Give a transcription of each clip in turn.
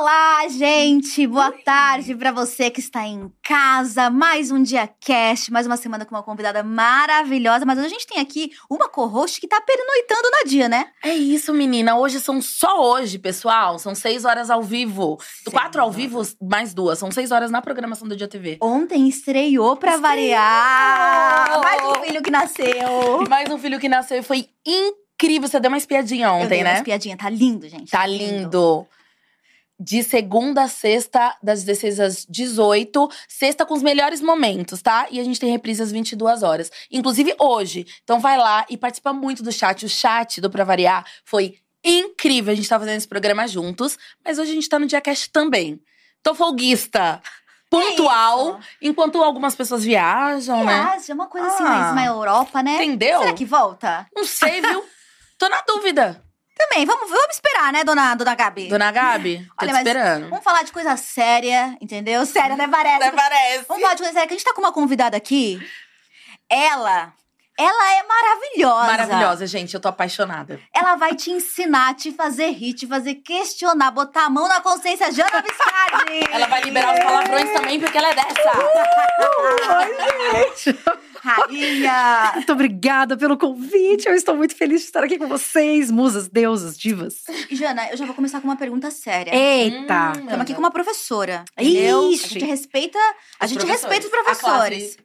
Olá, gente! Boa tarde para você que está em casa. Mais um DiaCast, mais uma semana com uma convidada maravilhosa. Mas hoje a gente tem aqui uma co-host que tá pernoitando na Dia, né? É isso, menina. Hoje são só hoje, pessoal. São 6 horas ao vivo. Sim. 4 ao vivo, mais 2. São 6 horas na programação do DiaTV. Ontem estreou pra variar. Mais um filho que nasceu. Mais um filho que nasceu e foi incrível. Você deu uma espiadinha ontem, né? Uma espiadinha. Tá lindo, gente. Tá lindo. De segunda a sexta, das 16 às 18. Sexta com os melhores momentos, tá? E a gente tem reprise às 22 horas. Inclusive hoje. Então vai lá e participa muito do chat. O chat do Pra Variar foi incrível. A gente tá fazendo esse programa juntos. Mas hoje a gente tá no DiaCast também. Tô folguista. Pontual. É enquanto algumas pessoas viajam, né? Viaja, uma coisa assim, mais na Europa, né? Entendeu? Será que volta? Não sei, viu? Tô na dúvida. Também, vamos esperar, né, dona Gabi? Dona Gabi, tô olha, esperando. Vamos falar de coisa séria, entendeu? Séria, né, parece? Né, parece. Vamos falar de coisa séria, que a gente tá com uma convidada aqui. Ela é maravilhosa. Maravilhosa, gente, eu tô apaixonada. Ela vai te ensinar, te fazer rir, te fazer questionar, botar a mão na consciência, Jana Viscardi. Ela vai liberar os palavrões também, porque ela é dessa. Oi, gente. Rainha! Muito obrigada pelo convite, eu estou muito feliz de estar aqui com vocês, musas, deusas, divas. Jana, eu já vou começar com uma pergunta séria. Eita! Estamos aqui com uma professora. Ixi! A gente respeita os professores.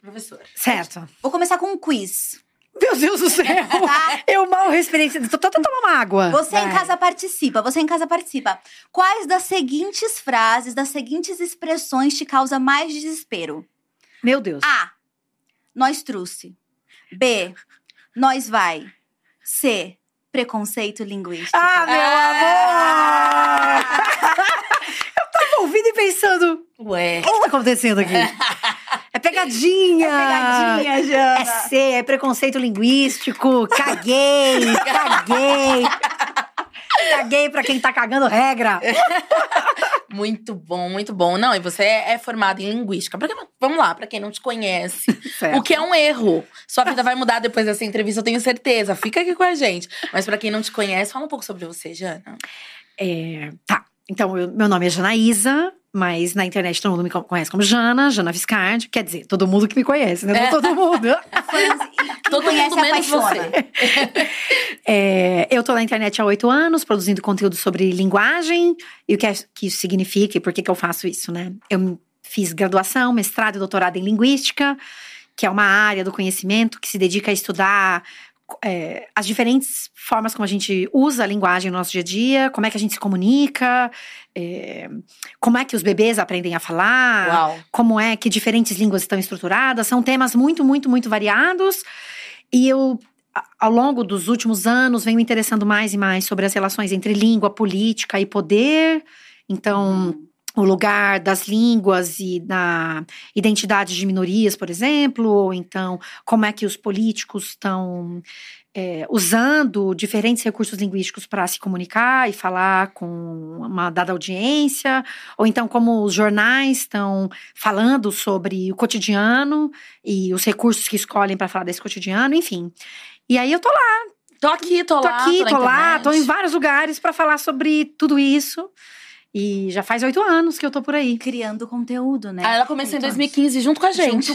Certo. Vou começar com um quiz. Meu Deus do céu! Tá? Eu mal experiência. Tô tentando tomar uma água. Você em casa participa. Quais das seguintes frases, das seguintes expressões te causa mais desespero? Meu Deus. A. Nós trouxe. B. Nós vai. C. Preconceito linguístico. Ah, meu amor! Eu tava ouvindo e pensando... Ué, o que tá acontecendo aqui? É pegadinha! É pegadinha, Jana! É C, é preconceito linguístico. Caguei! Caguei pra quem tá cagando regra. Muito bom, muito bom. Não, e você é formada em linguística. Vamos lá, pra quem não te conhece. Certo. O que é um erro. Sua vida vai mudar depois dessa entrevista, eu tenho certeza. Fica aqui com a gente. Mas pra quem não te conhece, fala um pouco sobre você, Jana. Tá. Então, meu nome é Janaísa, mas na internet todo mundo me conhece como Jana Viscardi. Quer dizer, todo mundo que me conhece, né? Não todo mundo. Todo mundo menos você. Eu tô na internet há 8 anos, produzindo conteúdo sobre linguagem. E o que isso significa e por que eu faço isso, né? Eu fiz graduação, mestrado e doutorado em linguística, que é uma área do conhecimento que se dedica a estudar... as diferentes formas como a gente usa a linguagem no nosso dia a dia, como é que a gente se comunica, como é que os bebês aprendem a falar, como é que diferentes línguas estão estruturadas. São temas muito, muito, muito variados. E eu, ao longo dos últimos anos, venho me interessando mais e mais sobre as relações entre língua, política e poder. Então... o lugar das línguas e da identidade de minorias, por exemplo, ou então como é que os políticos estão usando diferentes recursos linguísticos para se comunicar e falar com uma dada audiência, ou então como os jornais estão falando sobre o cotidiano e os recursos que escolhem para falar desse cotidiano, enfim. E aí eu tô lá. Tô aqui, tô lá, tô em vários lugares para falar sobre tudo isso. E já faz 8 anos que eu tô por aí. Criando conteúdo, né? Ela começou em 2015 junto com a gente.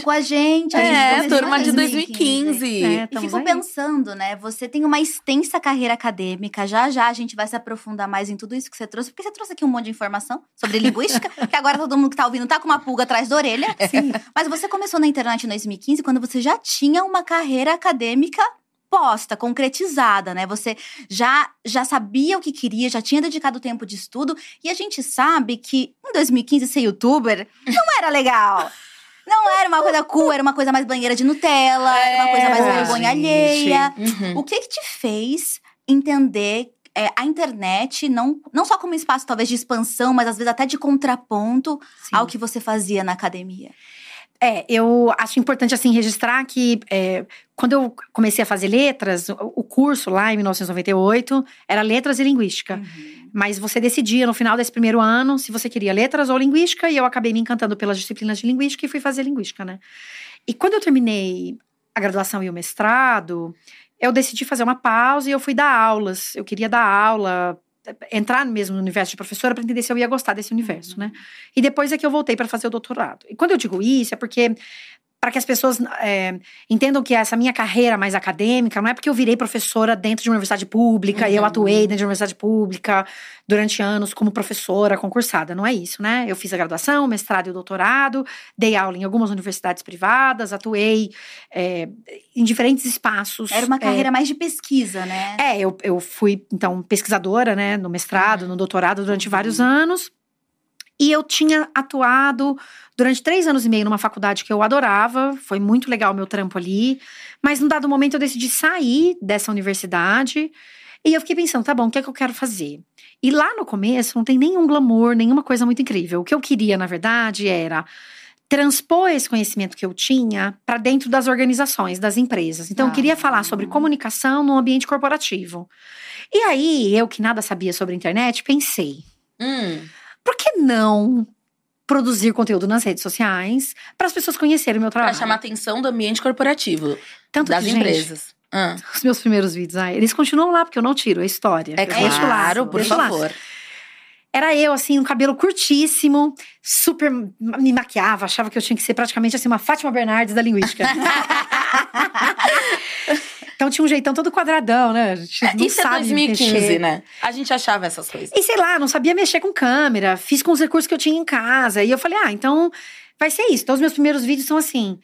Turma de 2015. E fico pensando, né? Você tem uma extensa carreira acadêmica. Já a gente vai se aprofundar mais em tudo isso que você trouxe. Porque você trouxe aqui um monte de informação sobre linguística. Que agora todo mundo que tá ouvindo tá com uma pulga atrás da orelha. Sim. Mas você começou na internet em 2015, quando você já tinha uma carreira acadêmica... posta, concretizada, né? Você já sabia o que queria, já tinha dedicado tempo de estudo. E a gente sabe que em 2015 ser youtuber não era legal. Não era uma coisa cool, era uma coisa mais banheira de Nutella, era uma coisa mais vergonha alheia. O que te fez entender a internet, não só como espaço talvez de expansão, mas às vezes até de contraponto ao que você fazia na academia? Eu acho importante, assim, registrar que quando eu comecei a fazer letras, o curso lá em 1998 era letras e linguística. Uhum. Mas você decidia no final desse primeiro ano se você queria letras ou linguística, e eu acabei me encantando pelas disciplinas de linguística e fui fazer linguística, né? E quando eu terminei a graduação e o mestrado, eu decidi fazer uma pausa e eu fui dar aulas. Eu queria dar aula... entrar mesmo no universo de professora para entender se eu ia gostar desse universo, né? E depois é que eu voltei para fazer o doutorado. E quando eu digo isso, é porque... para que as pessoas entendam que essa minha carreira mais acadêmica não é porque eu virei professora dentro de uma universidade pública e eu atuei dentro de uma universidade pública durante anos como professora concursada. Não é isso, né? Eu fiz a graduação, mestrado e o doutorado, dei aula em algumas universidades privadas, atuei em diferentes espaços. Era uma carreira mais de pesquisa, né? Eu fui, então, pesquisadora, né? No mestrado, no doutorado durante vários anos. E eu tinha atuado durante 3 anos e meio numa faculdade que eu adorava. Foi muito legal o meu trampo ali. Mas num dado momento eu decidi sair dessa universidade. E eu fiquei pensando, tá bom, o que é que eu quero fazer? E lá no começo não tem nenhum glamour, nenhuma coisa muito incrível. O que eu queria, na verdade, era transpor esse conhecimento que eu tinha para dentro das organizações, das empresas. Então eu queria falar sobre comunicação no ambiente corporativo. E aí, eu que nada sabia sobre internet, pensei... por que não produzir conteúdo nas redes sociais para as pessoas conhecerem o meu trabalho? Para chamar a atenção do ambiente corporativo, tanto das empresas. Os meus primeiros vídeos, eles continuam lá, porque eu não tiro a história. É claro, por favor. Era eu, assim, um cabelo curtíssimo, super me maquiava, achava que eu tinha que ser praticamente assim, uma Fátima Bernardes da linguística. Então tinha um jeitão todo quadradão, né? A gente não isso sabe é 2015, mexer, né? A gente achava essas coisas. E sei lá, não sabia mexer com câmera. Fiz com os recursos que eu tinha em casa. E eu falei, então vai ser isso. Então os meus primeiros vídeos são assim.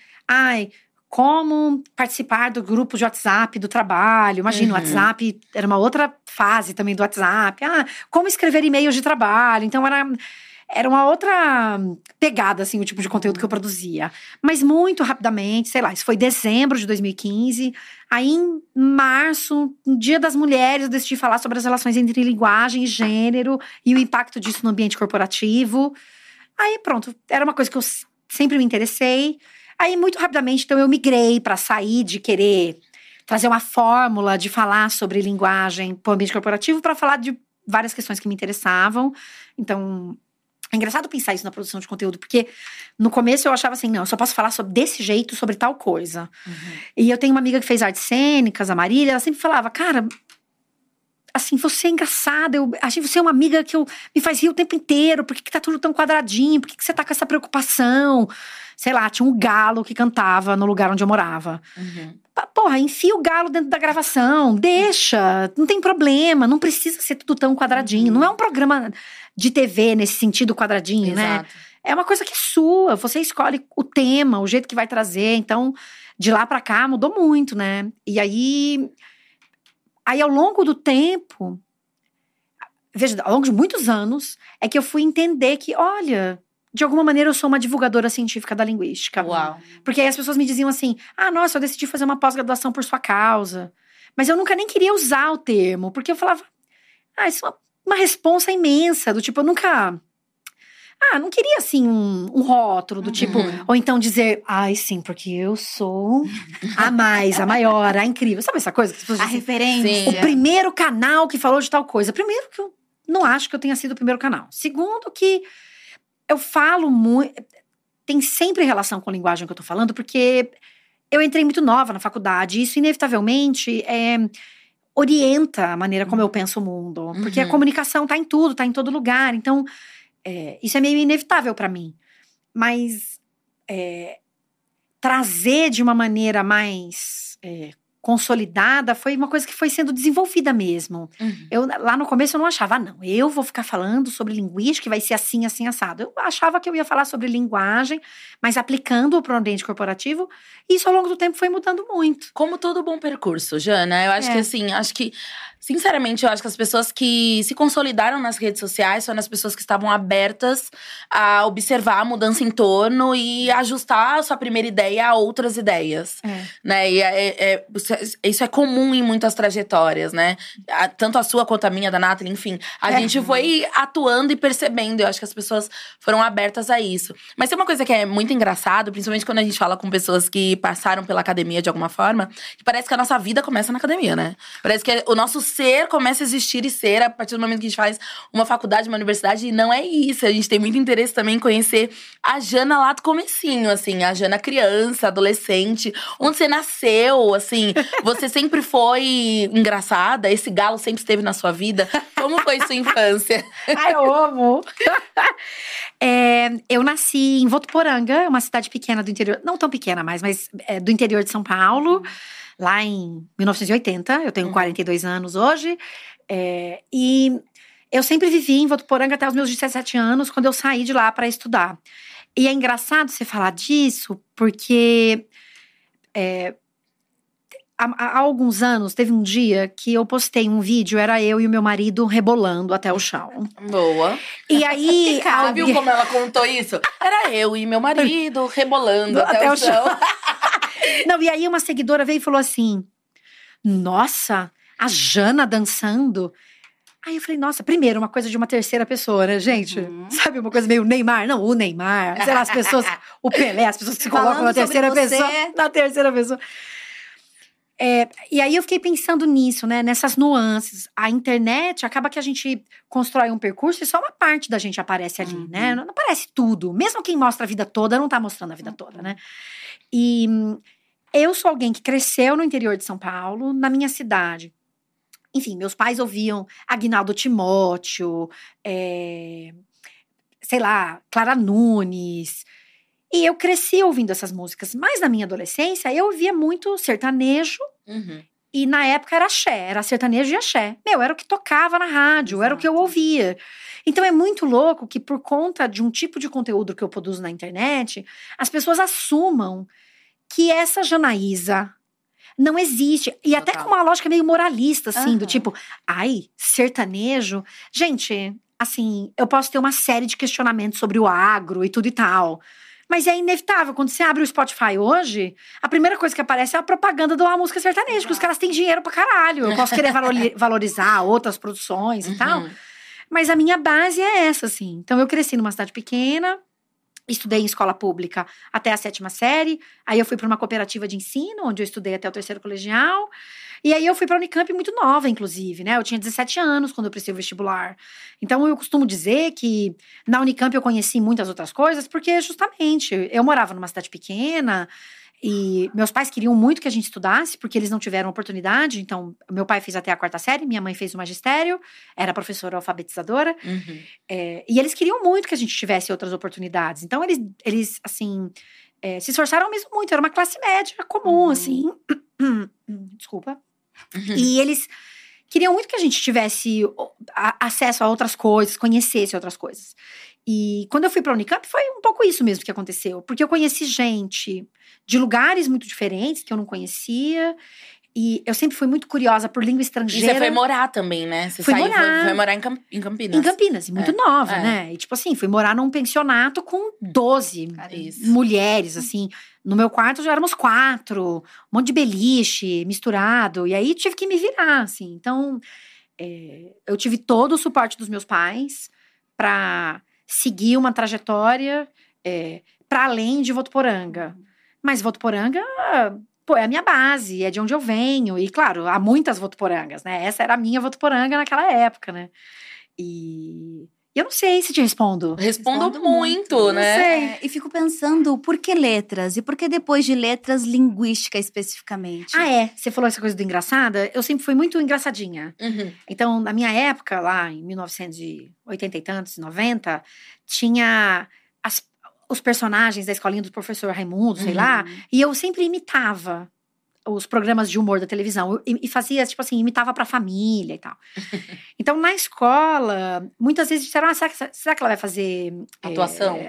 Como participar do grupo de WhatsApp do trabalho. Imagina, o WhatsApp era uma outra fase também do WhatsApp. Como escrever e-mails de trabalho. Então era uma outra pegada, assim, o tipo de conteúdo que eu produzia. Mas muito rapidamente, sei lá, isso foi dezembro de 2015. Aí, em março, no Dia das Mulheres, eu decidi falar sobre as relações entre linguagem e gênero e o impacto disso no ambiente corporativo. Aí, pronto, era uma coisa que eu sempre me interessei. Aí, muito rapidamente, então, eu migrei para sair de querer trazer uma fórmula de falar sobre linguagem para o ambiente corporativo para falar de várias questões que me interessavam. Então... é engraçado pensar isso na produção de conteúdo, porque no começo eu achava assim, não, eu só posso falar desse jeito sobre tal coisa. E eu tenho uma amiga que fez artes cênicas, a Marília, ela sempre falava, cara, assim, você é engraçada, eu achei você é uma amiga que me faz rir o tempo inteiro, por que tá tudo tão quadradinho, por que você tá com essa preocupação? Sei lá, tinha um galo que cantava no lugar onde eu morava. Porra, enfia o galo dentro da gravação, deixa, não tem problema, não precisa ser tudo tão quadradinho. Não é um programa de TV nesse sentido quadradinho, né? É uma coisa que é sua, você escolhe o tema, o jeito que vai trazer. Então, de lá pra cá mudou muito, né? E aí ao longo do tempo, veja, ao longo de muitos anos, é que eu fui entender que, olha... de alguma maneira, eu sou uma divulgadora científica da linguística. Uau. Porque aí as pessoas me diziam assim, nossa, eu decidi fazer uma pós-graduação por sua causa. Mas eu nunca nem queria usar o termo, porque eu falava, isso é uma responsa imensa, do tipo, eu nunca... não queria, assim, um rótulo do tipo... Ou então dizer, sim, porque eu sou a mais, a maior, a incrível. Sabe essa coisa? Que a referência. O primeiro canal que falou de tal coisa. Primeiro, que eu não acho que eu tenha sido o primeiro canal. Segundo, que... eu falo muito... tem sempre relação com a linguagem que eu tô falando, porque eu entrei muito nova na faculdade. E isso, inevitavelmente, orienta a maneira como eu penso o mundo. Porque a comunicação tá em tudo, tá em todo lugar. Então, isso é meio inevitável pra mim. Mas trazer de uma maneira mais consolidada foi uma coisa que foi sendo desenvolvida mesmo. Eu, lá no começo eu não achava, eu vou ficar falando sobre linguística que vai ser assim, assim, assado. Eu achava que eu ia falar sobre linguagem, mas aplicando-o para o ambiente corporativo, e isso ao longo do tempo foi mudando muito. Como todo bom percurso, Jana, eu acho que assim, acho que sinceramente, eu acho que as pessoas que se consolidaram nas redes sociais foram as pessoas que estavam abertas a observar a mudança em torno e ajustar a sua primeira ideia a outras ideias, né? E isso é comum em muitas trajetórias, né? Tanto a sua quanto a minha, da Nátaly, enfim. A gente foi atuando e percebendo. Eu acho que as pessoas foram abertas a isso. Mas tem uma coisa que é muito engraçada, principalmente quando a gente fala com pessoas que passaram pela academia de alguma forma, que parece que a nossa vida começa na academia, né? Parece que o nosso ser começa a existir e ser a partir do momento que a gente faz uma faculdade, uma universidade. E não é isso, a gente tem muito interesse também em conhecer a Jana lá do comecinho, assim. A Jana criança, adolescente, onde você nasceu, assim. Você sempre foi engraçada? Esse galo sempre esteve na sua vida? Como foi sua infância? Ai, eu amo! Eu nasci em Votuporanga, uma cidade pequena do interior. Não tão pequena mais, mas do interior de São Paulo. Lá em 1980, eu tenho 42 anos hoje. E eu sempre vivi em Votuporanga até os meus 17 anos, quando eu saí de lá para estudar. E é engraçado você falar disso, porque há alguns anos, teve um dia que eu postei um vídeo, era eu e o meu marido rebolando até o chão. Boa. E aí… Você viu como ela contou isso? Era eu e meu marido rebolando até o chão. Não, e aí uma seguidora veio e falou assim, nossa, a Jana dançando… Aí eu falei, nossa, primeiro, uma coisa de uma terceira pessoa, né, gente? Sabe, uma coisa meio Neymar? Não, o Neymar, sei lá, as pessoas… o Pelé, as pessoas se colocam na terceira pessoa. Na terceira pessoa. E aí eu fiquei pensando nisso, né, nessas nuances. A internet, acaba que a gente constrói um percurso e só uma parte da gente aparece ali, né? Não aparece tudo. Mesmo quem mostra a vida toda, não tá mostrando a vida toda, né? E eu sou alguém que cresceu no interior de São Paulo, na minha cidade. Enfim, meus pais ouviam Aguinaldo Timóteo, sei lá, Clara Nunes. E eu cresci ouvindo essas músicas. Mas na minha adolescência, eu ouvia muito sertanejo. E na época era axé, era sertanejo e axé. Meu, era o que tocava na rádio, era o que eu ouvia. Então é muito louco que por conta de um tipo de conteúdo que eu produzo na internet, as pessoas assumam que essa Janaísa... não existe. E até com uma lógica meio moralista, assim, do tipo, ai, sertanejo. Gente, assim, eu posso ter uma série de questionamentos sobre o agro e tudo e tal. Mas é inevitável. Quando você abre o Spotify hoje, a primeira coisa que aparece é a propaganda de uma música sertaneja, que os caras têm dinheiro pra caralho. Eu posso querer valorizar outras produções e tal. Mas a minha base é essa, assim. Então, eu cresci numa cidade pequena. Estudei em escola pública até a 7ª série. Aí eu fui para uma cooperativa de ensino, onde eu estudei até o 3º colegial. E aí eu fui para a Unicamp muito nova, inclusive, né? Eu tinha 17 anos quando eu prestei o vestibular. Então eu costumo dizer que na Unicamp eu conheci muitas outras coisas, porque justamente eu morava numa cidade pequena e meus pais queriam muito que a gente estudasse, porque eles não tiveram oportunidade. Então meu pai fez até a 4ª série, minha mãe fez o magistério, era professora alfabetizadora. E eles queriam muito que a gente tivesse outras oportunidades. Então eles assim, se esforçaram mesmo muito. Era uma classe média comum, assim. Desculpa. E eles queriam muito que a gente tivesse acesso a outras coisas, conhecesse outras coisas. E quando eu fui para a Unicamp, foi um pouco isso mesmo que aconteceu. Porque eu conheci gente de lugares muito diferentes que eu não conhecia. E eu sempre fui muito curiosa por língua estrangeira. E você foi morar também, né? Você foi morar em Campinas. Em Campinas, e muito nova, né? E tipo assim, fui morar num pensionato com 12 mulheres, assim. No meu quarto já éramos 4, um monte de beliche misturado. E aí tive que me virar, assim. Então, eu tive todo o suporte dos meus pais pra seguir uma trajetória pra além de Votuporanga. Mas Votuporanga... Pô, é a minha base, é de onde eu venho. E, claro, há muitas Votuporangas, né? Essa era a minha Votuporanga naquela época, né? E eu não sei se te respondo. Respondo muito, né? Não sei. E fico pensando, por que letras? E por que depois de letras, linguística especificamente? Ah, é? Você falou essa coisa do engraçada? Eu sempre fui muito engraçadinha. Então, na minha época, lá em 1980 e tantos, 90, tinha os personagens da Escolinha do Professor Raimundo, sei lá. E eu sempre imitava os programas de humor da televisão. E fazia, tipo assim, imitava pra família e tal. Então, na escola, muitas vezes disseram, será que ela vai fazer... atuação?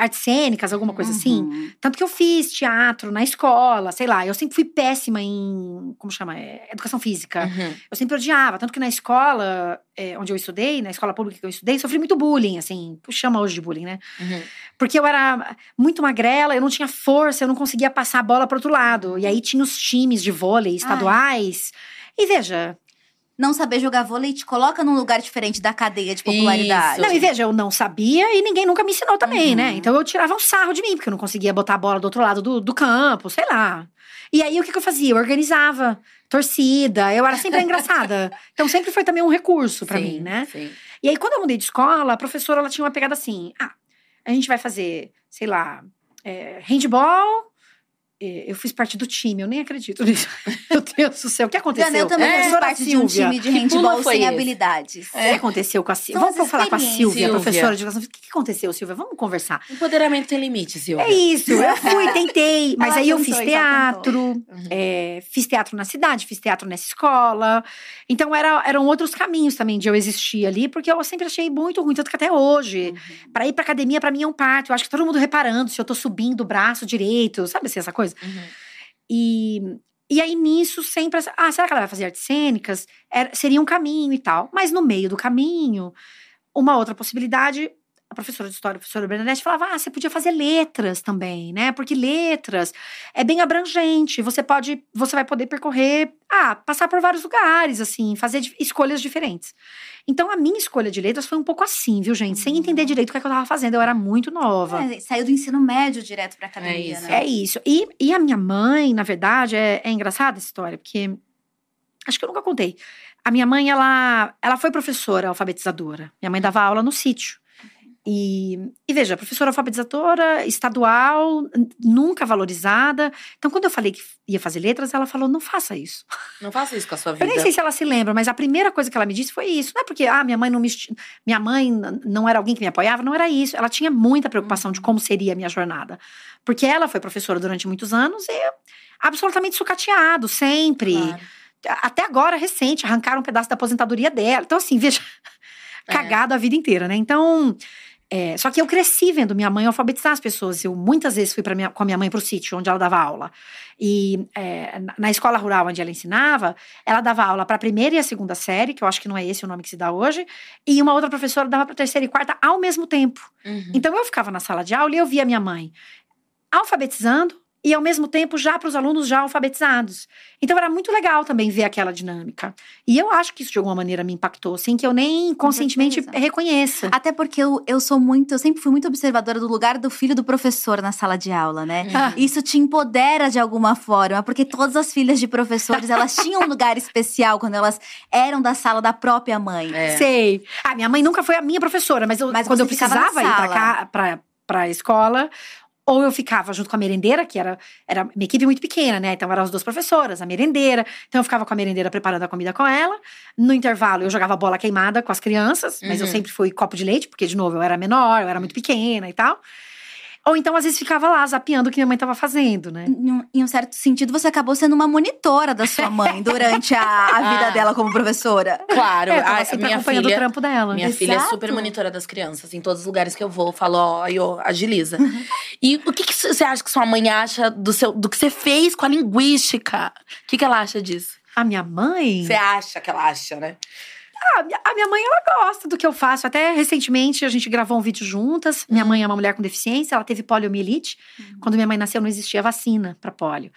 Artes cênicas, alguma coisa assim. Tanto que eu fiz teatro na escola, sei lá. Eu sempre fui péssima em, como chama? Educação física. Eu sempre odiava. Tanto que na escola... onde eu estudei, na escola pública que eu estudei, sofri muito bullying, assim, chama hoje de bullying, né? Porque eu era muito magrela, eu não tinha força, eu não conseguia passar a bola pro outro lado. E aí tinha os times de vôlei estaduais. E veja... Não saber jogar vôlei te coloca num lugar diferente da cadeia de popularidade. Não, e veja, eu não sabia e ninguém nunca me ensinou também, né? Então eu tirava um sarro de mim, porque eu não conseguia botar a bola do outro lado do campo, sei lá. E aí, o que eu fazia? Eu organizava torcida, eu era sempre engraçada. Então sempre foi também um recurso pra mim, né? E aí, quando eu mudei de escola, a professora, ela tinha uma pegada assim, a gente vai fazer, sei lá, handball, Eu fiz parte do time, eu nem acredito nisso. Meu Deus do céu, o que aconteceu? Eu também fiz parte de um time de handball sem habilidades. O que aconteceu com a Silvia? Vamos falar com a Silvia, professora de educação. O que aconteceu, Silvia? Vamos conversar. Empoderamento tem limite, Silvia. É isso, eu fui, tentei. Mas aí eu fiz teatro. Fiz teatro na cidade, fiz teatro nessa escola. Então eram outros caminhos também de eu existir ali. Porque eu sempre achei muito ruim, tanto que até hoje. Pra ir pra academia, pra mim é um pátio. Eu acho que todo mundo reparando se eu tô subindo o braço direito. Sabe assim, essa coisa? Uhum. E aí nisso sempre, será que ela vai fazer artes cênicas? Seria um caminho e tal, mas no meio do caminho, uma outra possibilidade, a professora de história, a professora Bernadette falava, você podia fazer letras também, né, porque letras é bem abrangente, você vai poder percorrer, passar por vários lugares, assim, fazer escolhas diferentes. Então a minha escolha de letras foi um pouco assim, viu, gente, sem entender direito o que eu tava fazendo, eu era muito nova. Saiu do ensino médio direto pra academia, né? É isso, e a minha mãe, na verdade, é engraçada essa história, porque acho que eu nunca contei. A minha mãe, ela foi professora alfabetizadora, minha mãe dava aula no sítio. E veja, professora alfabetizadora, estadual, nunca valorizada. Então, quando eu falei que ia fazer letras, ela falou, não faça isso. Não faça isso com a sua vida. Eu nem sei se ela se lembra, mas a primeira coisa que ela me disse foi isso. Não é porque, minha mãe não era alguém que me apoiava, não era isso. Ela tinha muita preocupação de como seria a minha jornada. Porque ela foi professora durante muitos anos e absolutamente sucateado, sempre. Claro. Até agora, recente, arrancaram um pedaço da aposentadoria dela. Então, assim, veja, cagado a vida inteira, né? Então... só que eu cresci vendo minha mãe alfabetizar as pessoas. Eu muitas vezes fui com a minha mãe pro sítio, onde ela dava aula. E na escola rural onde ela ensinava, ela dava aula para a primeira e a segunda série, que eu acho que não é esse o nome que se dá hoje, e uma outra professora dava para terceira e quarta ao mesmo tempo. Uhum. Então eu ficava na sala de aula e eu via minha mãe alfabetizando e ao mesmo tempo já para os alunos já alfabetizados. Então era muito legal também ver aquela dinâmica. E eu acho que isso de alguma maneira me impactou, sem que eu nem conscientemente reconheça. Até porque eu sempre fui muito observadora do lugar do filho do professor na sala de aula, né? Isso te empodera de alguma forma, porque todas as filhas de professores, elas tinham um lugar especial quando elas eram da sala da própria mãe. Sei. A minha mãe nunca foi a minha professora, mas quando eu precisava ir pra escola... Ou eu ficava junto com a merendeira, que era uma equipe muito pequena, né? Então, eram as duas professoras, a merendeira. Então, eu ficava com a merendeira preparando a comida com ela. No intervalo, eu jogava bola queimada com as crianças. Mas eu sempre fui copo de leite, porque, de novo, eu era menor, eu era muito pequena e tal. Ou então, às vezes, ficava lá, zapeando o que minha mãe estava fazendo, né? Em um certo sentido, você acabou sendo uma monitora da sua mãe durante a vida dela como professora. Claro. Minha acompanhando o trampo dela. Minha filha é super monitora das crianças. Em todos os lugares que eu vou, eu falo, agiliza. E o que você acha que sua mãe acha do que você fez com a linguística? O que ela acha disso? A minha mãe? Você acha que ela acha, né? A minha mãe, ela gosta do que eu faço. Até recentemente, a gente gravou um vídeo juntas. Minha mãe é uma mulher com deficiência, ela teve poliomielite. Quando minha mãe nasceu, não existia vacina para polio.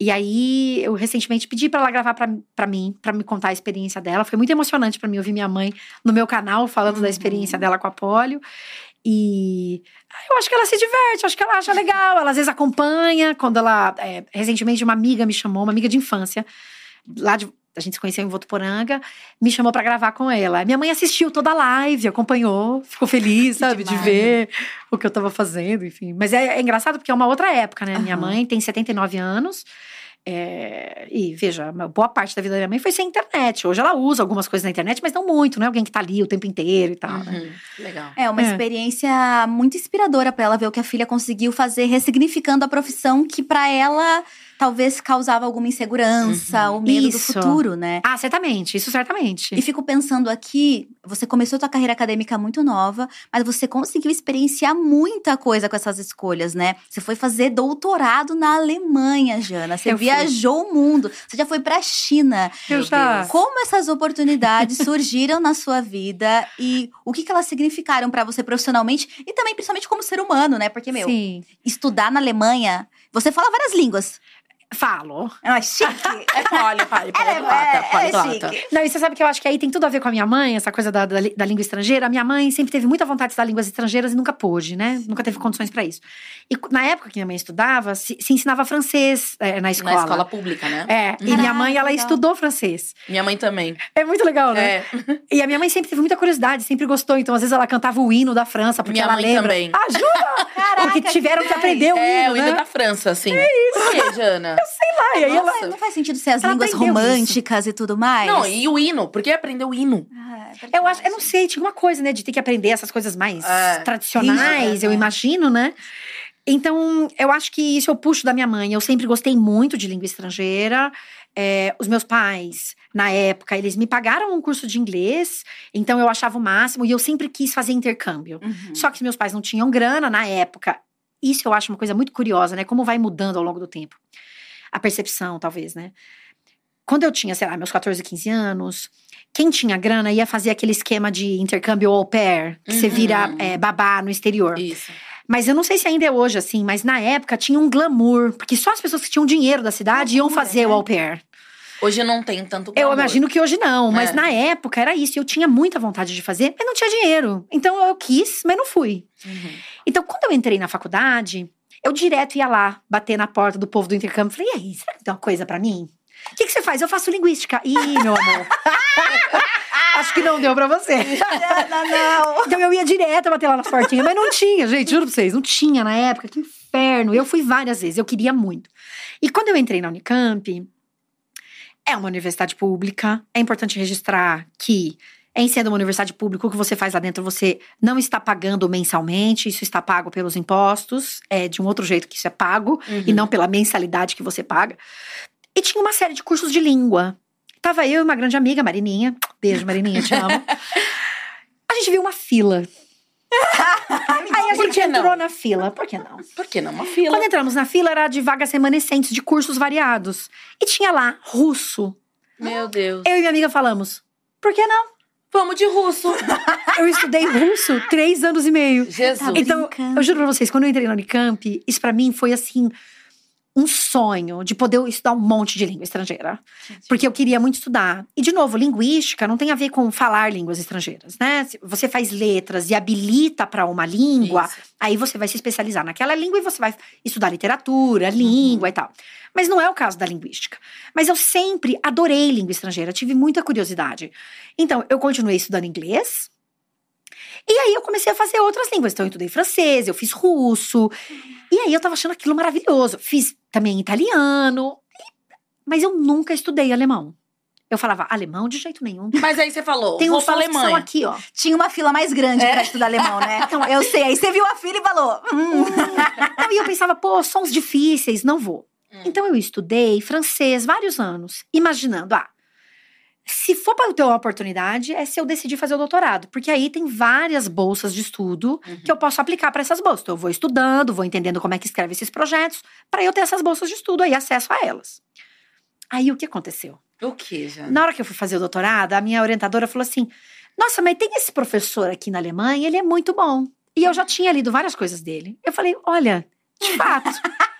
E aí, eu recentemente pedi pra ela gravar pra mim, pra me contar a experiência dela. Foi muito emocionante pra mim ouvir minha mãe no meu canal, falando da experiência dela com a polio. E eu acho que ela se diverte, acho que ela acha legal. Ela às vezes acompanha, quando ela... recentemente, uma amiga me chamou, uma amiga de infância, a gente se conheceu em Votuporanga, me chamou pra gravar com ela. Minha mãe assistiu toda a live, acompanhou, ficou feliz, sabe, de ver o que eu tava fazendo, enfim. Mas é engraçado porque é uma outra época, né? Minha mãe tem 79 anos, e veja, boa parte da vida da minha mãe foi sem internet. Hoje ela usa algumas coisas na internet, mas não muito, né? Alguém que tá ali o tempo inteiro e tal, né? Legal. É uma experiência muito inspiradora pra ela ver o que a filha conseguiu fazer, ressignificando a profissão que pra ela... talvez causava alguma insegurança, ou medo do futuro, né? Certamente, isso certamente. E fico pensando aqui, você começou sua carreira acadêmica muito nova, mas você conseguiu experienciar muita coisa com essas escolhas, né? Você foi fazer doutorado na Alemanha, Jana. Você viajou o mundo, você já foi pra China. Como essas oportunidades surgiram na sua vida e o que elas significaram pra você profissionalmente e também principalmente como ser humano, né? Porque, estudar na Alemanha, você fala várias línguas. falo. Ah, chique. Olha, poliglota. Não, e você sabe que eu acho que aí tem tudo a ver com a minha mãe, essa coisa da língua estrangeira. A minha mãe sempre teve muita vontade de estudar línguas estrangeiras e nunca pôde, né? Nunca teve condições pra isso. E na época que minha mãe estudava, se ensinava francês na escola. Na escola pública, né? É. E minha mãe, ela estudou francês. Minha mãe também. É muito legal, né? É. E a minha mãe sempre teve muita curiosidade, sempre gostou. Então, às vezes, ela cantava o hino da França, porque minha ela lembra. Minha mãe também. Ah, jura? Caraca, porque tiveram que aprender o hino, né? É, o hino da França, assim. É isso. Por quê, Jana? Eu sei lá. E aí ela... Não faz sentido ser as línguas românticas e tudo mais? Não, e o hino. Por que aprender o hino? Ah, é, eu acho, eu não sei, tinha uma coisa, né? De ter que aprender essas coisas mais tradicionais, isso, eu imagino, né? Então, eu acho que isso eu puxo da minha mãe. Eu sempre gostei muito de língua estrangeira. Os meus pais, na época, eles me pagaram um curso de inglês. Então, eu achava o máximo. E eu sempre quis fazer intercâmbio. Uhum. Só que meus pais não tinham grana na época. Isso eu acho uma coisa muito curiosa, né? Como vai mudando ao longo do tempo. A percepção, talvez, né? Quando eu tinha, sei lá, meus 14, 15 anos... Quem tinha grana ia fazer aquele esquema de intercâmbio au pair, que você vira babá no exterior. Isso. Mas eu não sei se ainda é hoje assim, mas na época tinha um glamour, porque só as pessoas que tinham dinheiro da cidade iam fazer o au pair. Hoje não tem tanto glamour. Eu imagino que hoje não, mas na época era isso. Eu tinha muita vontade de fazer, mas não tinha dinheiro. Então eu quis, mas não fui. Uhum. Então quando eu entrei na faculdade, eu direto ia lá, bater na porta do povo do intercâmbio. Falei, e aí, será que tem uma coisa pra mim? O que você faz? Eu faço linguística. Ih, meu amor. Acho que não deu pra você. Não. Então eu ia direto bater lá na portinha, mas não tinha, gente, juro pra vocês. Não tinha na época, que inferno. Eu fui várias vezes, eu queria muito. E quando eu entrei na Unicamp, é uma universidade pública. É importante registrar que, em sendo uma universidade pública, o que você faz lá dentro, você não está pagando mensalmente. Isso está pago pelos impostos. É de um outro jeito que isso é pago, e não pela mensalidade que você paga. E tinha uma série de cursos de língua. Tava eu e uma grande amiga, Marininha. Beijo, Marininha, te amo. A gente viu uma fila. Aí a gente entrou na fila. Por que não? Por que não uma fila? Quando entramos na fila, era de vagas remanescentes, de cursos variados. E tinha lá, russo. Meu Deus. Eu e minha amiga falamos, por que não? Vamos de russo. Eu estudei russo 3 anos e meio. Jesus. Então, eu juro pra vocês, quando eu entrei na Unicamp, isso pra mim foi assim... um sonho de poder estudar um monte de língua estrangeira. Porque eu queria muito estudar. E, de novo, linguística não tem a ver com falar línguas estrangeiras, né? Se você faz letras e habilita para uma língua, aí você vai se especializar naquela língua e você vai estudar literatura, língua e tal. Mas não é o caso da linguística. Mas eu sempre adorei língua estrangeira, tive muita curiosidade. Então, eu continuei estudando inglês. E aí eu comecei a fazer outras línguas. Então eu estudei francês, eu fiz russo. E aí eu tava achando aquilo maravilhoso. Fiz também italiano. Mas eu nunca estudei alemão. Eu falava alemão de jeito nenhum. Mas aí você falou, tem um alemão aqui, ó. Tinha uma fila mais grande pra estudar alemão, né? Então, eu sei. Aí você viu a fila e falou... Então, e eu pensava, pô, sons difíceis, não vou. Então eu estudei francês vários anos. Imaginando, se for para eu ter uma oportunidade, é se eu decidir fazer o doutorado. Porque aí tem várias bolsas de estudo que eu posso aplicar para essas bolsas. Então, eu vou estudando, vou entendendo como é que escreve esses projetos, para eu ter essas bolsas de estudo aí, acesso a elas. Aí, o que aconteceu? O que, Jana? Na hora que eu fui fazer o doutorado, a minha orientadora falou assim, nossa, mas tem esse professor aqui na Alemanha, ele é muito bom. E eu já tinha lido várias coisas dele. Eu falei, olha, de fato...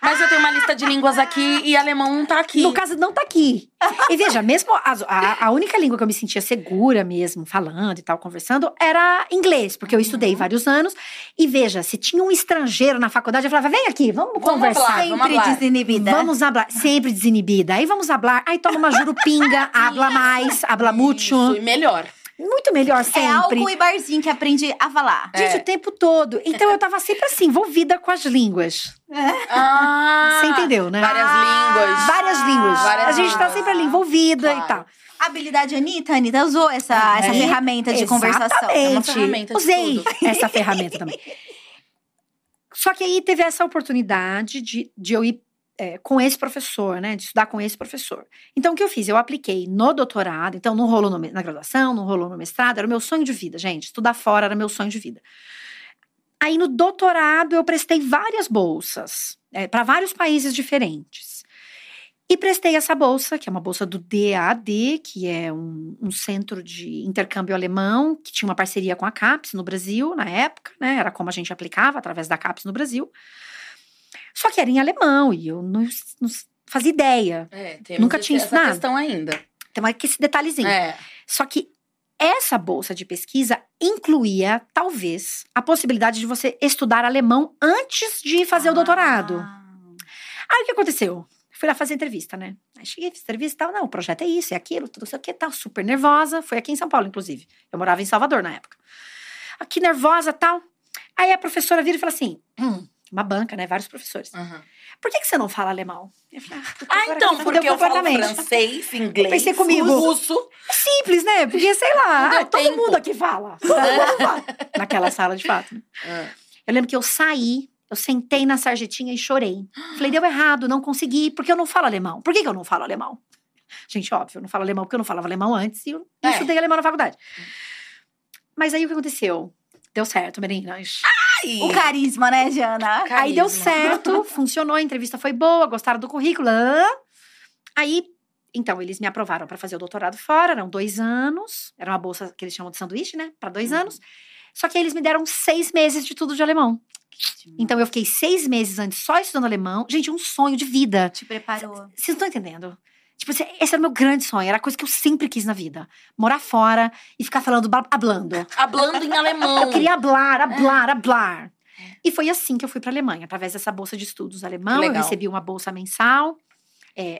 Mas eu tenho uma lista de línguas aqui e alemão não tá aqui. No caso, não tá aqui. E veja, mesmo a única língua que eu me sentia segura mesmo, falando e tal, conversando, era inglês. Porque eu estudei vários anos. E veja, se tinha um estrangeiro na faculdade, eu falava, vem aqui, vamos conversar. Falar, sempre desinibida. Vamos falar, sempre desinibida. Aí vamos falar, aí toma uma jurupinga, habla mais, habla mucho. E melhor. Muito melhor sempre. É álcool e barzinho que aprendi a falar. Gente, o tempo todo. Então, eu tava sempre assim, envolvida com as línguas. Você entendeu, né? Várias línguas. Várias línguas. Várias línguas. Gente tá sempre ali envolvida e tal. A habilidade Anitta usou essa ferramenta de conversação. É uma ferramenta de tudo. Usei essa ferramenta também. Só que aí teve essa oportunidade de eu ir com esse professor, né? De estudar com esse professor. Então, o que eu fiz? Eu apliquei no doutorado. Então, não rolou na graduação, não rolou no mestrado. Era o meu sonho de vida, gente. Estudar fora era meu sonho de vida. Aí, no doutorado, eu prestei várias bolsas. Para vários países diferentes. E prestei essa bolsa, que é uma bolsa do DAAD, que é um centro de intercâmbio alemão, que tinha uma parceria com a CAPES no Brasil, na época, né? Era como a gente aplicava, através da CAPES no Brasil. Só que era em alemão, e eu não fazia ideia. É, nunca tinha ensinado. Essa questão ainda. Tem mais que esse detalhezinho. É. Só que essa bolsa de pesquisa incluía, talvez, a possibilidade de você estudar alemão antes de fazer o doutorado. Aí o que aconteceu? Fui lá fazer entrevista, né? Aí cheguei, fiz entrevista e tal. Não, o projeto é isso, é aquilo, tudo sei o que, tal. Super nervosa. Foi aqui em São Paulo, inclusive. Eu morava em Salvador na época. Aqui nervosa, tal. Aí a professora vira e fala assim... uma banca, né? Vários professores. Uhum. Por que você não fala alemão? Eu falei, então, porque eu falo francês, inglês, pensei comigo, russo. Simples, né? Porque, sei lá, todo mundo aqui fala. Todo mundo fala. Naquela sala, de fato. Eu lembro que eu saí, eu sentei na sarjetinha e chorei. Falei, deu errado, não consegui, porque eu não falo alemão. Por que eu não falo alemão? Gente, óbvio, eu não falo alemão porque eu não falava alemão antes e eu não estudei alemão na faculdade. Mas aí o que aconteceu? Deu certo, meninas. O carisma, né, Jana? Carisma. Aí deu certo, funcionou, a entrevista foi boa, gostaram do currículo. Aí, então, eles me aprovaram para fazer o doutorado fora, eram 2 anos. Era uma bolsa que eles chamam de sanduíche, né? Para 2 anos. Só que aí eles me deram 6 meses de tudo de alemão. Então, eu fiquei 6 meses antes só estudando alemão. Gente, um sonho de vida. Te preparou. Vocês não estão entendendo? Tipo, esse era o meu grande sonho, era a coisa que eu sempre quis na vida. Morar fora e ficar falando, hablando. Hablando em alemão. Eu queria hablar. E foi assim que eu fui pra Alemanha, através dessa bolsa de estudos alemão. Eu recebi uma bolsa mensal,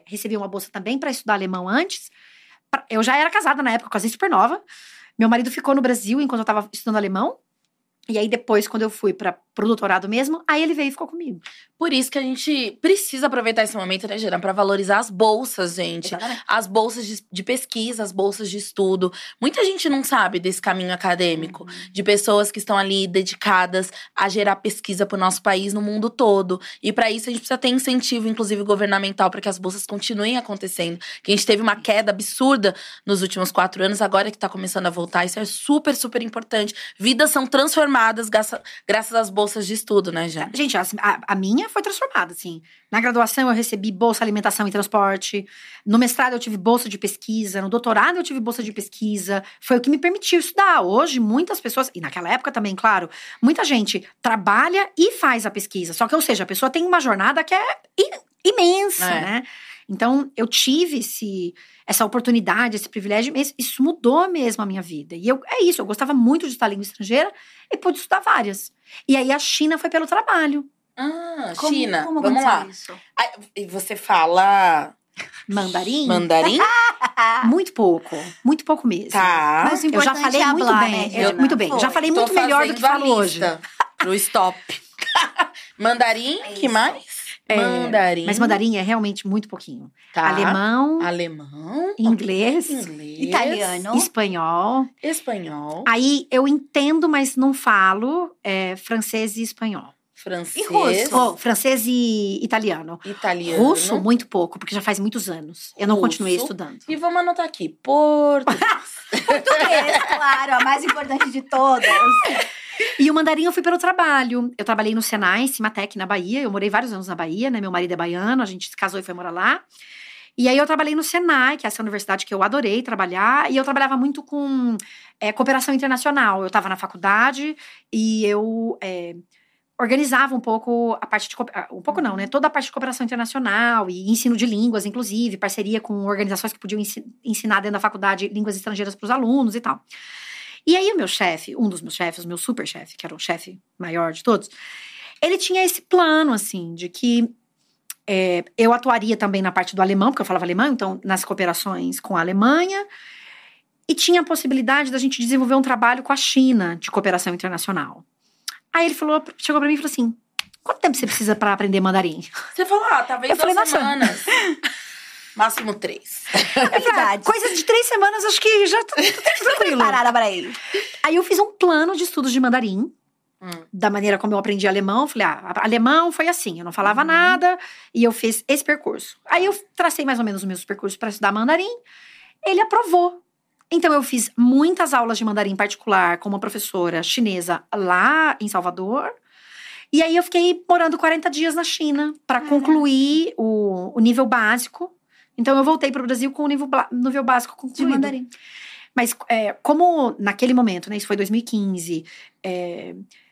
recebi uma bolsa também pra estudar alemão antes. Eu já era casada na época, casei super nova. Meu marido ficou no Brasil enquanto eu tava estudando alemão. E aí, depois, quando eu fui pro doutorado mesmo, aí ele veio e ficou comigo. Por isso que a gente precisa aproveitar esse momento, né, Jana? Pra valorizar as bolsas, gente. Exatamente. As bolsas de pesquisa, as bolsas de estudo. Muita gente não sabe desse caminho acadêmico. De pessoas que estão ali dedicadas a gerar pesquisa pro nosso país no mundo todo. E pra isso, a gente precisa ter incentivo, inclusive, governamental, pra que as bolsas continuem acontecendo. Que a gente teve uma queda absurda nos últimos 4 anos. Agora que tá começando a voltar. Isso é super, super importante. Vidas são transformadas graças às bolsas de estudo, né, Jana? Gente, a minha foi transformada, assim. Na graduação eu recebi bolsa alimentação e transporte. No mestrado eu tive bolsa de pesquisa. No doutorado eu tive bolsa de pesquisa. Foi o que me permitiu estudar. Hoje, muitas pessoas... E naquela época também, claro. Muita gente trabalha e faz a pesquisa. Só que, ou seja, a pessoa tem uma jornada que é imensa, né? Então, eu tive essa oportunidade, esse privilégio, isso mudou mesmo a minha vida. E eu gostava muito de estudar língua estrangeira e pude estudar várias. E aí, a China foi pelo trabalho. China. Como vamos lá. Isso? E você fala... Mandarim? Muito pouco mesmo. Tá. Mas o importante eu já falei muito bem, né, muito bem. Pô, já falei muito melhor do que falo hoje. Pro stop. Mandarim, que mais? Mandarim. Mas mandarim é realmente muito pouquinho. Tá. Alemão. Inglês. Italiano. Espanhol. Aí eu entendo, mas não falo francês e espanhol. Francês. E russo. Francês e italiano. Russo, muito pouco, porque já faz muitos anos. Eu não continuei estudando. E vamos anotar aqui. Português, claro. A mais importante de todas. E o mandarim eu fui pelo trabalho. Eu trabalhei no Senai, Cimatec, na Bahia. Eu morei vários anos na Bahia, né? Meu marido é baiano, a gente se casou e foi morar lá. E aí eu trabalhei no Senai, que é essa universidade que eu adorei trabalhar. E eu trabalhava muito com cooperação internacional. Eu estava na faculdade e eu... organizava um pouco a parte de... Um pouco não, né? Toda a parte de cooperação internacional e ensino de línguas, inclusive. Parceria com organizações que podiam ensinar dentro da faculdade línguas estrangeiras para os alunos e tal. E aí o meu chefe, um dos meus chefes, o meu super chefe, que era o chefe maior de todos, ele tinha esse plano, assim, de que eu atuaria também na parte do alemão, porque eu falava alemão, então nas cooperações com a Alemanha. E tinha a possibilidade da gente desenvolver um trabalho com a China de cooperação internacional. Aí ele chegou pra mim e falou assim, quanto tempo você precisa pra aprender mandarim? Você falou, talvez 2 semanas. Máximo 3. É verdade. Coisa de 3 semanas, acho que já tô tranquilo. Parada pra ele. Aí eu fiz um plano de estudos de mandarim, da maneira como eu aprendi alemão. Falei, alemão foi assim, eu não falava nada, e eu fiz esse percurso. Aí eu tracei mais ou menos os meus percursos pra estudar mandarim, ele aprovou. Então, eu fiz muitas aulas de mandarim particular com uma professora chinesa lá em Salvador. E aí, eu fiquei morando 40 dias na China para concluir o nível básico. Então, eu voltei para o Brasil com o nível básico concluído. De mandarim. Mas como naquele momento, né, isso foi 2015,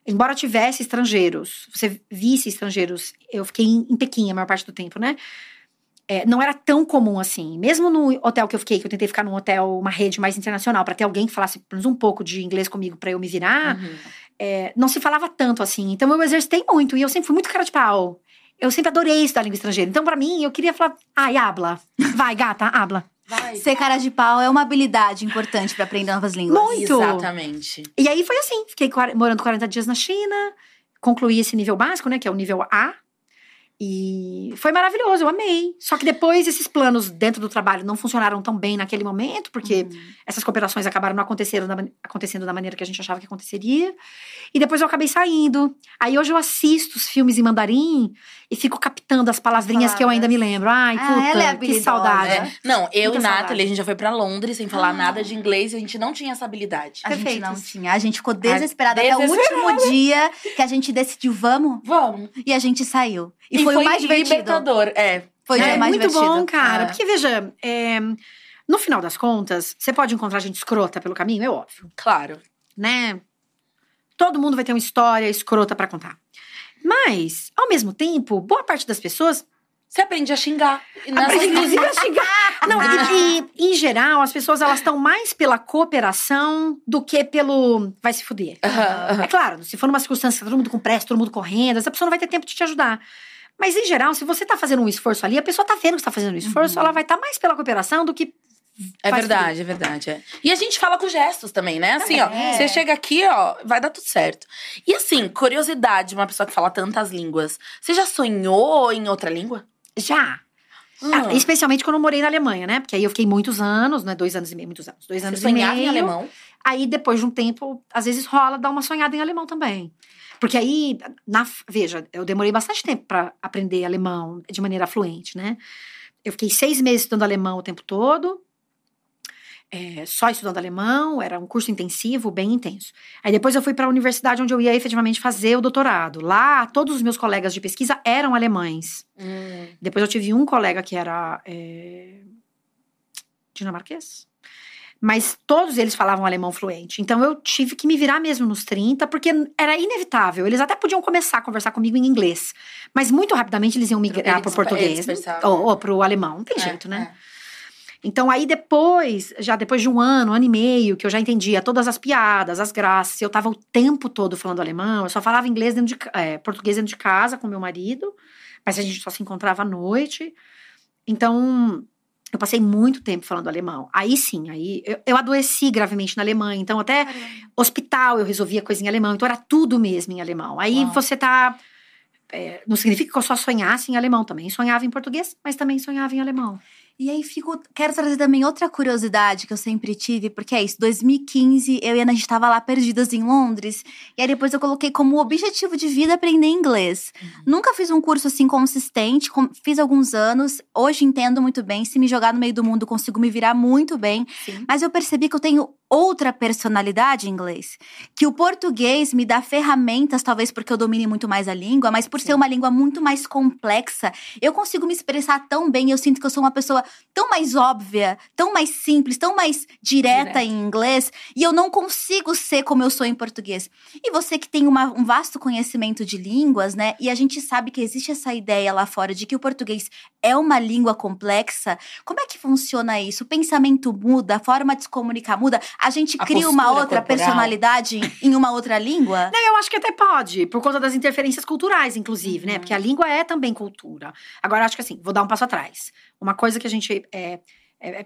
embora tivesse estrangeiros, você visse estrangeiros, eu fiquei em Pequim a maior parte do tempo, né? não era tão comum assim. Mesmo no hotel que eu fiquei, que eu tentei ficar num hotel, uma rede mais internacional, para ter alguém que falasse pelo menos um pouco de inglês comigo para eu me virar, não se falava tanto assim. Então eu exercitei muito e eu sempre fui muito cara de pau. Eu sempre adorei estudar língua estrangeira. Então, pra mim, eu queria falar... Ai, habla. Vai, gata, habla. Vai. Ser cara de pau é uma habilidade importante pra aprender novas línguas. Muito! Exatamente. E aí, foi assim. Fiquei morando 40 dias na China. Concluí esse nível básico, né? Que é o nível A. E foi maravilhoso, eu amei. Só que depois, esses planos dentro do trabalho não funcionaram tão bem naquele momento. Porque essas cooperações acabaram não acontecendo da maneira que a gente achava que aconteceria. E depois eu acabei saindo. Aí hoje eu assisto os filmes em mandarim e fico captando as palavrinhas que eu ainda me lembro. Ai, puta, que saudade. É. Não, eu e Nátaly, a gente já foi pra Londres sem falar nada de inglês. E a gente não tinha essa habilidade. A gente não tinha. A gente ficou desesperada até o último dia que a gente decidiu, vamos? Vamos. E a gente saiu. E foi o mais divertido. Libertador, Foi o mais divertido. Muito bom, cara. Porque, veja, no final das contas, você pode encontrar gente escrota pelo caminho, é óbvio. Claro. Né? Todo mundo vai ter uma história escrota pra contar. Mas, ao mesmo tempo, boa parte das pessoas... Você aprende a xingar. Inclusive a xingar. Não, em geral, as pessoas estão mais pela cooperação do que pelo vai se fuder. É claro, se for numa circunstância, todo mundo com pressa, todo mundo correndo, essa pessoa não vai ter tempo de te ajudar. Mas, em geral, se você tá fazendo um esforço ali, a pessoa tá vendo que você tá fazendo um esforço, ela vai estar mais pela cooperação do que... É verdade. E a gente fala com gestos também, né? Assim, ó, você chega aqui, ó, vai dar tudo certo. E assim, curiosidade, uma pessoa que fala tantas línguas. Você já sonhou em outra língua? Já. Especialmente quando eu morei na Alemanha, né? Porque aí eu fiquei muitos anos, né? 2 anos e meio, muitos anos. 2 anos e meio. Sonhava em alemão? Aí depois de um tempo, às vezes rola dar uma sonhada em alemão também. Porque aí, veja, eu demorei bastante tempo pra aprender alemão de maneira fluente, né? Eu fiquei 6 meses estudando alemão o tempo todo. Só estudando alemão, era um curso intensivo, bem intenso. Aí depois eu fui para a universidade onde eu ia efetivamente fazer o doutorado. Lá, todos os meus colegas de pesquisa eram alemães. Depois eu tive um colega que era dinamarquês. Mas todos eles falavam alemão fluente. Então eu tive que me virar mesmo nos 30, porque era inevitável. Eles até podiam começar a conversar comigo em inglês. Mas muito rapidamente eles iam migrar para o português ou para o alemão. Não tem jeito, né? Então, aí depois, já depois de um ano e meio, que eu já entendia todas as piadas, as graças, eu tava o tempo todo falando alemão, eu só falava inglês português dentro de casa com meu marido, mas a gente só se encontrava à noite. Então, eu passei muito tempo falando alemão. Aí sim, eu adoeci gravemente na Alemanha, então até hospital eu resolvia coisa em alemão, então era tudo mesmo em alemão. Aí você tá... não significa que eu só sonhasse em alemão também, sonhava em português, mas também sonhava em alemão. E aí, quero trazer também outra curiosidade que eu sempre tive, porque é isso, 2015, eu e a Ana, a gente tava lá perdidas em Londres, e aí depois eu coloquei como objetivo de vida aprender inglês. Nunca fiz um curso assim consistente, fiz alguns anos, hoje entendo muito bem, se me jogar no meio do mundo consigo me virar muito bem, mas eu percebi que eu tenho outra personalidade em inglês, que o português me dá ferramentas, talvez porque eu domine muito mais a língua, mas por ser uma língua muito mais complexa, eu consigo me expressar tão bem, eu sinto que eu sou uma pessoa tão mais óbvia, tão mais simples, tão mais direta em inglês, e eu não consigo ser como eu sou em português. E você que tem um vasto conhecimento de línguas, né, e a gente sabe que existe essa ideia lá fora de que o português é uma língua complexa, como é que funciona isso? O pensamento muda, a forma de se comunicar muda, a gente cria uma outra personalidade em uma outra língua? Não, eu acho que até pode, por conta das interferências culturais, inclusive, né, porque a língua é também cultura. Agora, acho que assim, vou dar um passo atrás. Uma coisa que a gente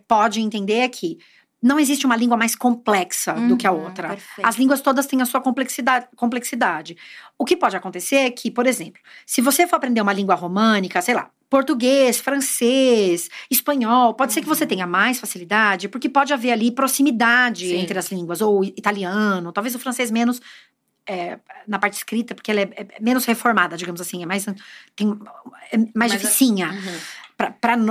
pode entender é que não existe uma língua mais complexa do que a outra. Perfeito. As línguas todas têm a sua complexidade. O que pode acontecer é que, por exemplo, se você for aprender uma língua românica, sei lá, português, francês, espanhol, pode ser que você tenha mais facilidade, porque pode haver ali proximidade entre as línguas, ou italiano, talvez o francês menos... na parte escrita, porque ela é menos reformada, digamos assim, é mais dificinha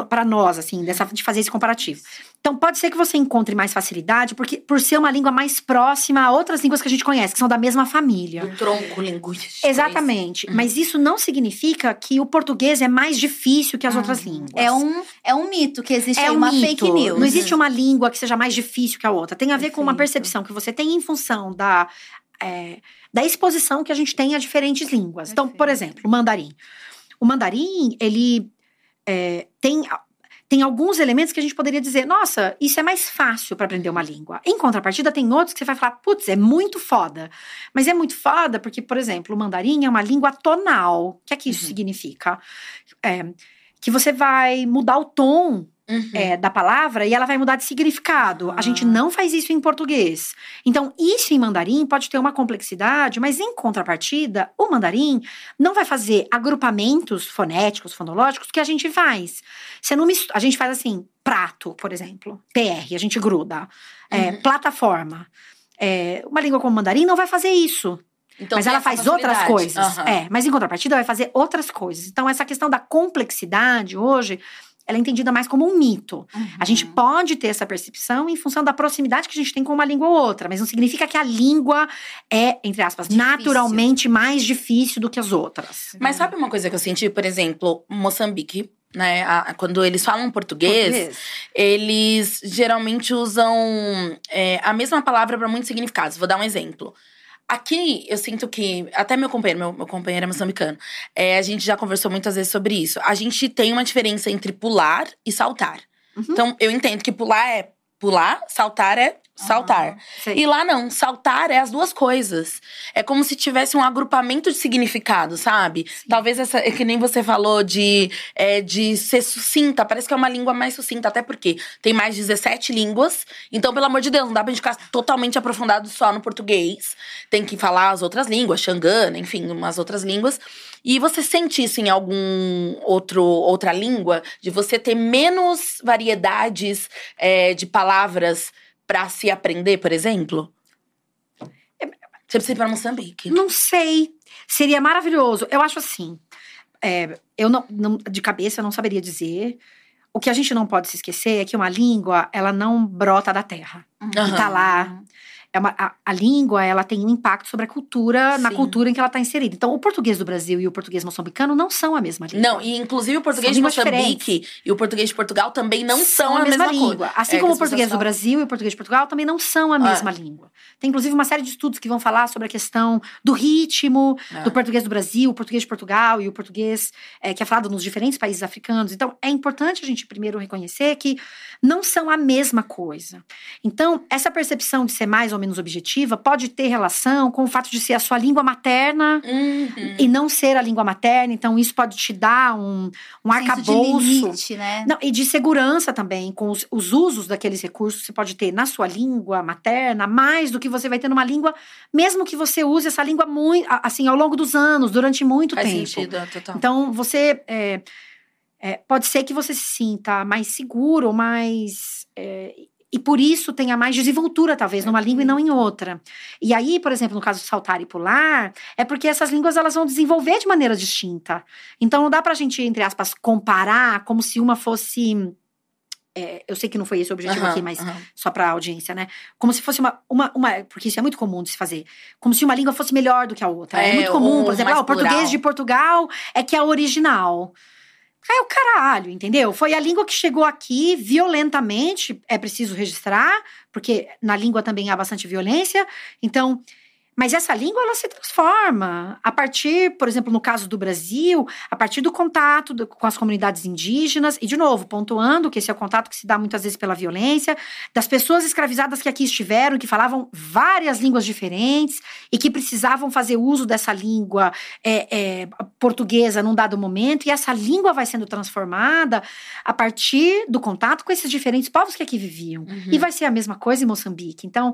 para nós, assim, de fazer esse comparativo. Então, pode ser que você encontre mais facilidade, porque por ser uma língua mais próxima a outras línguas que a gente conhece, que são da mesma família. Um tronco linguístico. Exatamente. Mas isso não significa que o português é mais difícil que as outras línguas. É um mito que existe aí, uma fake news. Não existe uma língua que seja mais difícil que a outra. Tem a ver com uma percepção que você tem em função da exposição que a gente tem a diferentes línguas. Então, por exemplo, o mandarim. O mandarim, ele Tem alguns elementos que a gente poderia dizer, nossa, isso é mais fácil para aprender uma língua. Em contrapartida, tem outros que você vai falar, putz, é muito foda. Mas é muito foda porque, por exemplo, o mandarim é uma língua tonal. O que é que isso significa? Que você vai mudar o tom da palavra e ela vai mudar de significado. A gente não faz isso em português. Então, isso em mandarim pode ter uma complexidade, mas em contrapartida, o mandarim não vai fazer agrupamentos fonéticos, fonológicos, que a gente faz. Você não mistura, a gente faz assim, prato, por exemplo. PR, a gente gruda. Plataforma. Uma língua como mandarim não vai fazer isso. Então, mas ela faz outras coisas. Mas em contrapartida, ela vai fazer outras coisas. Então, essa questão da complexidade hoje, ela é entendida mais como um mito. A gente pode ter essa percepção em função da proximidade que a gente tem com uma língua ou outra, mas não significa que a língua é, entre aspas, naturalmente mais difícil do que as outras. Mas sabe uma coisa que eu senti? Por exemplo, Moçambique, né? Quando eles falam português, eles geralmente usam a mesma palavra para muitos significados. Vou dar um exemplo. Aqui, eu sinto que, até meu companheiro é moçambicano, a gente já conversou muitas vezes sobre isso. A gente tem uma diferença entre pular e saltar. Então, eu entendo que pular é pular, saltar é saltar. E lá não, saltar é as duas coisas. É como se tivesse um agrupamento de significado, sabe? Sim. Talvez essa, que nem você falou de ser sucinta, parece que é uma língua mais sucinta, até porque tem mais 17 línguas. Então, pelo amor de Deus, não dá pra gente ficar totalmente aprofundado só no português. Tem que falar as outras línguas, xangana, enfim, umas outras línguas. E você sente isso em algum outra língua? De você ter menos variedades de palavras pra se aprender, por exemplo? Você precisa ir pra Moçambique. Não sei. Seria maravilhoso. Eu acho assim. Eu não, de cabeça, eu não saberia dizer. O que a gente não pode se esquecer é que uma língua, ela não brota da terra. E tá lá. A língua, ela tem um impacto sobre a cultura, na cultura em que ela está inserida. Então, o português do Brasil e o português moçambicano não são a mesma língua. Não, e inclusive o português de Moçambique e o português de Portugal também não são a mesma língua. Assim como o português do Brasil e o português de Portugal também não são a mesma língua. Tem, inclusive, uma série de estudos que vão falar sobre a questão do ritmo, do português do Brasil, o português de Portugal e o português que é falado nos diferentes países africanos. Então, é importante a gente primeiro reconhecer que não são a mesma coisa. Então, essa percepção de ser mais ou menos objetiva, pode ter relação com o fato de ser a sua língua materna e não ser a língua materna. Então, isso pode te dar um arcabouço. De limite, né? Não, e de segurança também, com os usos daqueles recursos que você pode ter na sua língua materna, mais do que você vai ter numa língua, mesmo que você use essa língua muito, assim, ao longo dos anos, durante muito tempo. Faz sentido, total. Então, você... pode ser que você se sinta mais seguro, mais... E por isso tenha mais desenvoltura, talvez, numa língua e não em outra. E aí, por exemplo, no caso de saltar e pular, é porque essas línguas elas vão desenvolver de maneira distinta. Então, não dá pra gente, entre aspas, comparar como se uma fosse... eu sei que não foi esse o objetivo aqui, mas só pra audiência, né? Como se fosse uma... Porque isso é muito comum de se fazer. Como se uma língua fosse melhor do que a outra. É muito comum, por exemplo, o português de Portugal é que é original. É o caralho, entendeu? Foi a língua que chegou aqui violentamente, é preciso registrar, porque na língua também há bastante violência. Então, mas essa língua, ela se transforma a partir, por exemplo, no caso do Brasil, a partir do contato com as comunidades indígenas. E, de novo, pontuando que esse é o contato que se dá muitas vezes pela violência, das pessoas escravizadas que aqui estiveram, que falavam várias línguas diferentes e que precisavam fazer uso dessa língua portuguesa num dado momento. E essa língua vai sendo transformada a partir do contato com esses diferentes povos que aqui viviam. E vai ser a mesma coisa em Moçambique. Então,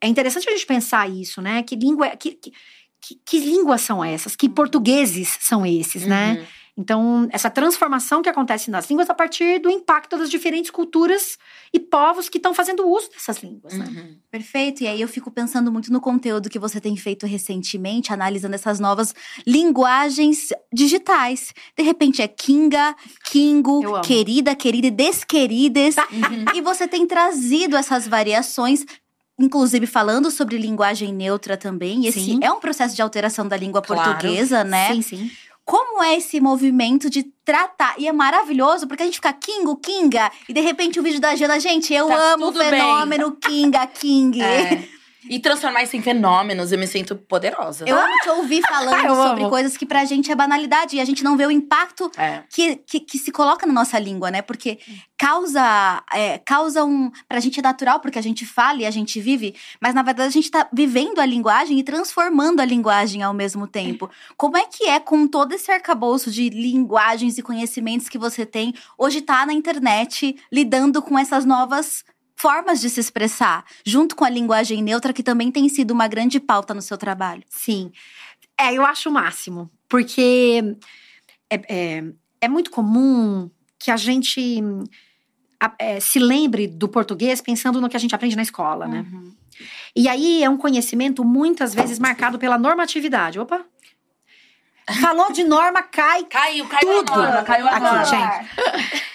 é interessante a gente pensar isso, né? Que línguas são essas? Que portugueses são esses, né? Então, essa transformação que acontece nas línguas a partir do impacto das diferentes culturas e povos que estão fazendo uso dessas línguas, né? Perfeito. E aí, eu fico pensando muito no conteúdo que você tem feito recentemente, analisando essas novas linguagens digitais. De repente, é Kinga, Kingo, querida, querida e desqueridas. E você tem trazido essas variações, inclusive falando sobre linguagem neutra também. Esse é um processo de alteração da língua portuguesa, né? Sim. Como é esse movimento de tratar? E é maravilhoso, porque a gente fica Kingo, Kinga, e de repente o vídeo da Jana, gente, eu amo o fenômeno bem. Kinga, King. e transformar isso em fenômenos. Eu me sinto poderosa. Eu amo te ouvir falando sobre coisas que pra gente é banalidade. E a gente não vê o impacto que se coloca na nossa língua, né? Porque causa um… Pra gente é natural, porque a gente fala e a gente vive. Mas, na verdade, a gente tá vivendo a linguagem e transformando a linguagem ao mesmo tempo. Como é que é com todo esse arcabouço de linguagens e conhecimentos que você tem? Hoje tá na internet, lidando com essas novas… formas de se expressar, junto com a linguagem neutra, que também tem sido uma grande pauta no seu trabalho. Sim. Eu acho o máximo. Porque é muito comum que a gente se lembre do português pensando no que a gente aprende na escola, né? Uhum. E aí é um conhecimento, muitas vezes, marcado pela normatividade. Opa! Falou de norma, caiu tudo. Caiu a norma. Gente.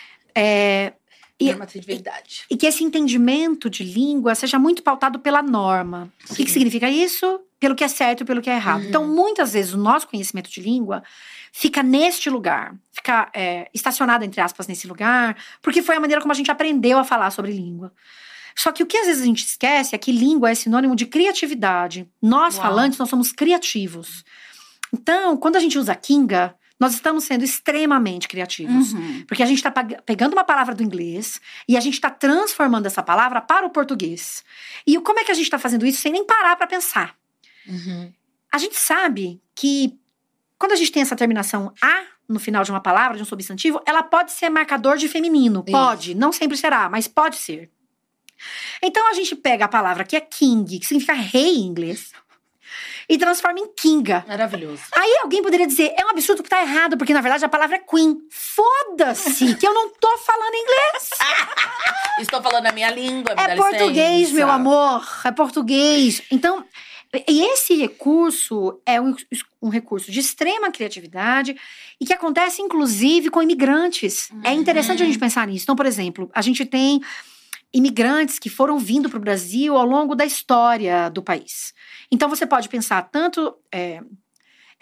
E que esse entendimento de língua seja muito pautado pela norma. Sim. O que significa isso? Pelo que é certo e pelo que é errado. Uhum. Então, muitas vezes, o nosso conhecimento de língua fica neste lugar. Fica estacionado, entre aspas, nesse lugar. Porque foi a maneira como a gente aprendeu a falar sobre língua. Só que o que às vezes a gente esquece é que língua é sinônimo de criatividade. Nós, falantes, nós somos criativos. Então, quando a gente usa kinga, nós estamos sendo extremamente criativos. Uhum. Porque a gente está pegando uma palavra do inglês e a gente está transformando essa palavra para o português. E como é que a gente está fazendo isso sem nem parar para pensar? Uhum. A gente sabe que quando a gente tem essa terminação A no final de uma palavra, de um substantivo, ela pode ser marcador de feminino. Isso. Pode, não sempre será, mas pode ser. Então a gente pega a palavra que é king, que significa rei em inglês, e transforma em kinga. Maravilhoso. Aí alguém poderia dizer, é um absurdo que tá errado, porque na verdade a palavra é queen. Foda-se que eu não tô falando inglês. Estou falando a minha língua. É português, meu amor. É português. Então, esse recurso é um recurso de extrema criatividade e que acontece, inclusive, com imigrantes. Uhum. É interessante a gente pensar nisso. Então, por exemplo, a gente tem imigrantes que foram vindo para o Brasil ao longo da história do país. Então, você pode pensar tanto...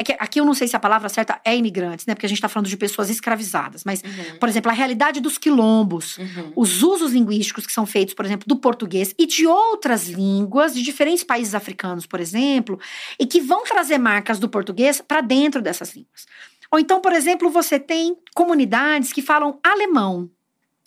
que aqui eu não sei se a palavra certa é imigrantes, né? Porque a gente está falando de pessoas escravizadas. Mas, por exemplo, a realidade dos quilombos. Uhum. Os usos linguísticos que são feitos, por exemplo, do português e de outras línguas, de diferentes países africanos, por exemplo, e que vão trazer marcas do português para dentro dessas línguas. Ou então, por exemplo, você tem comunidades que falam alemão.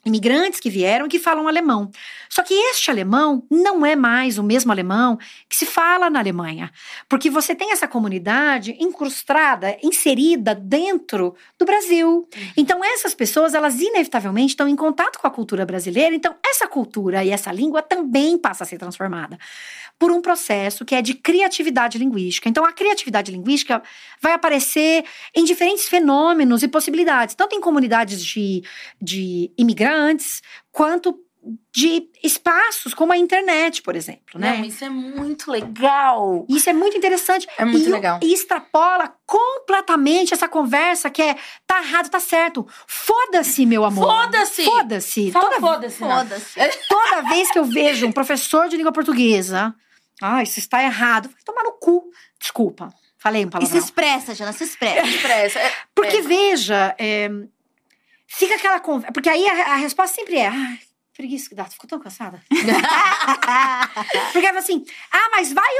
Imigrantes que vieram e que falam alemão. Só que este alemão não é mais o mesmo alemão que se fala na Alemanha. Porque você tem essa comunidade incrustada, inserida dentro do Brasil. Então, essas pessoas, elas inevitavelmente estão em contato com a cultura brasileira. Então, essa cultura e essa língua também passa a ser transformada por um processo que é de criatividade linguística. Então, a criatividade linguística vai aparecer em diferentes fenômenos e possibilidades. Então, tem comunidades de imigrantes antes, quanto de espaços como a internet, por exemplo, né? Não, isso é muito legal. Isso é muito interessante. É muito legal. E extrapola completamente essa conversa que é tá errado, tá certo. Foda-se, meu amor. Foda-se. Foda-se. Fala foda-se. Foda-se. Toda vez que eu vejo um professor de língua portuguesa, isso está errado. Vai tomar no cu. Desculpa. Falei um palavrão. E se expressa, Jana, se expressa. Porque veja... Fica aquela conversa. Porque aí a resposta sempre é... Ai, preguiça que dá. Ficou tão cansada. Porque assim... mas vai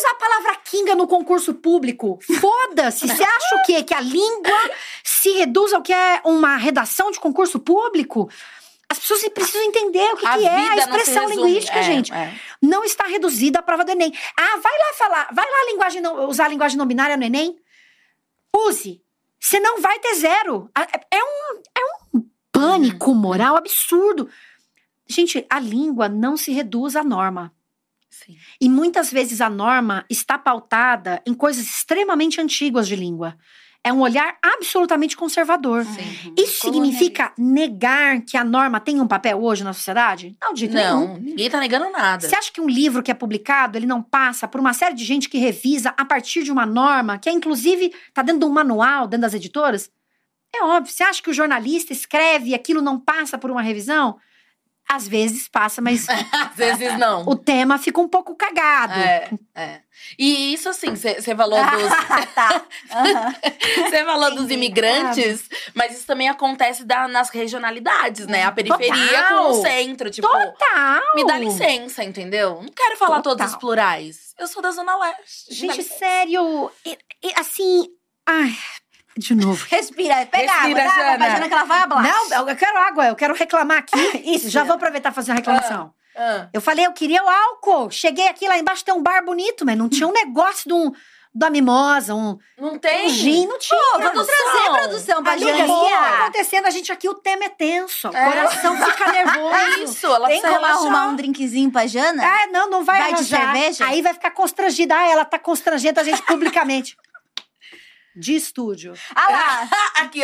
usar a palavra kinga no concurso público. Foda-se. Você acha o quê? Que a língua se reduz ao que é uma redação de concurso público? As pessoas precisam entender o que é a expressão linguística, gente. Não está reduzida à prova do Enem. Vai lá falar... Vai lá usar a linguagem não binária no Enem? Use. Você não vai ter zero. É um pânico moral absurdo. Gente, a língua não se reduz à norma. Sim. E muitas vezes a norma está pautada em coisas extremamente antigas de língua. É um olhar absolutamente conservador. Sim. Isso significa negar que a norma tem um papel hoje na sociedade? Não, de nenhum. Ninguém tá negando nada. Você acha que um livro que é publicado, ele não passa por uma série de gente que revisa a partir de uma norma, que é, inclusive, tá dentro de um manual, dentro das editoras? É óbvio. Você acha que o jornalista escreve e aquilo não passa por uma revisão? Às vezes passa, mas… Às vezes não. O tema fica um pouco cagado. É. E isso assim, você falou dos… Tá. Você falou dos imigrantes, mas isso também acontece nas regionalidades, né? A periferia com o centro, tipo… Total! Me dá licença, entendeu? Não quero falar todos os plurais. Eu sou da Zona Leste. Gente, sério… Assim… Ai… De novo. Respira, pega água, Jana. Imagina que ela vai ablar. Não, eu quero água, eu quero reclamar aqui. Isso, já vou aproveitar e fazer uma reclamação. Eu falei, eu queria o álcool. Cheguei aqui, lá embaixo tem um bar bonito, mas não tinha um negócio de da mimosa, Não tem? Um gin, não tinha. Pô, vamos trazer produção pra Jana. O que tá acontecendo? A gente aqui, o tema é tenso. O coração fica nervoso. É isso, ela tem como arrumar um drinkzinho pra Jana? Ah, não vai arranjar. Vai de cerveja? Aí vai ficar constrangida. Ah, ela tá constrangendo a gente publicamente. De estúdio. Ah lá! Aqui,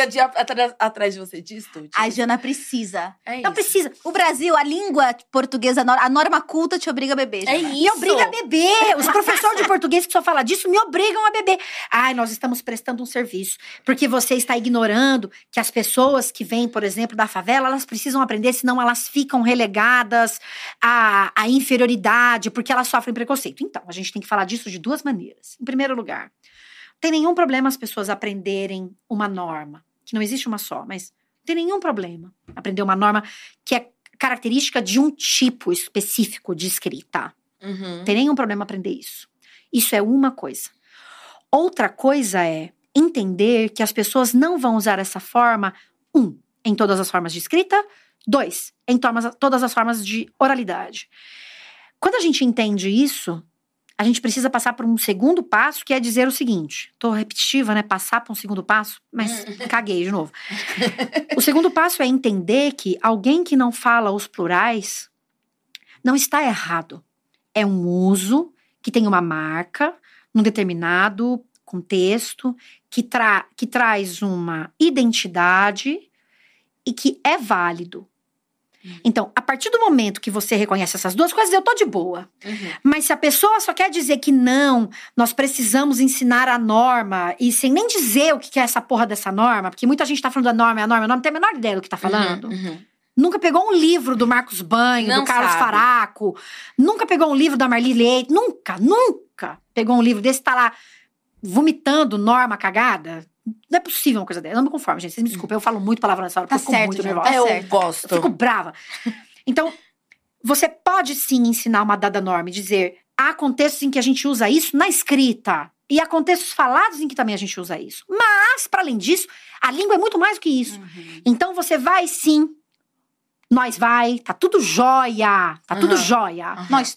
atrás de você, de estúdio. A Jana precisa. Não precisa. O Brasil, a língua portuguesa, a norma culta te obriga a beber, Jana. É isso. Me obriga a beber. Os professores de português que só falam disso me obrigam a beber. Ai, nós estamos prestando um serviço. Porque você está ignorando que as pessoas que vêm, por exemplo, da favela, elas precisam aprender, senão elas ficam relegadas à inferioridade, porque elas sofrem preconceito. Então, a gente tem que falar disso de duas maneiras. Em primeiro lugar, tem nenhum problema as pessoas aprenderem uma norma, que não existe uma só, mas não tem nenhum problema aprender uma norma que é característica de um tipo específico de escrita. Não tem nenhum problema aprender isso. Isso é uma coisa. Outra coisa é entender que as pessoas não vão usar essa forma, em todas as formas de escrita, em todas as formas de oralidade. Quando a gente entende isso, a gente precisa passar por um segundo passo, que é dizer o seguinte. Tô repetitiva, né? Passar por um segundo passo, mas caguei de novo. O segundo passo é entender que alguém que não fala os plurais não está errado. É um uso que tem uma marca num determinado contexto, que traz uma identidade e que é válido. Então, a partir do momento que você reconhece essas duas coisas, eu tô de boa. Mas se a pessoa só quer dizer que não, nós precisamos ensinar a norma, e sem nem dizer o que é essa porra dessa norma, porque muita gente tá falando da norma, não tem a menor ideia do que tá falando. Nunca pegou um livro do Marcos Banho, do Carlos Faraco, nunca pegou um livro da Marli Leite, nunca pegou um livro desse, tá lá vomitando norma cagada. Não é possível uma coisa dessa. Eu não me conformo, gente. Vocês me desculpem. Eu falo muito palavrão nessa hora, porque eu fico muito nervosa. Eu gosto. Eu fico brava. Então, você pode sim ensinar uma dada norma e dizer há contextos em que a gente usa isso na escrita. E há contextos falados em que também a gente usa isso. Mas, para além disso, a língua é muito mais do que isso. Então, você vai sim. Nós vai. Tá tudo jóia. Tá tudo jóia. Nós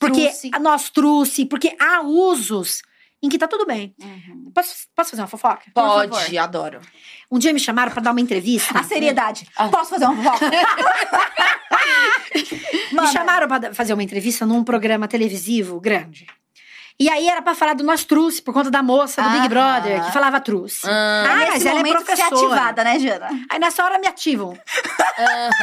trouxe. Porque há usos em que tá tudo bem. Posso fazer uma fofoca? Pode, adoro. Um dia me chamaram pra dar uma entrevista. A seriedade. Posso fazer uma fofoca? Me chamaram pra fazer uma entrevista num programa televisivo grande. E aí era pra falar do nós truce, por conta da moça do Big Brother, que falava truce. Mas ela é professora. Você é ativada, né, Jana? Aí nessa hora me ativam.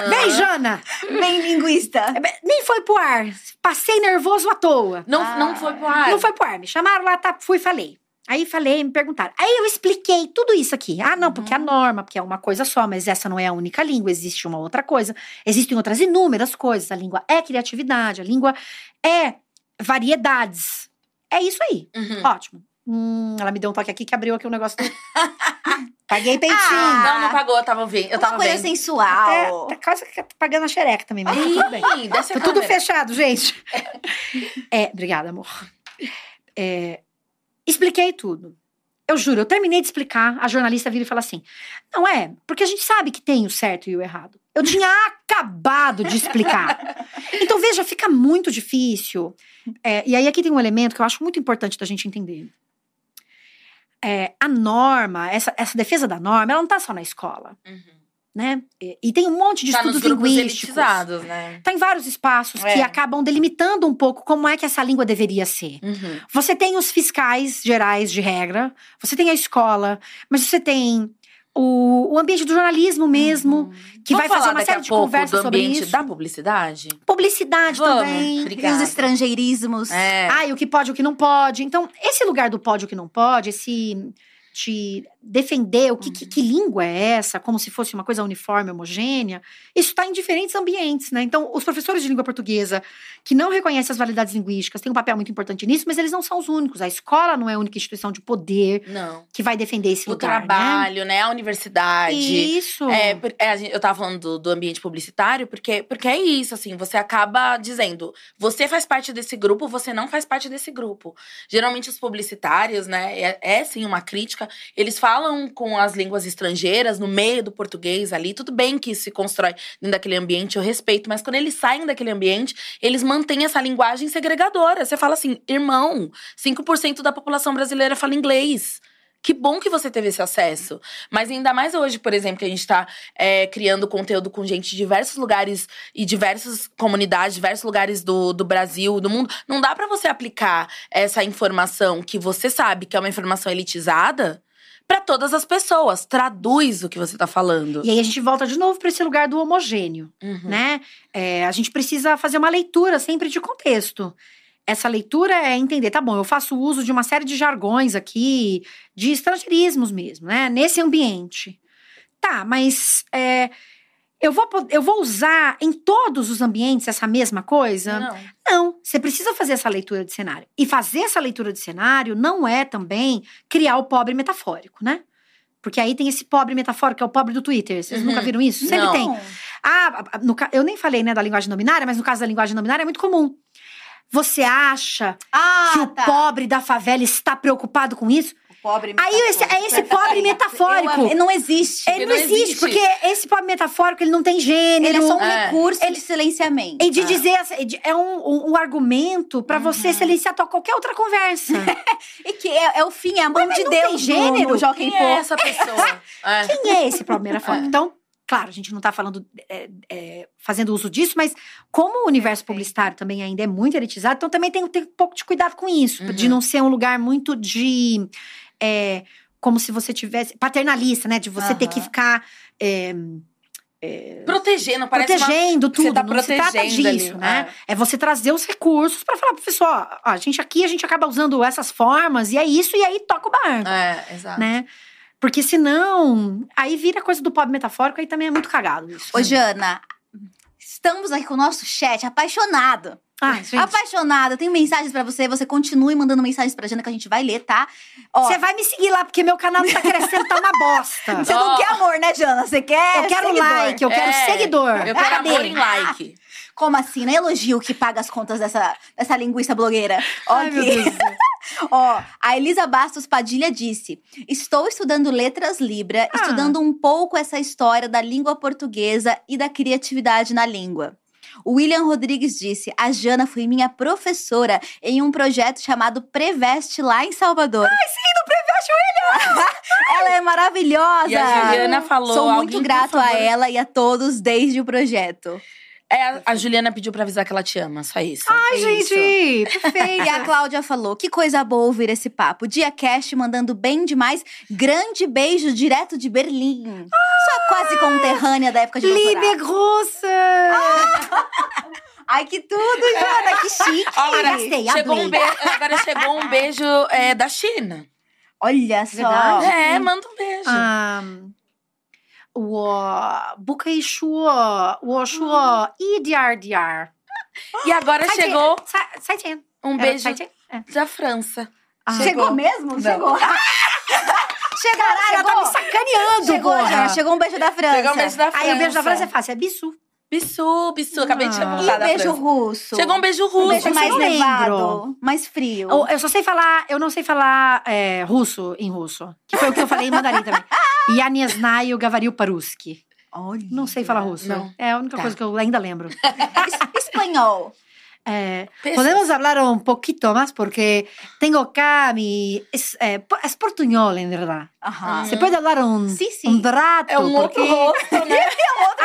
Bem, Jana. Bem linguista. Nem foi pro ar. Passei nervoso à toa. Não foi pro ar. Não foi pro ar. Me chamaram lá, fui e falei. Aí falei, me perguntaram. Aí eu expliquei tudo isso aqui. Porque a norma, porque é uma coisa só, mas essa não é a única língua, existe uma outra coisa. Existem outras inúmeras coisas. A língua é criatividade, a língua é variedades. É isso aí. Ótimo. Ela me deu um toque aqui que abriu aqui o negócio do... Paguei peitinho. Não pagou, eu tava vendo. Uma coisa sensual. Até quase pagando a xereca também, mas tudo bem. Tô tudo fechado, gente. Obrigada, amor. Expliquei tudo. Eu juro, eu terminei de explicar, a jornalista vira e fala assim, porque a gente sabe que tem o certo e o errado. Eu tinha acabado de explicar. Então, veja, fica muito difícil. E aí, aqui tem um elemento que eu acho muito importante da gente entender. A norma, essa defesa da norma, ela não tá só na escola. Né? E tem um monte de estudos linguísticos. Né? Tá em vários espaços que acabam delimitando um pouco como é que essa língua deveria ser. Você tem os fiscais gerais de regra, você tem a escola, mas você tem o ambiente do jornalismo mesmo, que vai fazer uma série de conversas sobre isso. Da publicidade? Publicidade também. E os estrangeirismos. O que pode, o que não pode. Então, esse lugar do pode, o que não pode, esse de defender o que língua é essa, como se fosse uma coisa uniforme, homogênea, isso está em diferentes ambientes, né? Então, os professores de língua portuguesa que não reconhecem as validades linguísticas têm um papel muito importante nisso, mas eles não são os únicos. A escola não é a única instituição de poder que vai defender esse lugar. O trabalho, né? A universidade. Isso. Eu tava falando do ambiente publicitário, porque é isso, assim, você acaba dizendo, você faz parte desse grupo, você não faz parte desse grupo. Geralmente os publicitários, né, sim uma crítica, eles falam com as línguas estrangeiras, no meio do português ali, tudo bem que se constrói dentro daquele ambiente, eu respeito, mas quando eles saem daquele ambiente, eles mantêm essa linguagem segregadora. Você fala assim, irmão, 5% da população brasileira fala inglês. Que bom que você teve esse acesso. Mas ainda mais hoje, por exemplo, que a gente está criando conteúdo com gente de diversos lugares e diversas comunidades, diversos lugares do Brasil, do mundo. Não dá para você aplicar essa informação que você sabe que é uma informação elitizada para todas as pessoas. Traduz o que você está falando. E aí a gente volta de novo para esse lugar do homogêneo, né? A gente precisa fazer uma leitura sempre de contexto. Essa leitura é entender, tá bom, eu faço uso de uma série de jargões aqui, de estrangeirismos mesmo, né? Nesse ambiente. Tá, mas eu vou usar em todos os ambientes essa mesma coisa? Não, você precisa fazer essa leitura de cenário. E fazer essa leitura de cenário não é também criar o pobre metafórico, né? Porque aí tem esse pobre metafórico, que é o pobre do Twitter. Vocês nunca viram isso? Sempre tem. Eu nem falei, né, da linguagem nominária, mas no caso da linguagem nominária é muito comum. Você acha que o pobre da favela está preocupado com isso? O pobre metafórico. Aí esse pobre metafórico. Não existe. Ele não existe, porque esse pobre metafórico ele não tem gênero. Ele é só um recurso de silenciamento. E de dizer, é um argumento pra você silenciar qualquer outra conversa. E que é o fim, é a mão de Deus. Não tem gênero. Quem é essa pessoa? Quem é esse pobre metafórico? Então, claro, a gente não está falando, fazendo uso disso, mas como o universo publicitário também ainda é muito elitizado, então também tem que ter um pouco de cuidado com isso, de não ser um lugar muito de… como se você tivesse… paternalista, né? De você ter que ficar… protegendo, parece protegendo tudo, não se trata disso, né? É você trazer os recursos pra falar pro pessoal, ó, a gente acaba usando essas formas, e é isso, e aí toca o barco. Exato. Né? Porque senão, aí vira coisa do pobre metafórico, aí também é muito cagado isso. Ô, Jana, estamos aqui com o nosso chat apaixonado. Ai, gente. Apaixonada, eu tenho mensagens pra você. Você continue mandando mensagens pra Jana que a gente vai ler, tá? Você vai me seguir lá, porque meu canal não tá crescendo, tá uma bosta. Você não quer amor, né, Jana? Você quer Eu quero seguidor. Like, eu quero seguidor. Eu quero amor em like. Como assim? Não é elogio que paga as contas dessa linguista blogueira. Ai, meu Deus. A Elisa Bastos Padilha disse: estou estudando letras libra, estudando um pouco essa história da língua portuguesa e da criatividade na língua. O William Rodrigues disse: a Jana foi minha professora em um projeto chamado Preveste lá em Salvador. Ai, sim, no Preveste, William! Ela é maravilhosa! E a Juliana falou: sou muito grato a ela e a todos desde o projeto. A Juliana pediu pra avisar que ela te ama, só isso. Ai, gente, perfeito. E a Cláudia falou, que coisa boa ouvir esse papo. DiaCast mandando bem demais. Grande beijo direto de Berlim. Sua quase conterrânea da época de doutorado. Liebe Grüße! Ai, que tudo, Jana, que chique. Agora chegou um beijo da China. Olha só. Manda um beijo. E agora chegou um beijo da França. Chegou mesmo? Não. Chegou. Chegará, ela tá me sacaneando. Chegou um beijo da França. Aí o beijo da França é fácil, é bisu. Bisu, acabei de chamar. Beijo russo. Chegou um beijo russo. Um beijo mais nevado, mais frio. Eu só sei falar, eu não sei falar russo em russo. Que foi o que eu falei em mandarim também. Yaniesnai o Gavaril Paruski. Não sei falar russo. Não. É a única coisa que eu ainda lembro. Espanhol. Podemos falar um pouquinho mais, porque tenho cá mi. É portunhol, em verdade. Você pode falar um rato. É um outro rosto, né?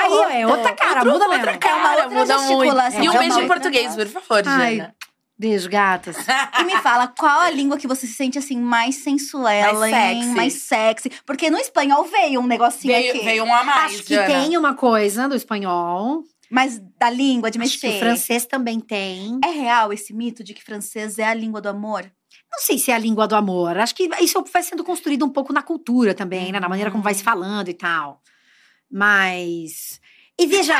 Aí é outra cara, muda mesmo. Outra cara, muda muito. E um beijo em português, por favor, Jana. Beijo, gatas. E me fala, qual a língua que você se sente, assim, mais sensuela, mais sexy? Porque no espanhol veio um negocinho aqui. Veio um a mais, acho que Jana. Tem uma coisa do espanhol. Mas da língua, de mexer. Acho que o francês também tem. É real esse mito de que francês é a língua do amor? Não sei se é a língua do amor. Acho que isso vai sendo construído um pouco na cultura também, né? Na maneira como vai se falando e tal. Mas... E veja...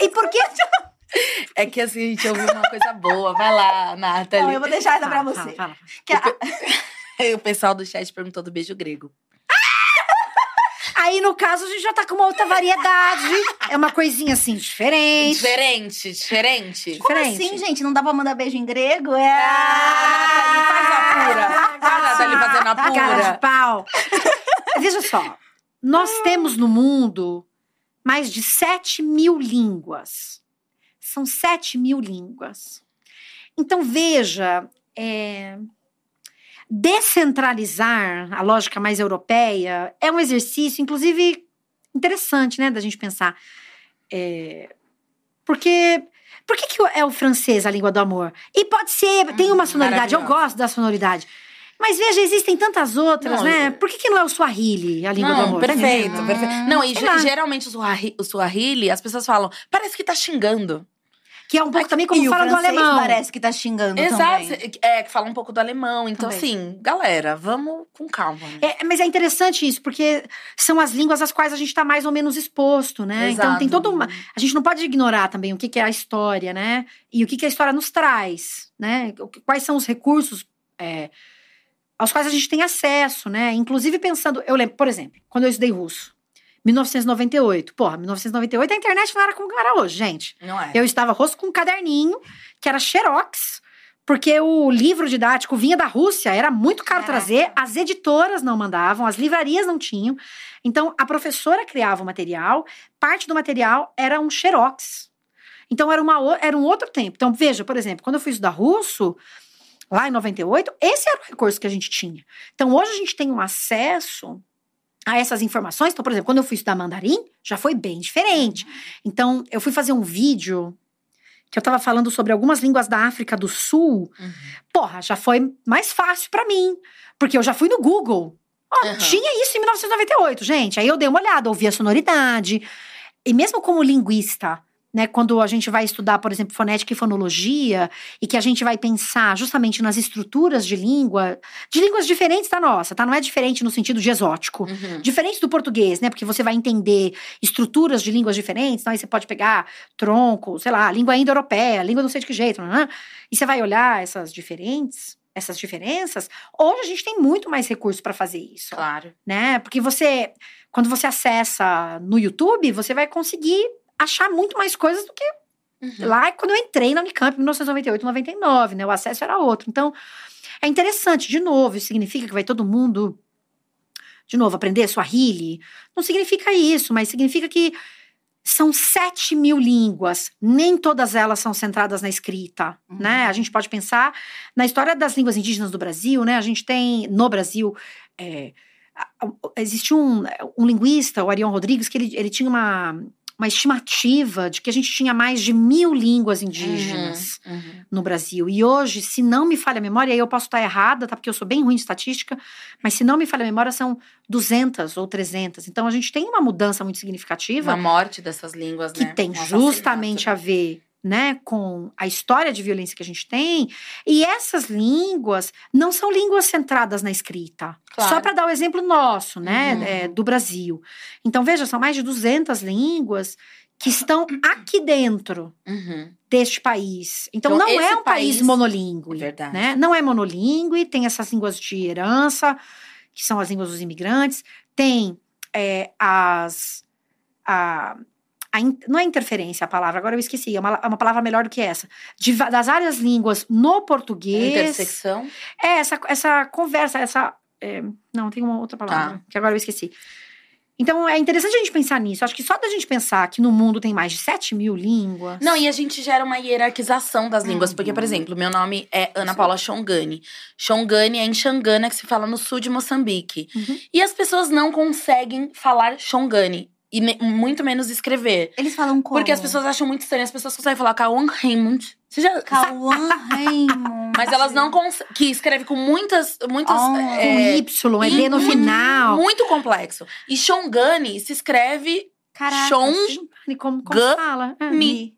E por que... É que assim, a gente ouviu uma coisa boa. Vai lá, Nátaly. Não, eu vou deixar essa pra você. Fala. O pessoal do chat perguntou do beijo grego. Aí, no caso, a gente já tá com uma outra variedade. É uma coisinha, assim, diferente. Como assim, gente? Não dá pra mandar beijo em grego? É... Ah, Nátaly fazendo a pura. Cara de pau. Veja só. Nós temos no mundo mais de 7 mil línguas. São 7 mil línguas. Então, veja... Descentralizar a lógica mais europeia é um exercício, inclusive, interessante, né, da gente pensar. Por que é o francês a língua do amor? E pode ser, tem uma sonoridade, eu gosto da sonoridade. Mas veja, existem tantas outras, né? Por que não é o Swahili, a língua do amor? Perfeito. Não, e geralmente o Swahili, as pessoas falam, parece que tá xingando. Que é um pouco também como fala do alemão. Parece que tá xingando. Exato. Também. É, que fala um pouco do alemão. Então, assim, galera, vamos com calma. Né? Mas é interessante isso, porque são as línguas às quais a gente tá mais ou menos exposto, né? Exato. Então, tem toda uma... A gente não pode ignorar também o que é a história, né? E o que a história nos traz, né? Quais são os recursos aos quais a gente tem acesso, né? Inclusive pensando... Eu lembro, por exemplo, quando eu estudei russo. 1998. Porra, 1998 a internet não era como era hoje, gente. Não é. Eu estava rosto com um caderninho, que era xerox, porque o livro didático vinha da Rússia, era muito caro trazer, as editoras não mandavam, as livrarias não tinham. Então, a professora criava o material, parte do material era um xerox. Então, era um outro tempo. Então, veja, por exemplo, quando eu fui estudar russo, lá em 98, esse era o recurso que a gente tinha. Então, hoje a gente tem um acesso... a essas informações. Então, por exemplo, quando eu fui estudar mandarim, já foi bem diferente. Então, eu fui fazer um vídeo que eu tava falando sobre algumas línguas da África do Sul. Uhum. Porra, já foi mais fácil pra mim. Porque eu já fui no Google. Tinha isso em 1998, gente. Aí eu dei uma olhada, ouvi a sonoridade. E mesmo como linguista, né, quando a gente vai estudar, por exemplo, fonética e fonologia, e que a gente vai pensar justamente nas estruturas de língua, de línguas diferentes da nossa, tá? Não é diferente no sentido de exótico. Uhum. Diferente do português, né? Porque você vai entender estruturas de línguas diferentes, então aí você pode pegar tronco, sei lá, língua indo-europeia, língua não sei de que jeito, e você vai olhar essas diferenças, hoje a gente tem muito mais recursos para fazer isso. Claro. Né? Porque quando você acessa no YouTube, você vai conseguir achar muito mais coisas do que lá quando eu entrei na Unicamp em 1998, 99, né? O acesso era outro. Então, é interessante. De novo, isso significa que vai todo mundo, de novo, aprender Swahili? Não significa isso, mas significa que são 7 mil línguas. Nem todas elas são centradas na escrita, né? A gente pode pensar na história das línguas indígenas do Brasil, né? A gente tem, no Brasil... existe um linguista, o Arião Rodrigues, que ele tinha uma estimativa de que a gente tinha mais de 1.000 línguas indígenas no Brasil. E hoje, se não me falha a memória, aí eu posso estar errada, tá? Porque eu sou bem ruim de estatística, mas se não me falha a memória, são 200 ou 300. Então, a gente tem uma mudança muito significativa. A morte dessas línguas, né? Que tem justamente a ver, né, com a história de violência que a gente tem. E essas línguas não são línguas centradas na escrita. Claro. Só para dar o exemplo nosso, né, do Brasil. Então, veja, são mais de 200 línguas que estão aqui dentro deste país. Então não é um país monolíngue. É verdade. Né? Não é monolíngue, tem essas línguas de herança, que são as línguas dos imigrantes. Tem não é interferência a palavra, agora eu esqueci, é uma palavra melhor do que essa. Das várias línguas no português. Intersecção? Essa conversa, não, tem uma outra palavra, que agora eu esqueci. Então, é interessante a gente pensar nisso. Acho que só da gente pensar que no mundo tem mais de 7 mil línguas... Não, e a gente gera uma hierarquização das línguas. Porque, por exemplo, meu nome é Ana Paula Xongani. Xongani é em Xangana, que se fala no sul de Moçambique. E as pessoas não conseguem falar Xongani. E muito menos escrever. Eles falam como? Porque as pessoas acham muito estranho. As pessoas conseguem falar Cauã Raymond. Você já... Cauã Raymond. Mas elas não conseguem... Que escreve com muitas com Y, D no final. Muito complexo. E Xongani se escreve... Caraca, Xongani, como fala? Mi.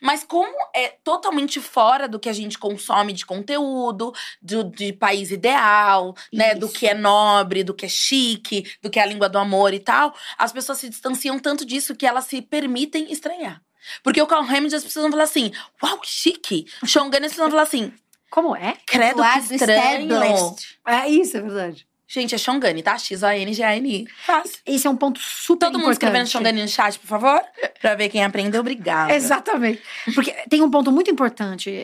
Mas como é totalmente fora do que a gente consome de conteúdo, de país ideal, né? Do que é nobre, do que é chique, do que é a língua do amor e tal. As pessoas se distanciam tanto disso que elas se permitem estranhar. Porque o Carl Hamid, as pessoas vão falar assim, uau, que chique. Xongani, as pessoas vão falar assim, como é? Credo que estranho. É isso, é verdade. Gente, é Xongani, tá? Xongani. Fácil. Esse é um ponto super importante. Todo mundo escrevendo Xongani no chat, por favor. Pra ver quem aprendeu, obrigada. Exatamente. Porque tem um ponto muito importante,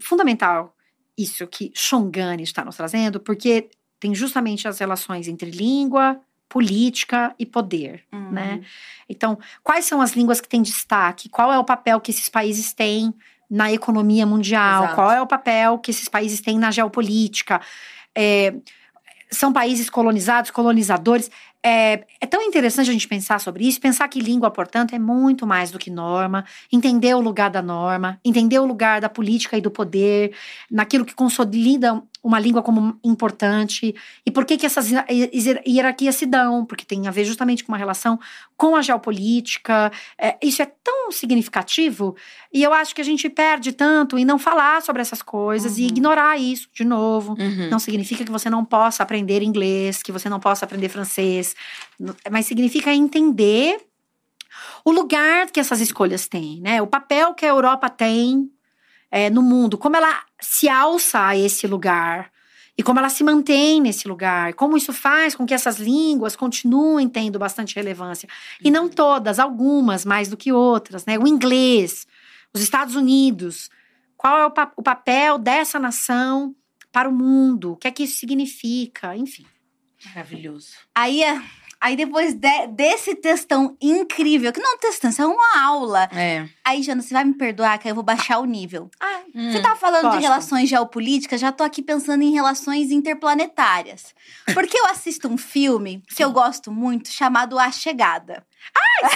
fundamental, isso que Xongani está nos trazendo, porque tem justamente as relações entre língua, política e poder, né? Então, quais são as línguas que têm destaque? Qual é o papel que esses países têm na economia mundial? Exato. Qual é o papel que esses países têm na geopolítica? São países colonizados, colonizadores. É tão interessante a gente pensar sobre isso. Pensar que língua, portanto, é muito mais do que norma. Entender o lugar da norma. Entender o lugar da política e do poder. Naquilo que consolida uma língua como importante. E por que que essas hierarquias se dão? Porque tem a ver justamente com uma relação com a geopolítica. Isso é tão significativo. E eu acho que a gente perde tanto em não falar sobre essas coisas. E ignorar isso de novo. Não significa que você não possa aprender inglês. Que você não possa aprender francês. Mas significa entender o lugar que essas escolhas têm, né? O papel que a Europa tem no mundo, como ela se alça a esse lugar e como ela se mantém nesse lugar, como isso faz com que essas línguas continuem tendo bastante relevância. E não todas, algumas mais do que outras, né? O inglês, os Estados Unidos, qual é o papel dessa nação para o mundo, o que é que isso significa, enfim. Maravilhoso. Aí depois desse textão incrível, que não é um textão, isso é uma aula. Aí, Jana, você vai me perdoar, que aí eu vou baixar o nível. Você tá falando de relações geopolíticas, já tô aqui pensando em relações interplanetárias. Porque eu assisto um filme que eu gosto muito, chamado A Chegada.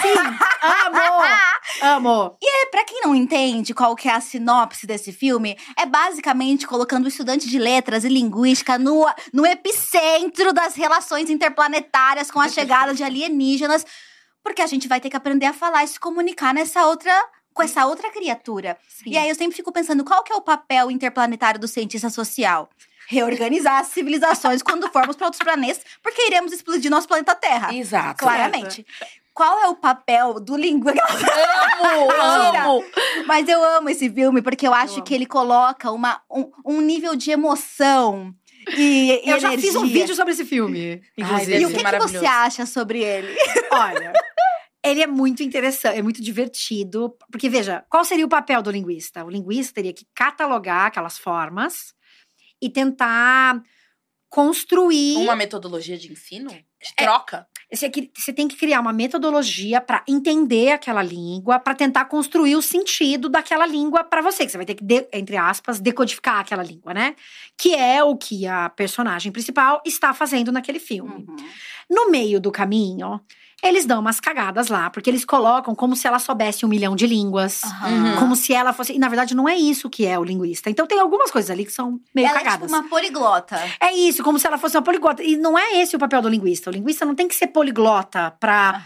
Sim! Amo! E pra quem não entende qual que é a sinopse desse filme, é basicamente colocando o estudante de letras e linguística no epicentro das relações interplanetárias com a chegada de alienígenas, porque a gente vai ter que aprender a falar e se comunicar com essa outra criatura. Sim. E aí eu sempre fico pensando, qual que é o papel interplanetário do cientista social? Reorganizar as civilizações quando formos para outros planetas, porque iremos explodir nosso planeta Terra. Exato. Claramente. Qual é o papel do língua? Amo! Mas eu amo esse filme, porque eu acho que ele coloca um nível de emoção e energia. Eu já fiz um vídeo sobre esse filme, inclusive. E o que você acha sobre ele? Olha, ele é muito interessante, é muito divertido. Porque, veja, qual seria o papel do linguista? O linguista teria que catalogar aquelas formas e tentar construir... Uma metodologia de ensino? De troca? Você tem que criar uma metodologia para entender aquela língua, para tentar construir o sentido daquela língua para você. Que você vai ter que, entre aspas, decodificar aquela língua, né? Que é o que a personagem principal está fazendo naquele filme. No meio do caminho, eles dão umas cagadas lá, porque eles colocam como se ela soubesse 1 milhão de línguas. Como se ela fosse... E, na verdade, não é isso que é o linguista. Então, tem algumas coisas ali que são meio cagadas. Ela é tipo uma poliglota. É isso, como se ela fosse uma poliglota. E não é esse o papel do linguista. O linguista não tem que ser poliglota pra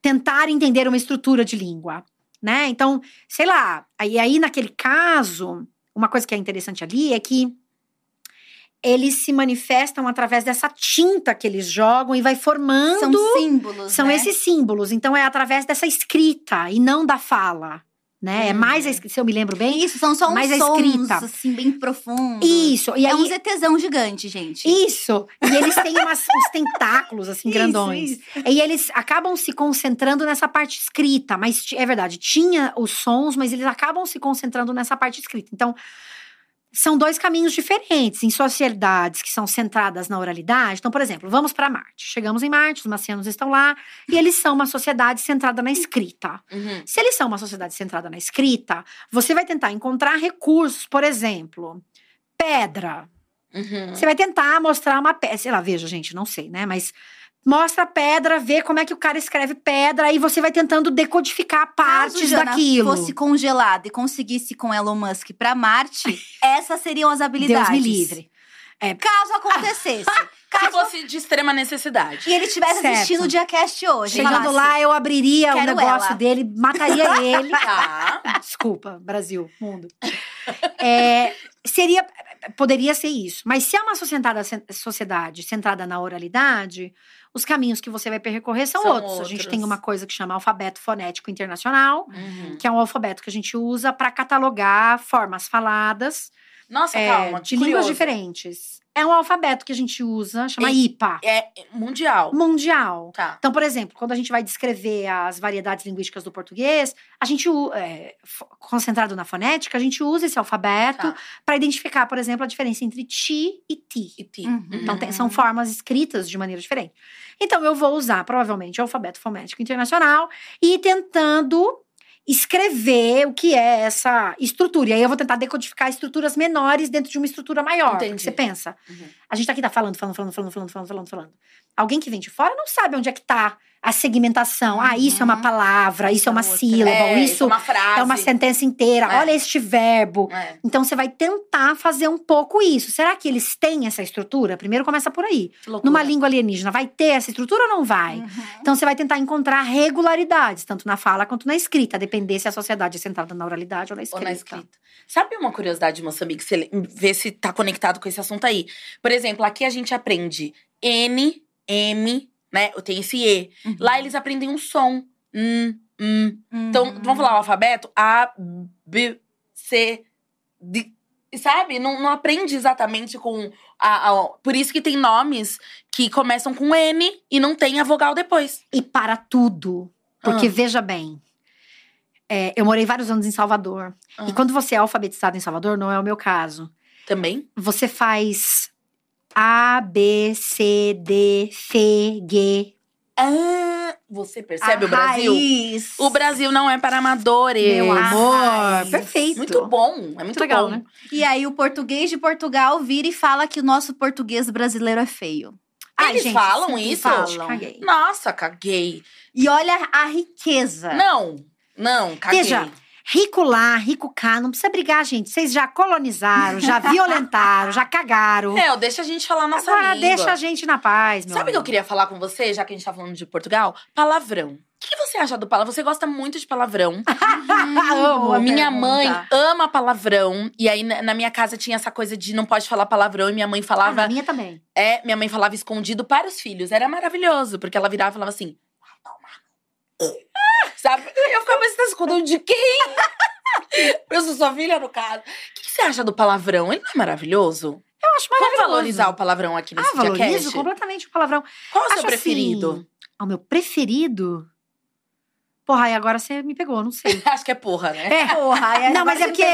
tentar entender uma estrutura de língua, né? Então, sei lá. Aí, naquele caso, uma coisa que é interessante ali é que eles se manifestam através dessa tinta que eles jogam e vai formando... São símbolos, são, né? Esses símbolos. Então, é através dessa escrita e não da fala, né? É mais a escrita, se eu me lembro bem. Isso, são só uns sons, assim, bem profundos. Isso. E aí, um ZTzão gigante, gente. Isso. E eles têm uns tentáculos, assim, grandões. Isso. E eles acabam se concentrando nessa parte escrita. Mas, é verdade, tinha os sons, mas eles acabam se concentrando nessa parte escrita. Então... São dois caminhos diferentes em sociedades que são centradas na oralidade. Então, por exemplo, vamos para Marte. Chegamos em Marte, os marcianos estão lá e eles são uma sociedade centrada na escrita. Se eles são uma sociedade centrada na escrita, você vai tentar encontrar recursos, por exemplo, pedra. Você vai tentar mostrar uma pedra. Sei lá, veja, gente, não sei, né? Mas mostra a pedra, vê como é que o cara escreve pedra, aí você vai tentando decodificar partes daquilo. Se fosse congelada e conseguisse com Elon Musk pra Marte, essas seriam as habilidades. Deus me livre. Caso acontecesse. Caso fosse de extrema necessidade. E ele estivesse assistindo o DiaCast hoje. Chegando lá, eu abriria o negócio dele, mataria ele. Desculpa, Brasil, mundo. Poderia ser isso. Mas se é uma sociedade centrada na oralidade, os caminhos que você vai percorrer são outros. A gente tem uma coisa que chama alfabeto fonético internacional, que é um alfabeto que a gente usa para catalogar formas faladas de línguas diferentes. É um alfabeto que a gente usa, chama IPA. É mundial. Mundial. Tá. Então, por exemplo, quando a gente vai descrever as variedades linguísticas do português, a gente, concentrado na fonética, a gente usa esse alfabeto para identificar, por exemplo, a diferença entre ti e ti. Então, são formas escritas de maneira diferente. Então, eu vou usar, provavelmente, o alfabeto fonético internacional e tentando escrever o que é essa estrutura. E aí eu vou tentar decodificar estruturas menores dentro de uma estrutura maior. Entendi. Porque você pensa. A gente tá falando. Alguém que vem de fora não sabe onde é que tá a segmentação. Ah, isso é uma palavra, isso é uma sílaba, isso é uma frase. É uma sentença inteira. Olha este verbo. Então você vai tentar fazer um pouco isso. Será que eles têm essa estrutura? Primeiro começa por aí. Numa língua alienígena, vai ter essa estrutura ou não vai? Então você vai tentar encontrar regularidades, tanto na fala quanto na escrita, depender se a sociedade é centrada na oralidade ou na escrita. Sabe uma curiosidade de Moçambique? Você vê se tá conectado com esse assunto aí. Por exemplo, aqui a gente aprende N, M, né? Tem esse E. Lá eles aprendem um som. Então, vamos falar o alfabeto? A, B, C, D. Sabe? Não aprende exatamente com a. Por isso que tem nomes que começam com N e não tem a vogal depois. E para tudo. Porque veja bem. Eu morei vários anos em Salvador. E quando você é alfabetizado em Salvador, não é o meu caso. Também? Você faz A, B, C, D, F, G. Você percebe o Brasil? Raiz. O Brasil não é para amadores. Meu amor, perfeito. Muito bom, muito legal, bom. Né? E aí o português de Portugal vira e fala que o nosso português brasileiro é feio. Eles falam isso? Falam. Caguei. Nossa, caguei. E olha a riqueza. Não, caguei. Veja, rico lá, rico cá, não precisa brigar, gente. Vocês já colonizaram, já violentaram, já cagaram. Deixa a gente falar a nossa língua. Agora deixa a gente na paz, meu amor. Sabe o que eu queria falar com você, já que a gente tá falando de Portugal? Palavrão. O que você acha do palavrão? Você gosta muito de palavrão. Minha mãe ama palavrão. E aí, na minha casa, tinha essa coisa de não pode falar palavrão. E minha mãe falava… minha também. Minha mãe falava escondido para os filhos. Era maravilhoso, porque ela virava e falava assim… Sabe? Eu ficava pensando, escondendo de quem? Eu sou sua filha, no caso. O que você acha do palavrão? Ele não é maravilhoso? Eu acho maravilhoso. Como valorizar o palavrão aqui nesse DiaCast? Valorizo completamente o palavrão. Qual é o seu preferido? Assim, o meu preferido? Porra, e agora você me pegou, não sei. Acho que é porra, né? Porra. Não, mas é porque…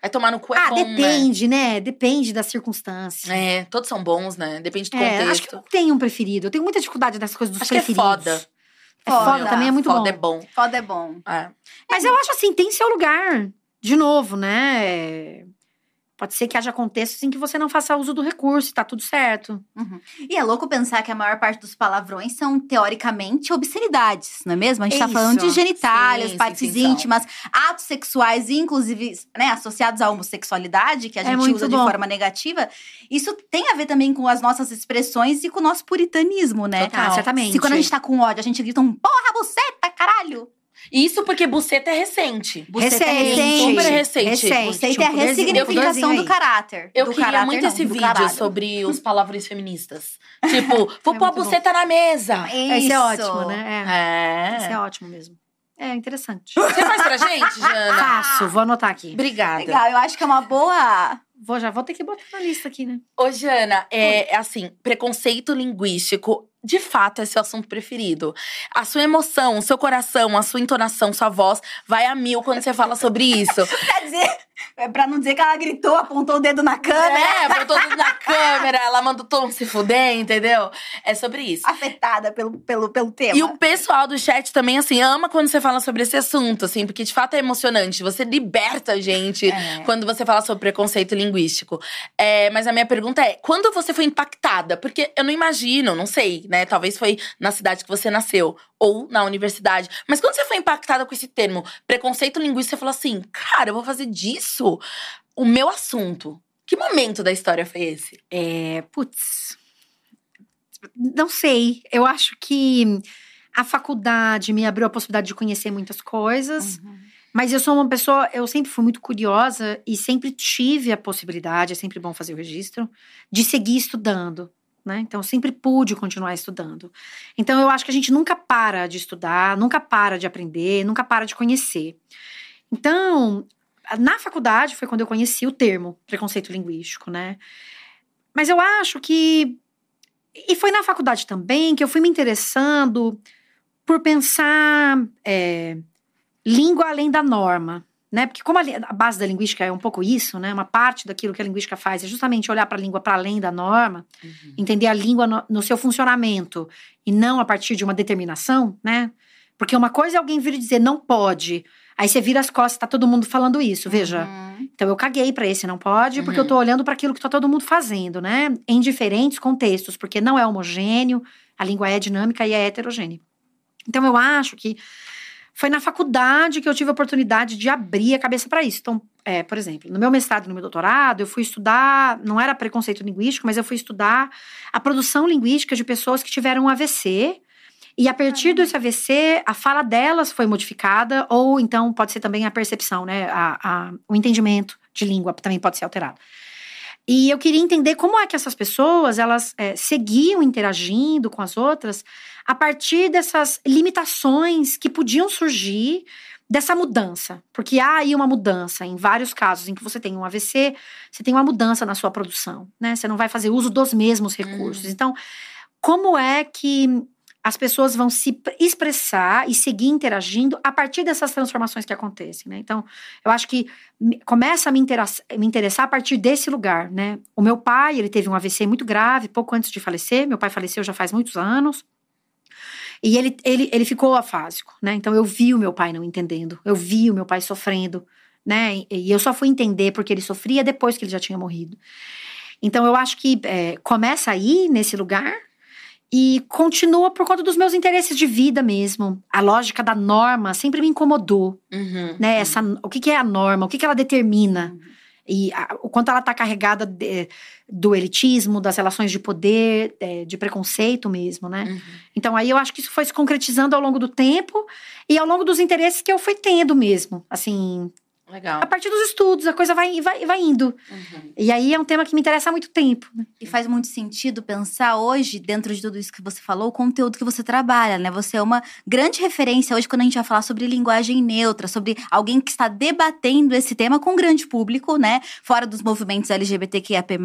É tomar no cu é bom, depende, né? Depende da circunstância. Todos são bons, né? Depende do contexto. Acho que eu não tenho um preferido. Eu tenho muita dificuldade nessas coisas dos preferidos. Acho que é foda. Foda também é muito bom. Foda é bom. Mas eu acho assim, tem seu lugar. De novo, né? Pode ser que haja contextos em que você não faça uso do recurso, tá tudo certo. E é louco pensar que a maior parte dos palavrões são, teoricamente, obscenidades, não é mesmo? A gente tá falando de genitálias, partes íntimas, atos sexuais, inclusive, né, associados à homossexualidade, que a gente usa de forma negativa. Isso tem a ver também com as nossas expressões e com o nosso puritanismo, né? Total, certamente. Se quando a gente tá com ódio, a gente grita um porra, buceta, caralho! Isso porque buceta é recente. Super recente. Buceta é a ressignificação do caráter. Eu queria muito esse vídeo sobre os palavrões feministas. Tipo, vou pôr a buceta na mesa. Isso é ótimo, né? Isso é ótimo mesmo. É interessante. Você faz pra gente, Jana? Faço, vou anotar aqui. Obrigada. Legal, eu acho que é uma boa… Já vou ter que botar na lista aqui, né? Ô, Jana, assim, preconceito linguístico… De fato, é seu assunto preferido. A sua emoção, o seu coração, a sua entonação, sua voz vai a mil quando você fala sobre isso. Quer dizer, pra não dizer que ela gritou, apontou o dedo na câmera. Apontou o dedo na câmera, ela mandou todo mundo se fuder, entendeu? É sobre isso. Afetada pelo tema. E o pessoal do chat também, assim, ama quando você fala sobre esse assunto, assim, porque de fato é emocionante. Você liberta a gente quando você fala sobre preconceito linguístico. Mas a minha pergunta é: quando você foi impactada? Porque eu não imagino, não sei, né? Talvez foi na cidade que você nasceu ou na universidade. Mas quando você foi impactada com esse termo, preconceito linguístico, você falou assim, cara, eu vou fazer disso o meu assunto. Que momento da história foi esse? Não sei. Eu acho que A faculdade me abriu a possibilidade de conhecer muitas coisas. Uhum. Mas eu sou uma pessoa, eu sempre fui muito curiosa e sempre tive a possibilidade, é sempre bom fazer o registro, de seguir estudando, né? Então, eu sempre pude continuar estudando. Então, eu acho que a gente nunca para de estudar, nunca para de aprender, nunca para de conhecer. Então, na faculdade foi quando eu conheci o termo preconceito linguístico, né? Mas eu acho que... E foi na faculdade também que eu fui me interessando por pensar... língua além da norma, né? Porque como a base da linguística é um pouco isso, né? Uma parte daquilo que a linguística faz é justamente olhar para a língua para além da norma, uhum. entender a língua no seu funcionamento e não a partir de uma determinação, né? Porque uma coisa é alguém vir dizer não pode, aí você vira as costas, tá todo mundo falando isso, veja. Uhum. Então eu caguei para esse não pode, porque eu tô olhando para aquilo que tá todo mundo fazendo, né? Em diferentes contextos, porque não é homogêneo, a língua é dinâmica e é heterogênea. Então eu acho que foi na faculdade que eu tive a oportunidade de abrir a cabeça para isso. Então, por exemplo, no meu mestrado e no meu doutorado, eu fui estudar, não era preconceito linguístico, mas eu fui estudar a produção linguística de pessoas que tiveram um AVC. E a partir desse AVC, a fala delas foi modificada, ou então pode ser também a percepção, né? O entendimento de língua também pode ser alterado. E eu queria entender como é que essas pessoas, elas seguiam interagindo com as outras a partir dessas limitações que podiam surgir dessa mudança. Porque há aí uma mudança, em vários casos em que você tem um AVC, você tem uma mudança na sua produção, né? Você não vai fazer uso dos mesmos recursos. Então, como é que as pessoas vão se expressar e seguir interagindo a partir dessas transformações que acontecem, né? Então, eu acho que começa a me interessar a partir desse lugar, né? O meu pai, ele teve um AVC muito grave, pouco antes de falecer. Meu pai faleceu já faz muitos anos. E ele ficou afásico, né? Então, eu vi o meu pai não entendendo. Eu vi o meu pai sofrendo, né? E eu só fui entender porque ele sofria depois que ele já tinha morrido. Então, eu acho que começa aí, nesse lugar... E continua por conta dos meus interesses de vida mesmo. A lógica da norma sempre me incomodou. Uhum, né? O que é a norma? O que ela determina? Uhum. E o quanto ela está carregada do elitismo, das relações de poder, de preconceito mesmo, né? Uhum. Então, aí eu acho que isso foi se concretizando ao longo do tempo e ao longo dos interesses que eu fui tendo mesmo. Assim, legal. A partir dos estudos, a coisa vai indo. Uhum. E aí é um tema que me interessa há muito tempo. Né? E faz muito sentido pensar hoje, dentro de tudo isso que você falou, o conteúdo que você trabalha, né? Você é uma grande referência hoje quando a gente vai falar sobre linguagem neutra, sobre alguém que está debatendo esse tema com um grande público, né? Fora dos movimentos LGBTQIAP+.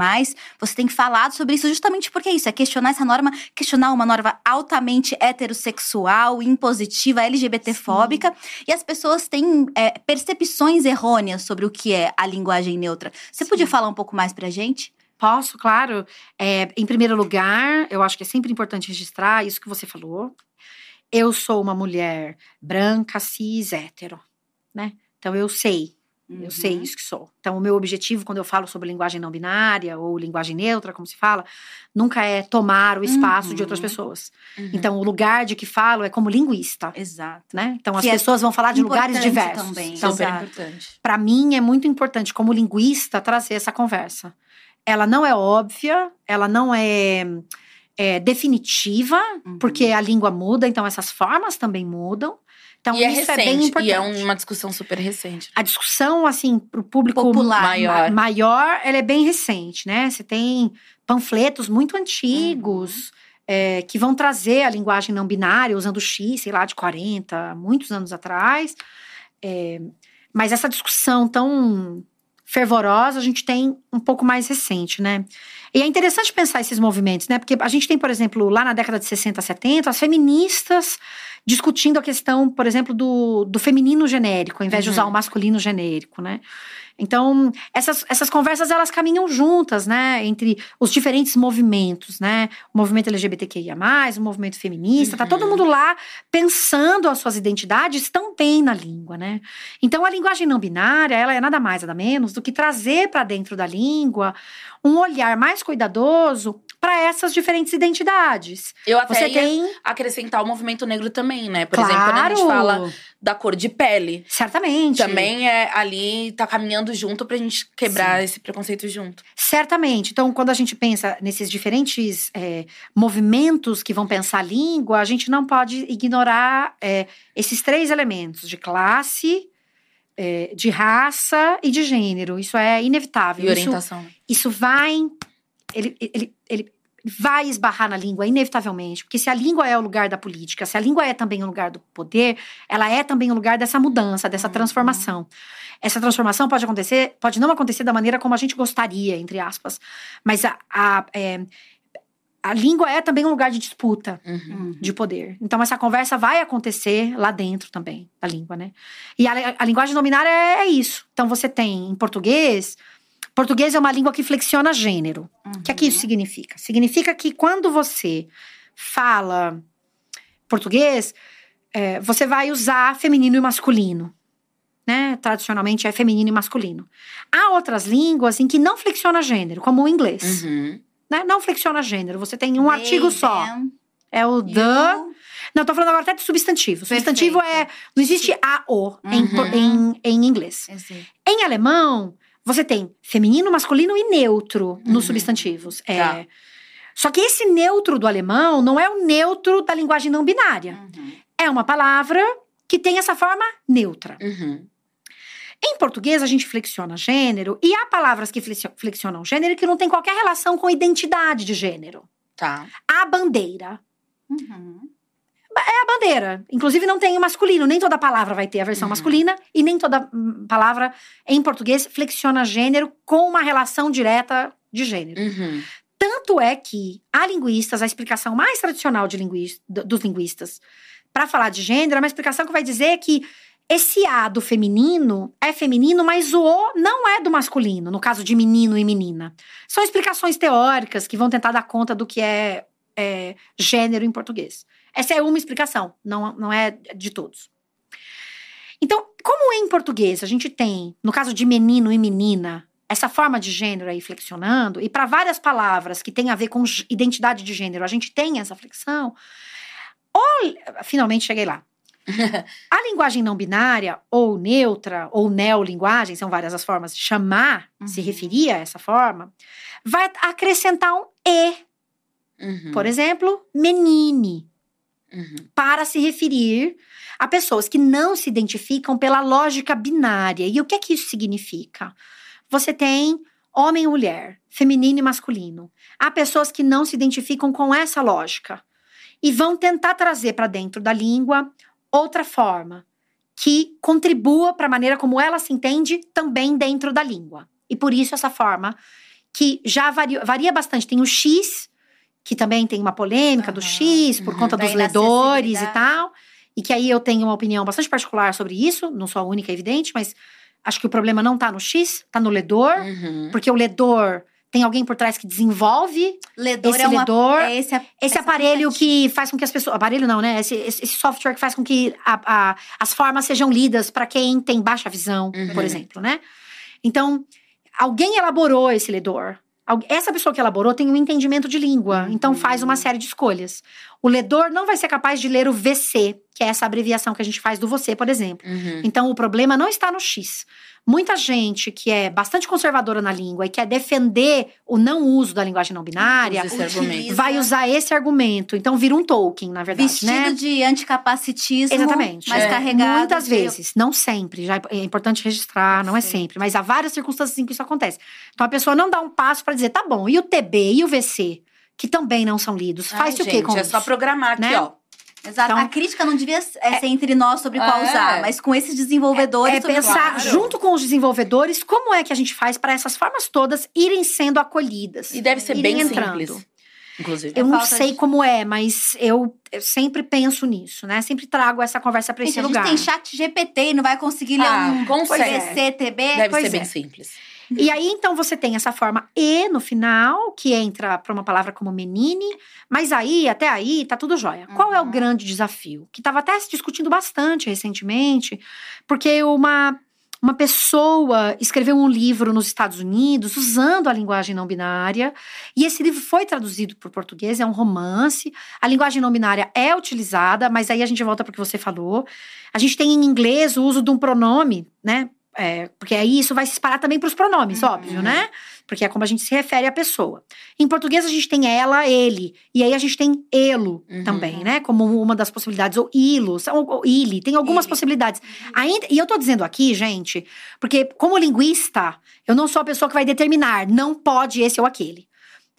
Você tem falado sobre isso justamente porque é isso, é questionar essa norma, questionar uma norma altamente heterossexual, impositiva, LGBT-fóbica. Sim. E as pessoas têm percepções errôneas sobre o que é a linguagem neutra. Você Sim. podia falar um pouco mais pra gente? Posso, claro. Em primeiro lugar, eu acho que é sempre importante registrar isso que você falou. Eu sou uma mulher branca, cis, hétero, né? Então, eu sei. Uhum. Eu sei isso que sou. Então, o meu objetivo, quando eu falo sobre linguagem não binária ou linguagem neutra, como se fala, nunca é tomar o espaço de outras pessoas. Uhum. Então, o lugar de que falo é como linguista. Exato. Né? Então, as pessoas vão falar de lugares diversos. Também. Então, para mim, é muito importante, como linguista, trazer essa conversa. Ela não é óbvia, ela não é definitiva, porque a língua muda, então essas formas também mudam. Então, e isso é bem importante. E é uma discussão super recente. A discussão, assim, pro público popular maior, ela é bem recente, né? Você tem panfletos muito antigos que vão trazer a linguagem não binária, usando X, sei lá, de 40, muitos anos atrás. Mas essa discussão tão fervorosa, a gente tem um pouco mais recente, né? E é interessante pensar esses movimentos, né? Porque a gente tem, por exemplo, lá na década de 60, 70, as feministas discutindo a questão, por exemplo, do feminino genérico, ao invés de usar o masculino genérico, né? Então, essas conversas, elas caminham juntas, né? Entre os diferentes movimentos, né? O movimento LGBTQIA+, o movimento feminista, tá todo mundo lá pensando as suas identidades também na língua, né? Então, a linguagem não binária, ela é nada mais, nada menos do que trazer para dentro da língua um olhar mais cuidadoso para essas diferentes identidades. Eu até ia acrescentar o movimento negro também, né? Por exemplo, quando a gente fala da cor de pele. Certamente. Também é ali, tá caminhando junto pra gente quebrar esse preconceito junto. Certamente. Então, quando a gente pensa nesses diferentes movimentos que vão pensar a língua, a gente não pode ignorar esses três elementos de classe, de raça e de gênero. Isso é inevitável. E orientação. Isso vai… Ele vai esbarrar na língua, inevitavelmente. Porque se a língua é o lugar da política, se a língua é também o lugar do poder, ela é também o lugar dessa mudança, dessa transformação. Essa transformação pode acontecer, pode não acontecer da maneira como a gente gostaria, entre aspas. Mas a língua é também um lugar de disputa, de poder. Então, essa conversa vai acontecer lá dentro também, da língua, né? E a linguagem dominária é isso. Então, você tem em português… Português é uma língua que flexiona gênero. O que é que isso significa? Significa que quando você fala português, você vai usar feminino e masculino, né? Tradicionalmente é feminino e masculino. Há outras línguas em que não flexiona gênero, como o inglês. Né? Não flexiona gênero, você tem um artigo só. É o the… Não, tô falando agora até de substantivo. Substantivo não existe a o em inglês. Em alemão, você tem feminino, masculino e neutro nos substantivos. Tá. Só que esse neutro do alemão não é o neutro da linguagem não binária. É uma palavra que tem essa forma neutra. Em português, a gente flexiona gênero. E há palavras que flexionam gênero que não tem qualquer relação com identidade de gênero. Tá. A bandeira. É a bandeira. Inclusive, não tem o masculino. Nem toda palavra vai ter a versão masculina. E nem toda palavra em português flexiona gênero com uma relação direta de gênero. Tanto é que há linguistas, a explicação mais tradicional de dos linguistas para falar de gênero é uma explicação que vai dizer que esse A do feminino é feminino, mas o O não é do masculino, no caso de menino e menina. São explicações teóricas que vão tentar dar conta do que é gênero em português. Essa é uma explicação, não é de todos. Então, como em português a gente tem, no caso de menino e menina, essa forma de gênero aí flexionando, e para várias palavras que tem a ver com identidade de gênero, a gente tem essa flexão, finalmente cheguei lá. A linguagem não binária, ou neutra, ou neolinguagem, são várias as formas de chamar, se referir a essa forma, vai acrescentar um E. Por exemplo, menine. Para se referir a pessoas que não se identificam pela lógica binária. E o que é que isso significa? Você tem homem e mulher, feminino e masculino. Há pessoas que não se identificam com essa lógica e vão tentar trazer para dentro da língua outra forma que contribua para a maneira como ela se entende também dentro da língua. E por isso essa forma que já varia bastante. Tem o X, que também tem uma polêmica do X por conta dos ledores e tal. E que aí eu tenho uma opinião bastante particular sobre isso. Não sou a única, evidente, mas acho que o problema não tá no X, tá no ledor. Porque o ledor tem alguém por trás que desenvolve ledor esse ledor. Esse aparelho que faz com que as pessoas… Aparelho não, né? Esse software que faz com que as formas sejam lidas para quem tem baixa visão, por exemplo, né? Então, alguém elaborou esse ledor. Essa pessoa que elaborou tem um entendimento de língua, então faz uma série de escolhas. O ledor não vai ser capaz de ler o VC, que é essa abreviação que a gente faz do você, por exemplo. Então, o problema não está no X. Muita gente que é bastante conservadora na língua e quer defender o não uso da linguagem não binária, vai usar esse argumento. Então, vira um Tolkien, na verdade, né? Vestido de anticapacitismo, mas carregado. Muitas vezes, não sempre. Já é importante registrar, não é sempre. Mas há várias circunstâncias em que isso acontece. Então, a pessoa não dá um passo para dizer, tá bom, e o TB e o VC? Que também não são lidos. Faz-se o quê com isso? É só programar aqui, né? Exato. Então, a crítica não devia ser entre nós sobre qual usar, mas com esses desenvolvedores… É pensar junto com os desenvolvedores como é que a gente faz para essas formas todas irem sendo acolhidas. E deve ser bem simples, inclusive. Eu não sei como é, mas eu sempre penso nisso, né? Sempre trago essa conversa para esse lugar. A gente tem chat GPT e não vai conseguir ler um CTB. Deve ser bem simples. E aí, então, você tem essa forma E no final, que entra para uma palavra como menine, mas aí, até aí, tá tudo jóia. Qual é o grande desafio? Que estava até se discutindo bastante recentemente, porque uma Uma pessoa escreveu um livro nos Estados Unidos usando a linguagem não binária e esse livro foi traduzido para o português, é um romance. A linguagem não binária é utilizada, mas aí a gente volta para o que você falou. A gente tem em inglês o uso de um pronome, né? Porque aí isso vai se disparar também para os pronomes, óbvio, né? Porque é como a gente se refere à pessoa. Em português a gente tem ela, ele. E aí a gente tem elo também, né? Como uma das possibilidades. Ou ilos, ou ili. Tem algumas possibilidades. Ainda, e eu tô dizendo aqui, gente, porque como linguista, eu não sou a pessoa que vai determinar. Não pode esse ou aquele.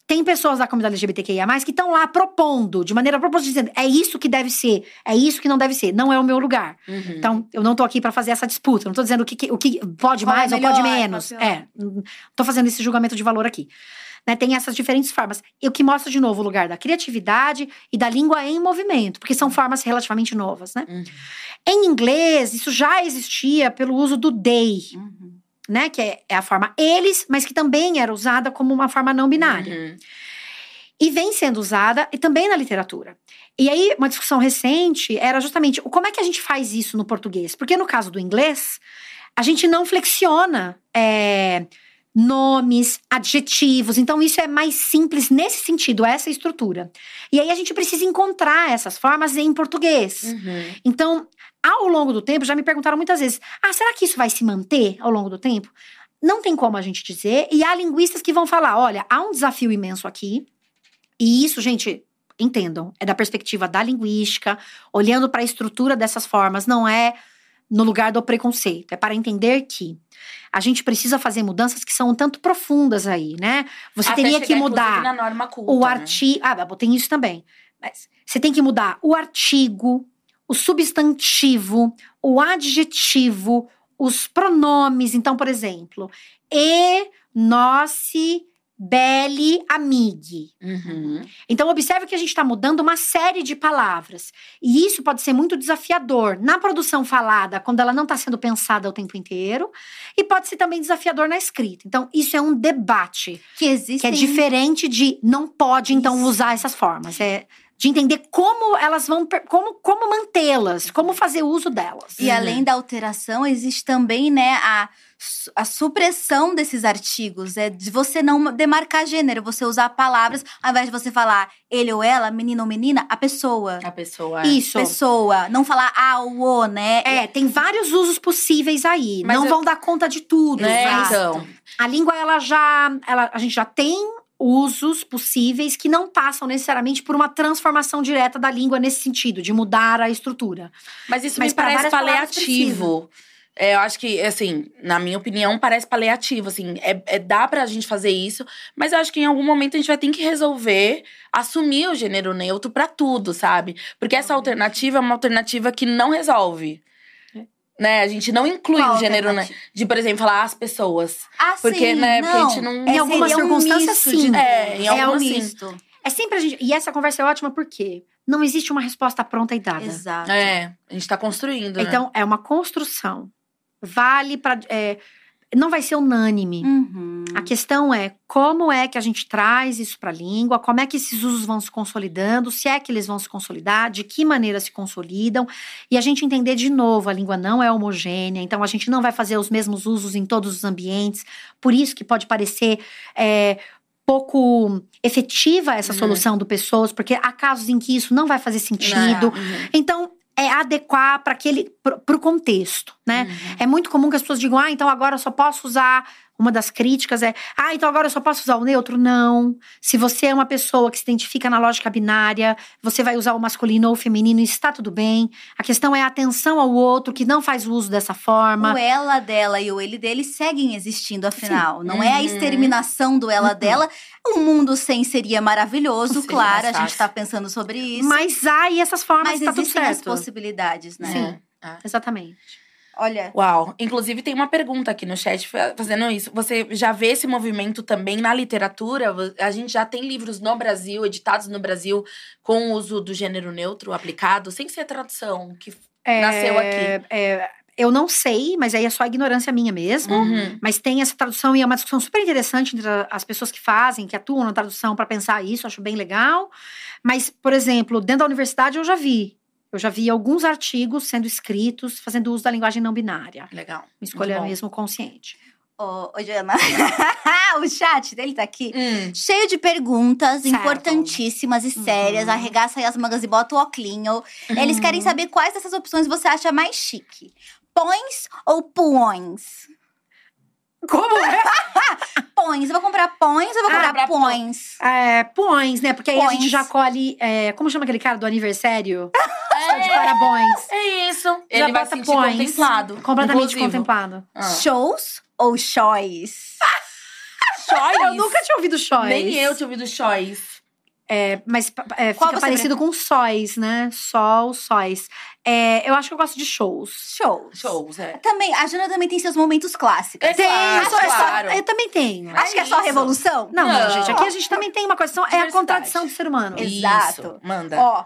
Tem pessoas da comunidade LGBTQIA+, que estão lá propondo, de maneira propositiva, dizendo, é isso que deve ser, é isso que não deve ser, não é o meu lugar. Então, eu não tô aqui pra fazer essa disputa, não tô dizendo o que pode mais ou pode menos. Tô fazendo esse julgamento de valor aqui. Né, tem essas diferentes formas. E o que mostra, de novo, o lugar da criatividade e da língua em movimento, porque são formas relativamente novas, né? Em inglês, isso já existia pelo uso do they. Né, que é a forma eles, mas que também era usada como uma forma não binária. E vem sendo usada e também na literatura. E aí, uma discussão recente era justamente como é que a gente faz isso no português? Porque no caso do inglês, a gente não flexiona nomes, adjetivos. Então, isso é mais simples nesse sentido, essa estrutura. E aí, a gente precisa encontrar essas formas em português. Então, ao longo do tempo, já me perguntaram muitas vezes, será que isso vai se manter ao longo do tempo? Não tem como a gente dizer, e há linguistas que vão falar, olha, há um desafio imenso aqui, e isso, gente, entendam, é da perspectiva da linguística, olhando para a estrutura dessas formas, não é no lugar do preconceito, é para entender que a gente precisa fazer mudanças que são um tanto profundas aí, né? Você teria que mudar na norma culta, o artigo, tem isso também, mas você tem que mudar o artigo, o substantivo, o adjetivo, os pronomes. Então, por exemplo, e, nosse, belle, amigue. Então, observe que a gente está mudando uma série de palavras. E isso pode ser muito desafiador na produção falada, quando ela não está sendo pensada o tempo inteiro. E pode ser também desafiador na escrita. Então, isso é um debate que existe, que é diferente de não pode, então, usar essas formas. De entender como elas vão, como mantê-las, como fazer uso delas. E além da alteração, existe também, né, a supressão desses artigos. É de você não demarcar gênero, você usar palavras, ao invés de você falar ele ou ela, menino ou menina, a pessoa. A pessoa. Isso. Pessoa. Não falar a ou o, né? Tem vários usos possíveis aí. Mas não vão dar conta de tudo, né? Então. A língua, a gente já tem usos possíveis que não passam necessariamente por uma transformação direta da língua nesse sentido, de mudar a estrutura. Mas isso me parece paliativo. Eu acho que, assim, na minha opinião, parece paliativo, assim, dá pra gente fazer isso, mas eu acho que em algum momento a gente vai ter que resolver assumir o gênero neutro pra tudo, sabe? Porque essa alternativa é uma alternativa que não resolve. Né, a gente não inclui o gênero, né? De, por exemplo, falar as pessoas. Porque, sim, né? Não. Porque a gente não. Em algumas circunstâncias, sim. Em algumas misto. É sempre a gente. E essa conversa é ótima porque não existe uma resposta pronta e dada. Exato. A gente tá construindo. Então, né? É uma construção. Vale pra. Não vai ser unânime. A questão é como é que a gente traz isso pra língua, como é que esses usos vão se consolidando, se é que eles vão se consolidar, de que maneira se consolidam. E a gente entender de novo, a língua não é homogênea, então a gente não vai fazer os mesmos usos em todos os ambientes. Por isso que pode parecer pouco efetiva essa solução do Pessoas, porque há casos em que isso não vai fazer sentido. Então, adequar para aquele pro contexto, né? É muito comum que as pessoas digam, então agora eu só posso usar. Uma das críticas é, então agora eu só posso usar o neutro? Não. Se você é uma pessoa que se identifica na lógica binária, você vai usar o masculino ou o feminino, isso tá tudo bem. A questão é a atenção ao outro, que não faz uso dessa forma. O ela dela e o ele dele seguem existindo, afinal. Sim. Não é a exterminação do ela dela. O mundo sem seria maravilhoso, claro, a gente tá pensando sobre isso. Mas aí essas formas, tá tudo certo. Mas existem as possibilidades, né? Sim, exatamente. Olha. Uau. Inclusive, tem uma pergunta aqui no chat fazendo isso. Você já vê esse movimento também na literatura? A gente já tem livros no Brasil, editados no Brasil, com o uso do gênero neutro aplicado, sem ser tradução, que nasceu aqui. Eu não sei, mas aí é só ignorância minha mesmo. Mas tem essa tradução e é uma discussão super interessante entre as pessoas que fazem, que atuam na tradução para pensar isso, acho bem legal. Mas, por exemplo, dentro da universidade eu já vi Eu já vi alguns artigos sendo escritos, fazendo uso da linguagem não binária. Legal. Uma escolha mesmo consciente. Ô, Jana, o chat dele tá aqui, cheio de perguntas, certo, importantíssimas e sérias, arregaça aí as mangas e bota o oclinho. Eles querem saber quais dessas opções você acha mais chique. Pões ou puões? Como é? Pões, eu vou comprar pões ou vou comprar pões? É, pões, né? Porque aí pões. A gente já colhe, como chama aquele cara do aniversário? Está de parabéns. É isso. Ele já vai se sentir contemplado. Completamente contemplado. Shows ou choice? Choice? Eu nunca tinha ouvido choice. Nem eu tinha ouvido choice. É, mas fica parecido com sóis, né? Sol, sóis. É, eu acho que eu gosto de shows. Shows, é. Também, a Jana também tem seus momentos clássicos. É, tem, claro. Eu também tenho. Acho que é só revolução? Não, gente. Aqui a gente também tem uma questão, é a contradição do ser humano. Exato. Isso, manda. Ó.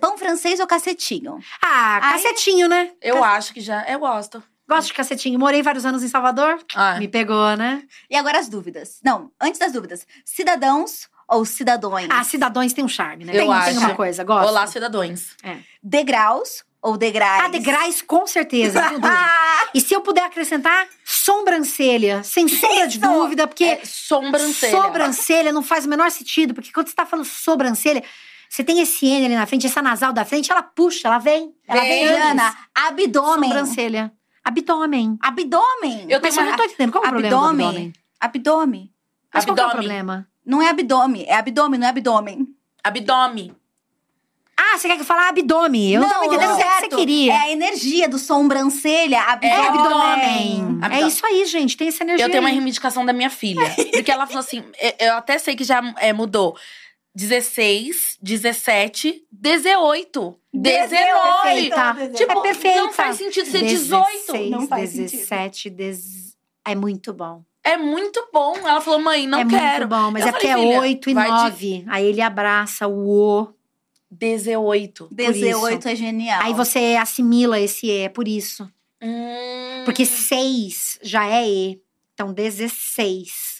Pão francês ou cacetinho? Ah, cacetinho, né? Eu acho que já. Eu gosto. Gosto de cacetinho. Morei vários anos em Salvador. Ah. Me pegou, né? E agora as dúvidas. Não, antes das dúvidas. Cidadãos ou cidadões? Ah, cidadões tem um charme, né? Eu acho. Tem uma coisa, gosto. Olá, cidadões. É. Degraus ou degrais? Ah, degrais, com certeza. Sem dúvida. E se eu puder acrescentar, sobrancelha. Sem sombra de dúvida, porque… É, sobrancelha. Sobrancelha não faz o menor sentido. Porque quando você tá falando sobrancelha… Você tem esse N ali na frente, essa nasal da frente, ela puxa, ela vem. Ela vem, Jana. Abdômen. Sobrancelha. Abdômen. Mas eu não tô entendendo. Qual é o problema do abdômen? Mas qual é o problema? Não é abdômen. É abdômen, não é abdômen. Abdômen. Ah, você quer que eu fale abdômen? Eu não tava entendendo o que você queria. É a energia do sobrancelha, abdômen. É isso aí, gente. Tem essa energia. Eu tenho uma reivindicação da minha filha. Porque ela falou assim… Eu até sei que já mudou… 16, 17, 18, 19. Tipo, é perfeita. Não faz sentido ser 18. Não faz 17, sentido. É muito bom. É muito bom. Ela falou, mãe, não quero. É muito bom, mas falei, é 8 e 9. Aí ele abraça o 18. 18 é genial. Aí você assimila esse E, é por isso. Porque 6 já é E. Então, 16.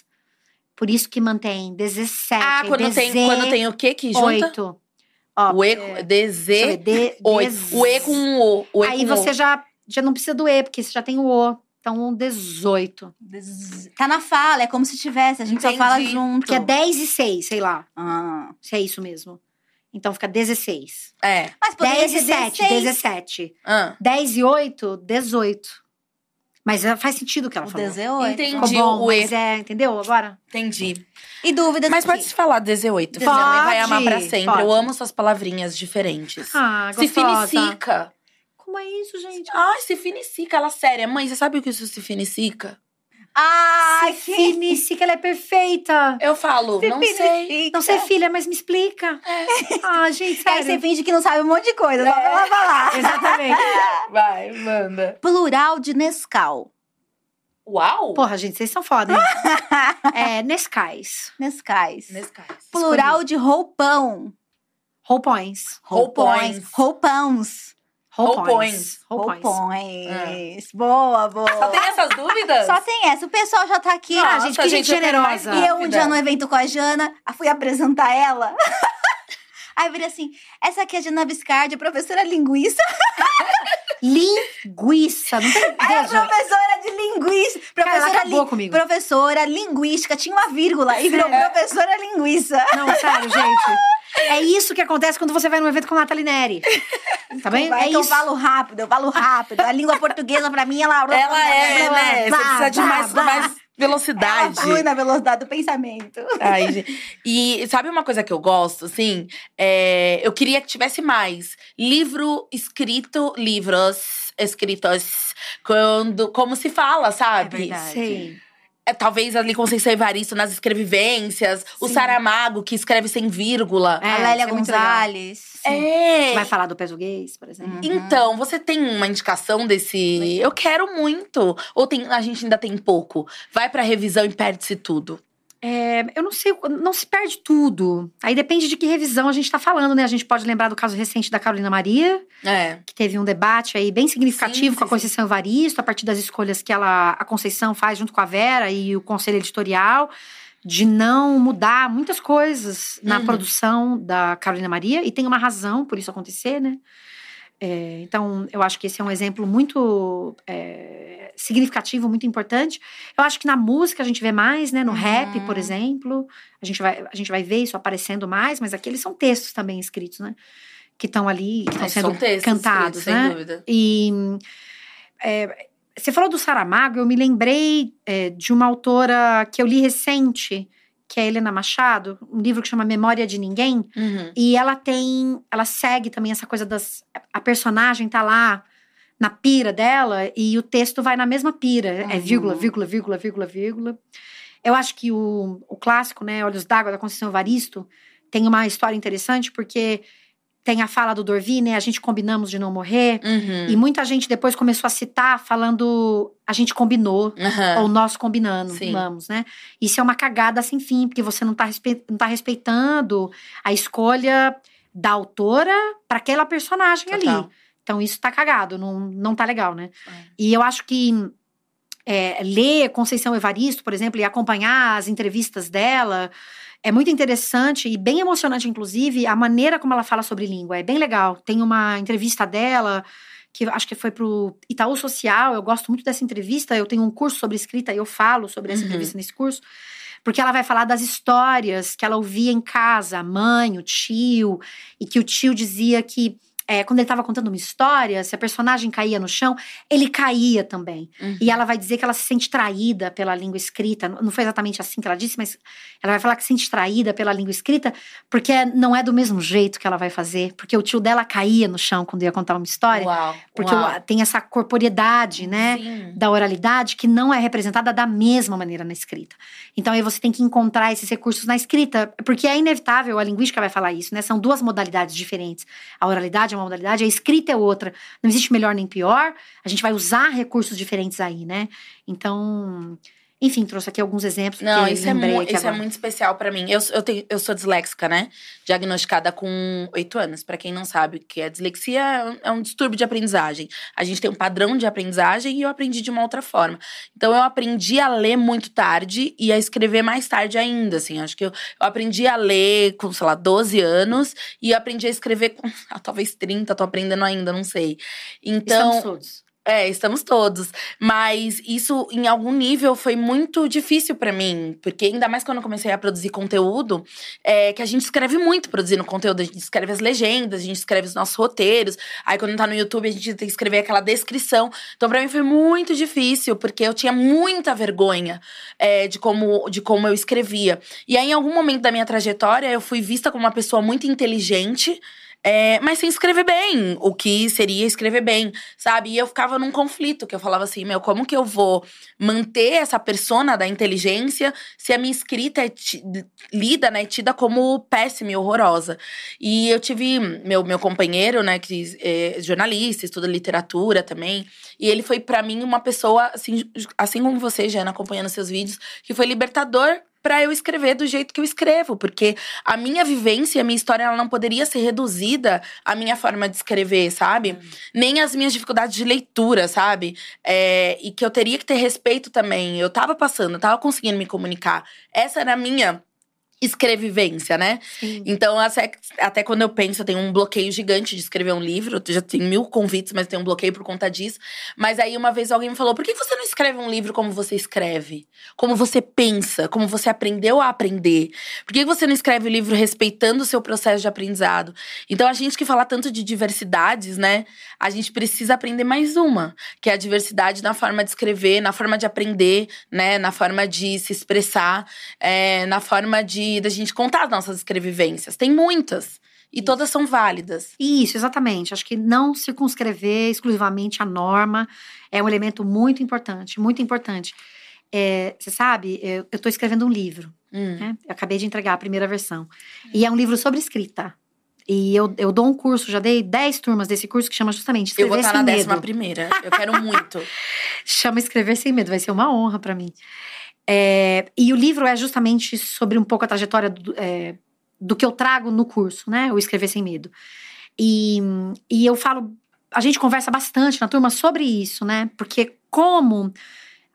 Por isso que mantém 17. Ah, quando tem o quê que junta? 8. Ó, o E com… O E com um O. Aí você já não precisa do E, porque você já tem o O. Então, 18. Tá na fala, é como se tivesse. A gente só fala junto. Porque é 10 e 6, sei lá. Ah. Se é isso mesmo. Então, fica 16. É. Mas poderia 10 e 7, 17. 10 e 8, 18. Mas faz sentido o que ela falou. 18. Entendi. Bom, mas entendeu agora? Entendi. E dúvidas? Mas pode se falar 18. Pode. Vai amar pra sempre. Pode. Eu amo suas palavrinhas diferentes. Ah, gostosa. Se finifica. Como é isso, gente? Ai, se finifica. Ela séria. Mãe, você sabe o que isso se finifica? Ah, se finifica, ela é perfeita. Eu falo, se não sei. Não sei, filha, mas me explica. Ah, gente, sério. Aí você finge que não sabe um monte de coisa. Vai lá, vai lá. Exatamente. Vai, manda. Plural de Nescau. Uau! Porra, gente, vocês são foda, hein? Nescais. Plural de roupão. Roupões. Boa. Só tem essas dúvidas? Só tem essa. O pessoal já tá aqui. Nossa, gente, que gente generosa. E eu, um dia no evento com a Jana, fui apresentar ela. Aí eu virei assim, essa aqui é a Jana Viscardi, professora linguista. Linguista, não tem ideia. É professora de linguista. Ela acabou comigo. Professora linguística, tinha uma vírgula e virou professora linguista. Não, sério, gente. É isso que acontece quando você vai num evento com a Nátaly Neri. Tá bem? É isso. Eu falo rápido. A língua portuguesa, pra mim, ela é, né? Você precisa de mais velocidade. Ela flui na velocidade do pensamento. Ai, gente. E sabe uma coisa que eu gosto, assim? Eu queria que tivesse mais. Livros escritos. Como se fala, sabe? É verdade. Sim. Talvez ali Conceição Evaristo nas Escrevivências. Sim. O Saramago, que escreve sem vírgula. A Lélia Gonzalez. Vai falar do português, por exemplo. Então, você tem uma indicação desse… Sim. Eu quero muito. Ou a gente ainda tem pouco. Vai pra revisão e perde-se tudo. Eu não sei, não se perde tudo. Aí depende de que revisão a gente tá falando, né? A gente pode lembrar do caso recente da Carolina Maria. Que teve um debate aí bem significativo com a Conceição Evaristo. A partir das escolhas que a Conceição faz junto com a Vera e o Conselho Editorial. De não mudar muitas coisas na produção da Carolina Maria. E tem uma razão por isso acontecer, né? Então, eu acho que esse é um exemplo muito significativo, muito importante. Eu acho que na música a gente vê mais, né? No rap, por exemplo, a gente vai ver isso aparecendo mais, mas aqui eles são textos também escritos, né? Que estão ali, que estão sendo cantados, escritos, né? Sem dúvida. E você falou do Saramago, eu me lembrei de uma autora que eu li recente, que é a Helena Machado, um livro que chama Memória de Ninguém, e ela segue também essa coisa a personagem tá lá na pira dela, e o texto vai na mesma pira, é vírgula, vírgula, vírgula, vírgula, vírgula. Eu acho que o clássico, né, Olhos d'Água, da Conceição Evaristo, tem uma história interessante, porque tem a fala do Dorvi, né, a gente combinamos de não morrer, e muita gente depois começou a citar falando a gente combinou, ou nós combinamos, né. Isso é uma cagada sem fim, porque você não tá respeitando a escolha da autora para aquela personagem ali. Então isso tá cagado, não tá legal, né. E eu acho que ler Conceição Evaristo, por exemplo, e acompanhar as entrevistas dela... É muito interessante e bem emocionante, inclusive, a maneira como ela fala sobre língua. É bem legal. Tem uma entrevista dela, que acho que foi pro Itaú Social. Eu gosto muito dessa entrevista. Eu tenho um curso sobre escrita e eu falo sobre essa entrevista nesse curso. Porque ela vai falar das histórias que ela ouvia em casa. A mãe, o tio. E que o tio dizia que... quando ele estava contando uma história, se a personagem caía no chão, ele caía também. E ela vai dizer que ela se sente traída pela língua escrita. Não foi exatamente assim que ela disse, mas ela vai falar que se sente traída pela língua escrita porque não é do mesmo jeito que ela vai fazer. Porque o tio dela caía no chão quando ia contar uma história. Porque tem essa corporeidade, né, da oralidade que não é representada da mesma maneira na escrita. Então aí você tem que encontrar esses recursos na escrita, porque é inevitável, a linguística vai falar isso, né? São duas modalidades diferentes. A oralidade uma modalidade, a escrita é outra. Não existe melhor nem pior, a gente vai usar recursos diferentes aí, né? Então, enfim, trouxe aqui alguns exemplos. Não, isso, isso é muito especial pra mim. Eu sou disléxica, né? Diagnosticada com 8 anos. Pra quem não sabe o que é dislexia, é um distúrbio de aprendizagem. A gente tem um padrão de aprendizagem e eu aprendi de uma outra forma. Então, eu aprendi a ler muito tarde e a escrever mais tarde ainda, assim. Acho que eu aprendi a ler com, sei lá, 12 anos e eu aprendi a escrever com, talvez 30, tô aprendendo ainda, não sei. Então... Estamos todos. Estamos todos. Mas isso, em algum nível, foi muito difícil pra mim. Porque ainda mais quando eu comecei a produzir conteúdo, que a gente escreve muito produzindo conteúdo. A gente escreve as legendas, a gente escreve os nossos roteiros. Aí quando tá no YouTube, a gente tem que escrever aquela descrição. Então pra mim foi muito difícil, porque eu tinha muita vergonha de como eu escrevia. E aí em algum momento da minha trajetória, eu fui vista como uma pessoa muito inteligente, mas sem escrever bem, o que seria escrever bem, sabe? E eu ficava num conflito, que eu falava assim, como que eu vou manter essa persona da inteligência se a minha escrita é lida, né, tida como péssima e horrorosa? E eu tive meu companheiro, né, que é jornalista, estuda literatura também, e ele foi pra mim uma pessoa, assim como você, Jana, acompanhando seus vídeos, que foi libertador pra eu escrever do jeito que eu escrevo. Porque a minha vivência, a minha história, ela não poderia ser reduzida à minha forma de escrever, sabe? Nem às minhas dificuldades de leitura, sabe? E que eu teria que ter respeito também. Eu tava passando, eu tava conseguindo me comunicar. Essa era a minha escrevivência, né? Então, até quando eu penso, eu tenho um bloqueio gigante de escrever um livro. Eu já tenho 1000 convites, mas tenho um bloqueio por conta disso. Mas aí, uma vez, alguém me falou, por que você não escreve um livro como você escreve? Como você pensa? Como você aprendeu a aprender? Por que você não escreve o livro respeitando o seu processo de aprendizado? Então, a gente que fala tanto de diversidades, né? A gente precisa aprender mais uma, que é a diversidade na forma de escrever, na forma de aprender, né? Na forma de se expressar, na forma da gente contar as nossas escrevivências. Tem muitas. E todas são válidas. Isso, exatamente. Acho que não circunscrever exclusivamente a norma é um elemento muito importante, muito importante. Você sabe, eu estou escrevendo um livro. Né? Eu acabei de entregar a primeira versão. E é um livro sobre escrita. E eu dou um curso, já dei 10 turmas desse curso que chama justamente Escrever Sem Medo. Eu vou estar na 11ª. Eu quero muito. Chama Escrever Sem Medo. Vai ser uma honra pra mim. E o livro é justamente sobre um pouco a trajetória do que eu trago no curso, né? O Escrever Sem Medo. E eu falo... A gente conversa bastante na turma sobre isso, né? Porque como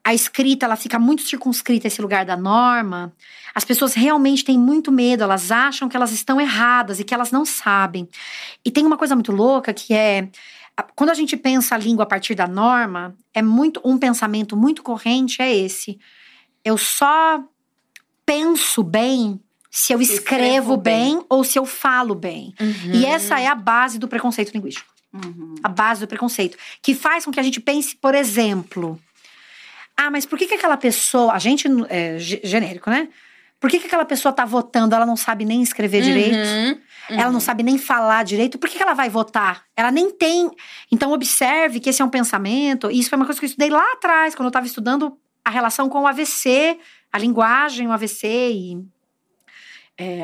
a escrita, ela fica muito circunscrita a esse lugar da norma, as pessoas realmente têm muito medo, elas acham que elas estão erradas e que elas não sabem. E tem uma coisa muito louca que é, quando a gente pensa a língua a partir da norma, é muito, um pensamento muito corrente é esse. Eu só penso bem se eu escrevo bem ou se eu falo bem. Uhum. E essa é a base do preconceito linguístico. Uhum. A base do preconceito. Que faz com que a gente pense, por exemplo... Ah, mas por que aquela pessoa... A gente... É, genérico, né? Por que aquela pessoa tá votando? Ela não sabe nem escrever direito. Ela não sabe nem falar direito. Por que ela vai votar? Ela nem tem... Então, observe que esse é um pensamento... E isso foi uma coisa que eu estudei lá atrás, quando eu estava estudando a relação com o AVC, a linguagem, o AVC e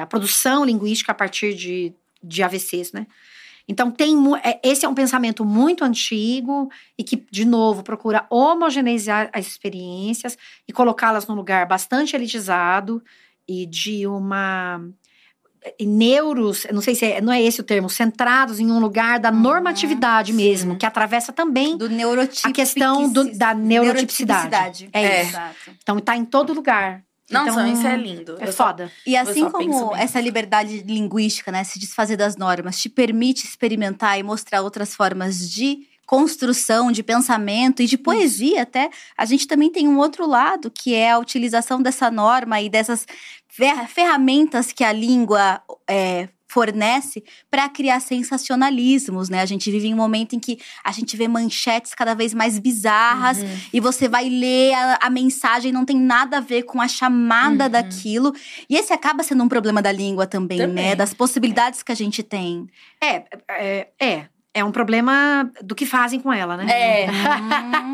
a produção linguística a partir de AVCs, né? Então, esse é um pensamento muito antigo e que, de novo, procura homogeneizar as experiências e colocá-las num lugar bastante elitizado e de uma... Neuros, não sei se é, não é esse o termo, centrados em um lugar da normatividade mesmo, sim. Que atravessa também do a questão da neurotipicidade. É isso. Exato. Então, tá em todo lugar. Não, então, isso é lindo. É foda. E assim como essa liberdade linguística, né, se desfazer das normas, te permite experimentar e mostrar outras formas de construção, de pensamento e de poesia até, a gente também tem um outro lado, que é a utilização dessa norma e dessas ferramentas que a língua fornece para criar sensacionalismos, né? A gente vive em um momento em que a gente vê manchetes cada vez mais bizarras e você vai ler a mensagem, não tem nada a ver com a chamada daquilo. E esse acaba sendo um problema da língua também. Né? Das possibilidades que a gente tem. É um problema do que fazem com ela, né?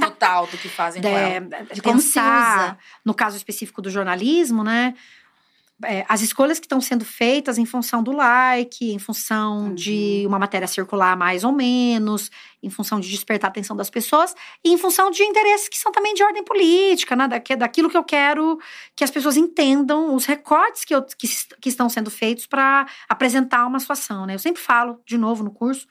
Total do que fazem com ela. De como se usa. No caso específico do jornalismo, né? As escolhas que estão sendo feitas em função do like, em função de uma matéria circular mais ou menos, em função de despertar a atenção das pessoas e em função de interesses que são também de ordem política, né? Daquilo que eu quero que as pessoas entendam, os recortes que estão sendo feitos para apresentar uma situação, né? Eu sempre falo, de novo no curso,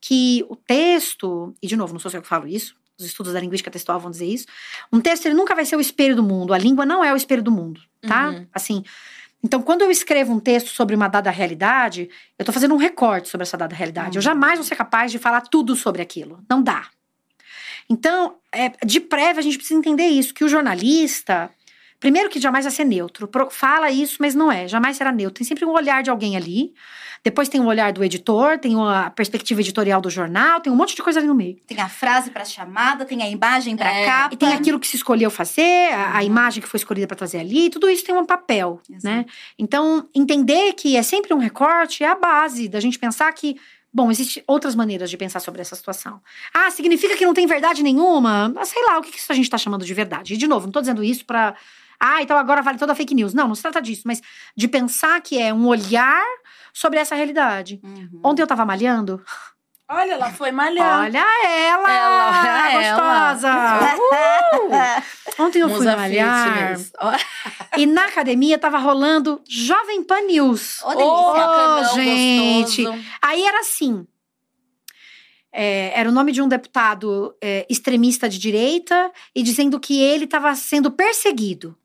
que o texto, e de novo, não sou eu que falo isso, os estudos da linguística textual vão dizer isso, um texto ele nunca vai ser o espelho do mundo, a língua não é o espelho do mundo, tá? Assim... Então, quando eu escrevo um texto sobre uma dada realidade, eu tô fazendo um recorte sobre essa dada realidade. Eu jamais vou ser capaz de falar tudo sobre aquilo. Não dá. Então, de prévia, a gente precisa entender isso. Que o jornalista, primeiro que jamais vai ser neutro. Fala isso, mas não é. Jamais será neutro. Tem sempre um olhar de alguém ali. Depois tem o olhar do editor, tem a perspectiva editorial do jornal, tem um monte de coisa ali no meio. Tem a frase pra chamada, tem a imagem pra capa. E tem aquilo que se escolheu fazer, a imagem que foi escolhida pra trazer ali. Tudo isso tem um papel, né? Então, entender que é sempre um recorte é a base da gente pensar que, bom, existem outras maneiras de pensar sobre essa situação. Ah, significa que não tem verdade nenhuma? Sei lá, o que a gente tá chamando de verdade? E, de novo, não tô dizendo isso pra... Ah, então agora vale toda a fake news. Não, não se trata disso, mas de pensar que é um olhar sobre essa realidade. Ontem eu tava malhando. Olha, ela foi malhar. Olha ela! Gostosa! Ontem eu fui malhar. E na academia tava rolando Jovem Pan News. Delícia, gente! Gostoso. Aí era assim. Era o nome de um deputado extremista de direita e dizendo que ele estava sendo perseguido.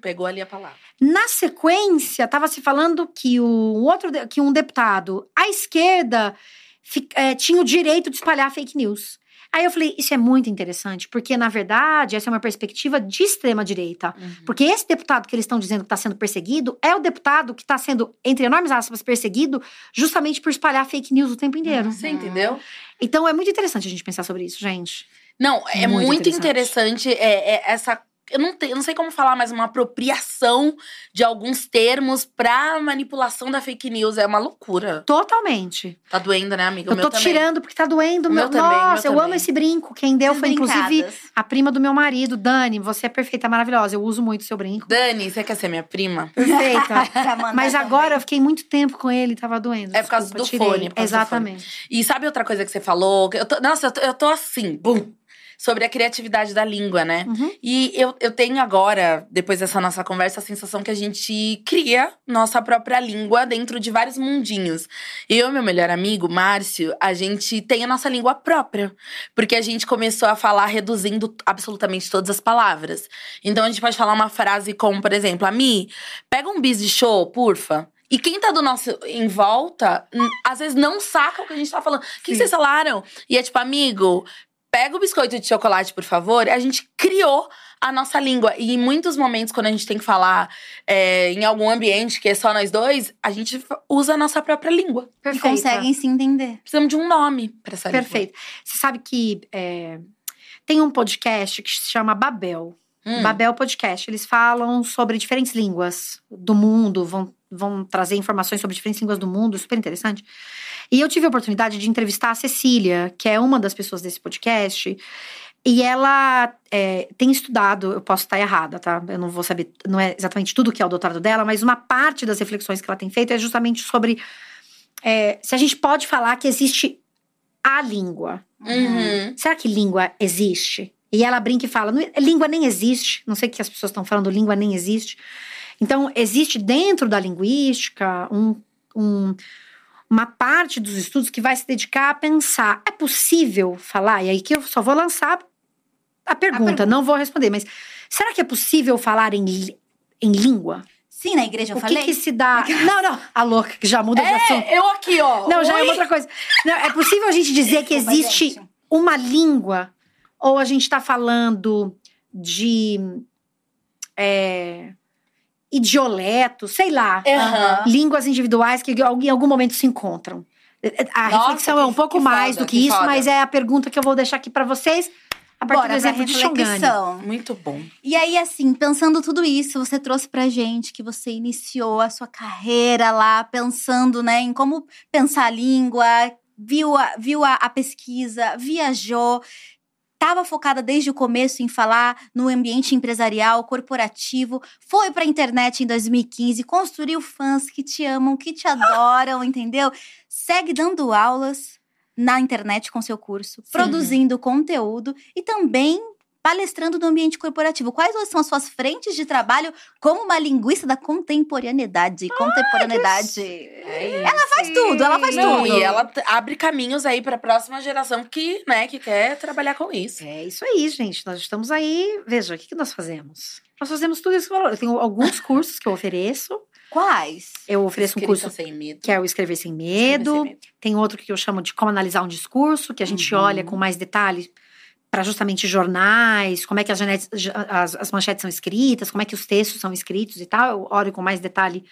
Pegou ali a palavra. Na sequência, estava se falando que um deputado à esquerda tinha o direito de espalhar fake news. Aí eu falei, isso é muito interessante, porque, na verdade, essa é uma perspectiva de extrema-direita. Porque esse deputado que eles estão dizendo que está sendo perseguido é o deputado que está sendo, entre enormes aspas, perseguido justamente por espalhar fake news o tempo inteiro. Você entendeu? Então, é muito interessante a gente pensar sobre isso, gente. Não, é muito interessante essa... Eu não sei como falar, mas uma apropriação de alguns termos pra manipulação da fake news. É uma loucura. Totalmente. Tá doendo, né, amiga? Eu tô tirando porque tá doendo. Eu amo esse brinco. Quem deu foi, inclusive, a prima do meu marido, Dani. Você é perfeita, maravilhosa. Eu uso muito o seu brinco. Dani, você quer ser minha prima? Perfeita. Mas agora eu fiquei muito tempo com ele, tava doendo. É por causa do fone. Exatamente. E sabe outra coisa que você falou? Eu tô assim, bum. sobre a criatividade da língua, né? Uhum. E eu tenho agora, depois dessa nossa conversa, a sensação que a gente cria nossa própria língua dentro de vários mundinhos. Eu e meu melhor amigo, Márcio, a gente tem a nossa língua própria. Porque a gente começou a falar reduzindo absolutamente todas as palavras. Então a gente pode falar uma frase como, por exemplo, Ami, pega um bis de show, porfa. E quem tá do nosso em volta, às vezes não saca o que a gente tá falando. O que vocês falaram? E é tipo, amigo, pega o biscoito de chocolate, por favor. A gente criou a nossa língua. E em muitos momentos, quando a gente tem que falar em algum ambiente que é só nós dois, a gente usa a nossa própria língua. Perfeito. E conseguem se entender. Precisamos de um nome pra essa língua. Perfeito. Você sabe que tem um podcast que se chama Babel. Babel Podcast. Eles falam sobre diferentes línguas do mundo, vão trazer informações sobre diferentes línguas do mundo, super interessante. E eu tive a oportunidade de entrevistar a Cecília, que é uma das pessoas desse podcast, e ela tem estudado, eu posso estar errada, tá? Eu não vou saber, não é exatamente tudo que é o doutorado dela, mas uma parte das reflexões que ela tem feito é justamente sobre se a gente pode falar que existe a língua. Uhum. Será que língua existe? E ela brinca e fala, língua nem existe. Não sei o que as pessoas estão falando, língua nem existe. Então, existe dentro da linguística uma parte dos estudos que vai se dedicar a pensar. É possível falar? E aí que eu só vou lançar a pergunta, não vou responder. Mas será que é possível falar em língua? Sim, na igreja eu falei. O que se dá... Não, a louca que já muda de assunto. Eu aqui, ó. Não, já é outra coisa. Não, é possível a gente dizer que existe uma língua... Ou a gente está falando de idioleto, sei lá, línguas individuais que em algum momento se encontram. A reflexão é um pouco mais do que isso, mas é a pergunta que eu vou deixar aqui para vocês. A partir do exemplo de Xongani. Muito bom. E aí, assim, pensando tudo isso, você trouxe pra gente que você iniciou a sua carreira lá, pensando, né, em como pensar a língua, viu a pesquisa, viajou... Estava focada desde o começo em falar no ambiente empresarial, corporativo. Foi pra internet em 2015, construiu fãs que te amam, que te adoram, entendeu? Segue dando aulas na internet com seu curso, sim, produzindo conteúdo e também palestrando no ambiente corporativo. Quais são as suas frentes de trabalho como uma linguista da contemporaneidade? Ela faz tudo, ela faz tudo. E ela abre caminhos aí para a próxima geração que quer trabalhar com isso. É isso aí, gente. Nós estamos aí... Veja, o que nós fazemos? Nós fazemos tudo isso que eu falo. Eu tenho alguns cursos que eu ofereço. Quais? Eu ofereço um curso que é o Escrever Sem Medo. Tem outro que eu chamo de Como Analisar um Discurso, que a gente olha com mais detalhes para justamente jornais, como é que as manchetes são escritas, como é que os textos são escritos e tal. Eu olho com mais detalhe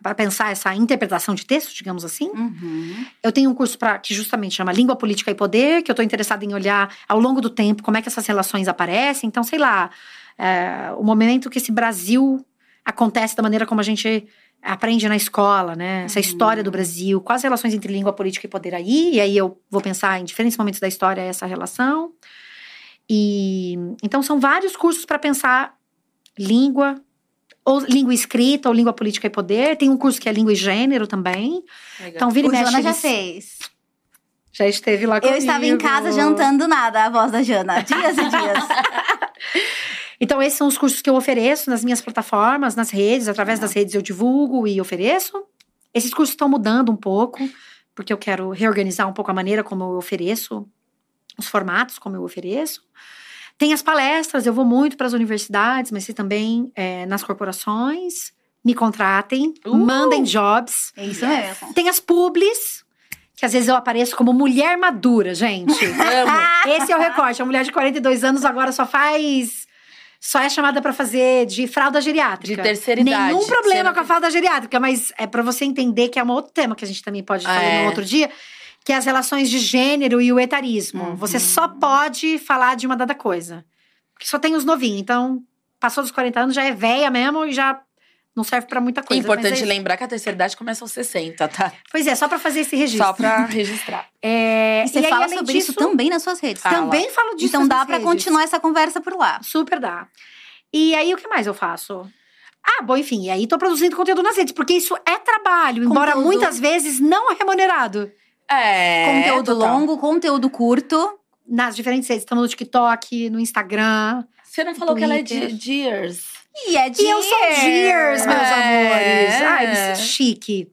para pensar essa interpretação de texto, digamos assim. Uhum. Eu tenho um curso que justamente chama Língua, Política e Poder, que eu estou interessada em olhar ao longo do tempo como é que essas relações aparecem. Então, sei lá, o momento que esse Brasil acontece da maneira como a gente... aprende na escola, né? Essa história do Brasil, quais relações entre língua, política e poder aí. E aí eu vou pensar em diferentes momentos da história essa relação. E então são vários cursos para pensar língua, ou língua escrita, ou língua, política e poder. Tem um curso que é língua e gênero também. Legal. Então vira e mexe. Jana já fez. Já esteve lá comigo. Eu estava em casa jantando nada, a voz da Jana. Dias e dias. Então, esses são os cursos que eu ofereço nas minhas plataformas, nas redes. Através das redes eu divulgo e ofereço. Esses cursos estão mudando um pouco, porque eu quero reorganizar um pouco a maneira como eu ofereço, os formatos como eu ofereço. Tem as palestras, eu vou muito para as universidades, mas também nas corporações. Me contratem, mandem jobs. É isso mesmo. Tem as publis, que às vezes eu apareço como mulher madura, gente. Amo. Esse é o recorte. A mulher de 42 anos agora só é chamada pra fazer de fralda geriátrica. De terceira idade. Nenhum problema com a fralda geriátrica, mas é pra você entender que é um outro tema que a gente também pode falar num outro dia, que é as relações de gênero e o etarismo. Uhum. Você só pode falar de uma dada coisa. Porque só tem os novinhos, então passou dos 40 anos, já é velha mesmo e já não serve pra muita coisa. É importante lembrar que a terceira idade começa aos 60, tá? Pois é, só pra fazer esse registro. Só pra registrar. E você fala sobre isso também nas suas redes. Fala. Também falo disso. Então dá pra continuar essa conversa por lá. Super dá. E aí, o que mais eu faço? Enfim. E aí, tô produzindo conteúdo nas redes. Porque isso é trabalho. Embora muitas vezes não remunerado. Conteúdo longo, conteúdo curto. nas diferentes redes. Estamos no TikTok, no Instagram. Você não falou Twitter. Que ela é de Dears. E é Dears. E eu sou Dears, meus amores. Ai, chique.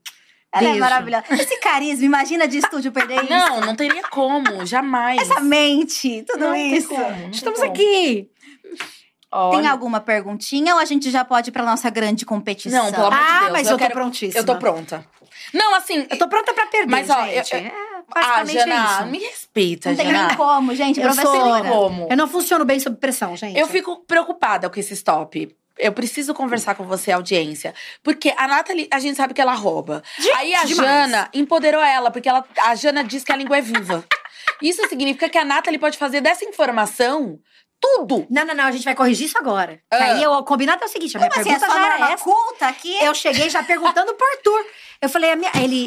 Ela é maravilhosa. Esse carisma, imagina de estúdio perder isso. Não, não teria como, jamais. Essa mente, tudo não, isso. Tem como, estamos tem aqui. Olha. Tem alguma perguntinha ou a gente já pode ir pra nossa grande competição? Não, pelo amor de Deus. Mas eu tô prontíssima. Eu tô pronta. Não, assim… Eu tô pronta pra perder, mas, ó, gente. Jana, me respeita, Jana. Não tem nem como, gente. Eu não funciono bem sob pressão, gente. Eu fico preocupada com esse stop. Eu preciso conversar com você, audiência. Porque a Nátaly, a gente sabe que ela rouba. Aí a Jana empoderou ela, porque a Jana diz que a língua é viva. Isso significa que a Nátaly pode fazer dessa informação… Tudo! Não, a gente vai corrigir isso agora. Aí o combinado é o seguinte, a minha pergunta assim, já era essa. Culta aqui. Eu cheguei já perguntando pro Arthur. Eu falei,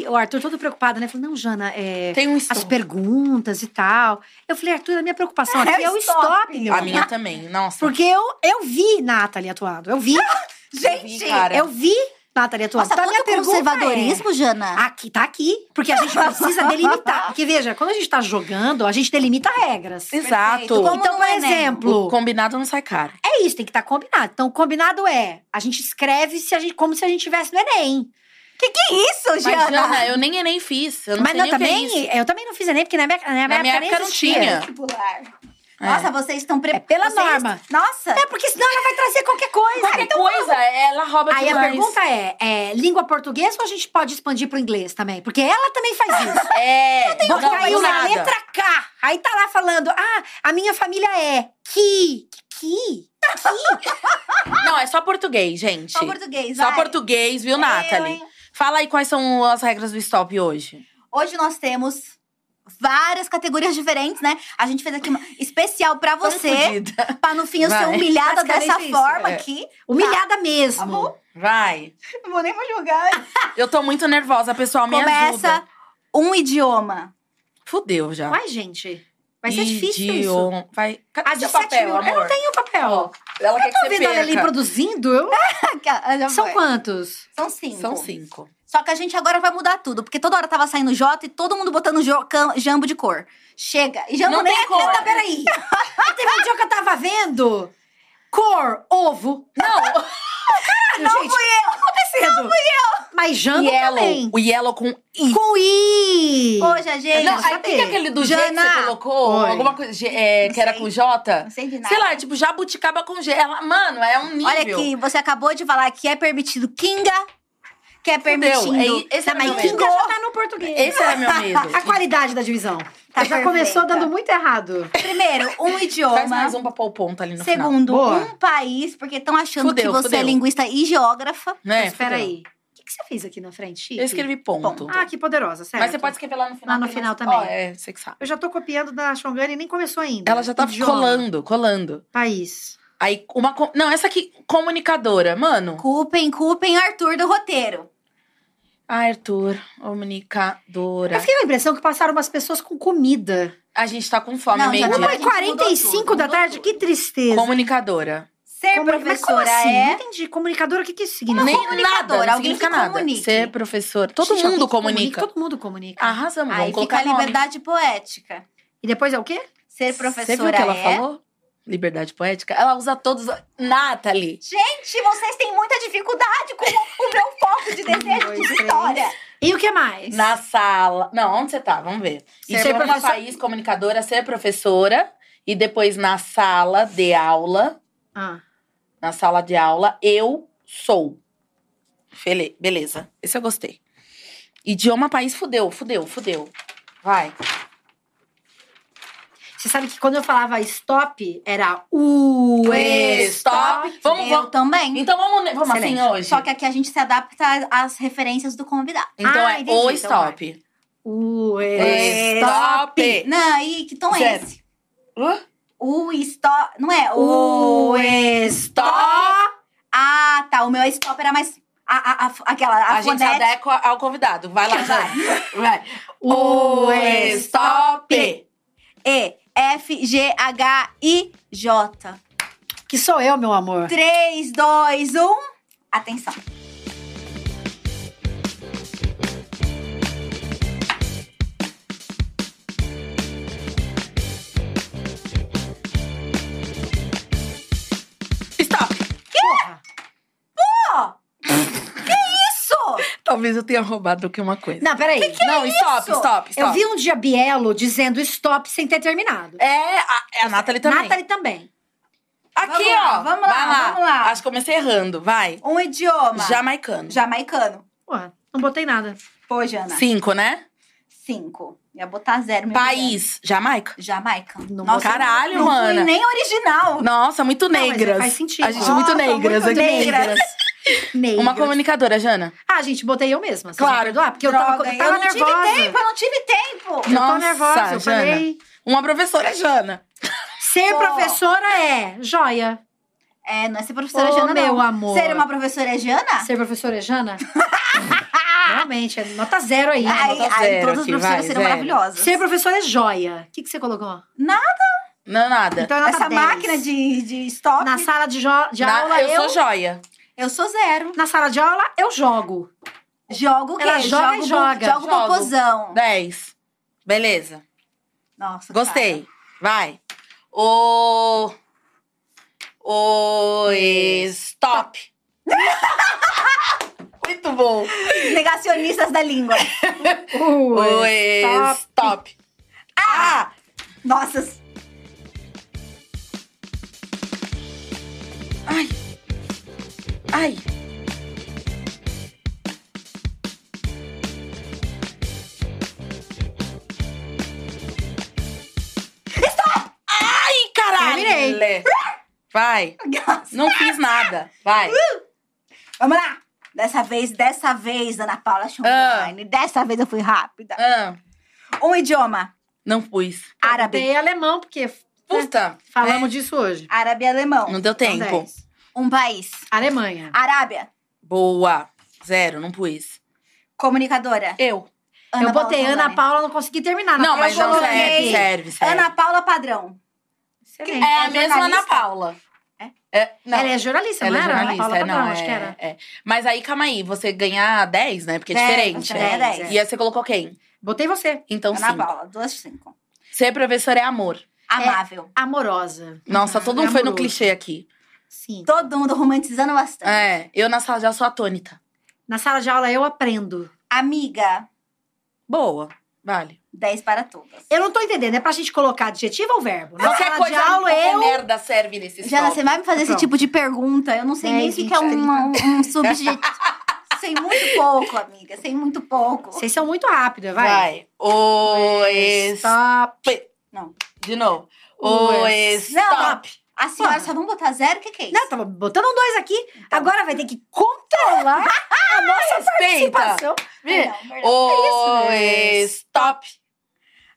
o Arthur todo preocupado, né? Falou, não, Jana, tem um stop. As perguntas e tal. Eu falei, Arthur, a minha preocupação aqui é o stop. Meu. A minha também, nossa. Porque eu vi Nátaly atuando, eu vi. Gente, eu vi Nátaly atuando. Nossa, quanto conservadorismo, Jana? Aqui, tá aqui. Porque a gente precisa delimitar. Porque, veja, quando a gente tá jogando, a gente delimita regras. Exato. Então, por exemplo… O combinado não sai caro. É isso, tem que estar combinado. Então, o combinado é… A gente escreve como se a gente estivesse no Enem. Que é isso, Jana? Mas, Jana, eu nem Enem fiz. Eu não sei nem o que é isso. Eu também não fiz Enem, porque na minha época não tinha. Nossa, vocês estão pela norma. Nossa! É, porque senão ela vai trazer qualquer coisa. Ela rouba demais. Aí a pergunta é língua portuguesa ou a gente pode expandir pro inglês também? Porque ela também faz isso. Caiu na letra K. Aí tá lá falando, a minha família é que. Não, é só português, gente. Só português, vai. Só português, viu, Nátaly? Fala aí quais são as regras do stop hoje. Hoje nós temos... várias categorias diferentes, né? A gente fez aqui uma especial pra você. Pra no fim eu ser humilhada dessa forma aqui. Humilhada mesmo. Amor? Vai. Não vou nem me julgar. Eu tô muito nervosa, pessoal. Me ajuda. Começa um idioma. Fudeu já. Ai, gente. Vai ser difícil isso. Vai. Cadê seu papel, amor? Eu não tenho papel. Ela quer que você perca. Eu tô vendo ela ali produzindo. São quantos? São 5. São 5. Só que a gente agora vai mudar tudo. Porque toda hora tava saindo J e todo mundo botando jambo de cor. Chega. E jambo não nem tem cor. Não, peraí. Teve um dia que eu tava vendo. Cor, ovo. Não. Não fui eu. Não fui eu. Mas jambo também. O yellow com I. Com I. Poxa, gente. Não, aí tem aquele do G que você colocou. Oi. Alguma coisa que era com J. Não sei de nada. Sei lá, tipo jabuticaba com G. Mano, é um nível. Olha aqui, você acabou de falar que é permitido kinga. Que é permitindo. Esse é meu medo. Já tá no português. Esse é meu medo. A qualidade da divisão. Já começou dando muito errado. Primeiro, um idioma. Faz mais um pra pôr o ponto ali no Segundo, final. Segundo, um país. Porque estão achando que você é linguista e geógrafa. Mas peraí. O que você fez aqui na frente, Chique? Eu escrevi ponto. Ah, que poderosa, certo. Mas você pode escrever lá no final. Lá no final também. Você que sabe. Eu já tô copiando da Xongani e nem começou ainda. Ela já tá colando. País. Aí, não, essa aqui, comunicadora, mano. Culpem Arthur do roteiro. Arthur, comunicadora. Eu fiquei com a impressão que passaram umas pessoas com comida. A gente tá com fome mesmo. 1h45 da tarde, que tristeza. Comunicadora. Ser professora assim? Não entendi. Comunicadora, o que isso significa? Nem comunicadora, nada, alguém que comunica. Ser professor, todo mundo comunica. Todo mundo comunica. Arrasa, amor. Aí fica a liberdade poética. E depois é o quê? Ser professora. Você viu o que ela falou? Liberdade poética, ela usa todos. Nátaly! Gente, vocês têm muita dificuldade com o meu foco de desejo de vitória. E o que mais? Na sala. Não, onde você tá? Vamos ver. Ser país, comunicadora, ser professora. E depois na sala de aula. Na sala de aula, eu sou. Beleza. Esse eu gostei. Idioma, país, fudeu. Vai. Você sabe que quando eu falava stop, era stop. Vamos. Também. Então vamos assim hoje. Só que aqui a gente se adapta às referências do convidado. Então entendi, stop. Então stop. Não, e que tom é esse? Stop. Não é? Stop. Ah, tá. O meu stop era mais... A gente adequa ao convidado. Vai lá, vai. Stop. E. F, G, H, I, J. Que sou eu, meu amor. 3, 2, 1, atenção. talvez eu tenha roubado aqui uma coisa. Não, peraí. Não, é stop, stop, stop. Eu vi um dia Bielo dizendo stop sem ter terminado. É, a Nátaly também. Nátaly também. Aqui, vamos ó. Lá, vamos lá, vamos lá. Acho que comecei errando, vai. Um idioma. Jamaicano. Jamaicano. Ué, não botei nada. Pô, Jana. 5, né? 5. Ia botar 0. País, Jamaica. Jamaica. Não, nossa, caralho, não, mano. Não foi nem original. Nossa, muito negras. Não, faz sentido. A gente é muito negras. Muito negras. Uma comunicadora, Jana. Ah, gente, botei eu mesma. Claro. Porque eu tava nervosa. Eu não tive tempo. Nossa, eu tô nervosa, eu falei. Uma professora, Jana. Ser professora é joia. É, não é ser professora Jana, meu amor. Ser uma professora é Jana? Ser professora Jana? Realmente, é nota 0 aí. Ai, nota 0 todas as professoras serão maravilhosas. Ser professora é joia. O que você colocou? Nada. Não, nada. Então é nota 10. Essa máquina de estoque. Na sala de aula, eu sou joia. Eu sou 0. Na sala de aula, eu jogo. Jogo o quê? Ela joga e joga. Jogo popozão. 10. Beleza. Nossa, gostei. Vai. Stop. Muito bom. Negacionistas da língua. Stop. Ah! Nossa. Ai. Ai. Vai. Nossa. Não fiz nada. Vai. Vamos lá. Dessa vez, Ana Paula Xongani. Dessa vez eu fui rápida. Um idioma. Não pus. Árabe. E alemão, porque... Puta. Falamos disso hoje. Árabe e alemão. Não deu tempo. Um país. Alemanha. Arábia. Boa. 0, não pus. Comunicadora. Eu botei Ana Paula, não consegui terminar. Não, mas não serve. Ana Paula padrão. Excelente. É a mesma Ana Paula. Não. Ela é jornalista, ela não era? Ela é jornalista, não, acho que era. Mas aí, calma aí, você ganhar 10, né? Porque é diferente. Você ganha 10. E aí você colocou quem? Botei você. Então, sim. Ana Paula, 2, 5. Ser professora é amor. Amável. Amorosa. Nossa, todo mundo foi no clichê aqui. Sim. Todo mundo romantizando bastante. Eu na sala de aula sou atônita. Na sala de aula eu aprendo. Amiga. Boa. Vale. 10 para todas. Eu não tô entendendo. É pra gente colocar adjetivo ou verbo? Na qualquer coisa de aula, merda serve nesse Jana, stop. Você vai me fazer esse tipo de pergunta? Eu não sei nem o que é um subjetivo. Sei muito pouco, amiga. Sei muito pouco. Vocês são muito rápidas, vai. Stop. Não. De novo. Stop. A senhora só vão botar 0? O que é isso? Não, tava botando um 2 aqui. Então. Agora vai ter que controlar a nossa participação. Stop.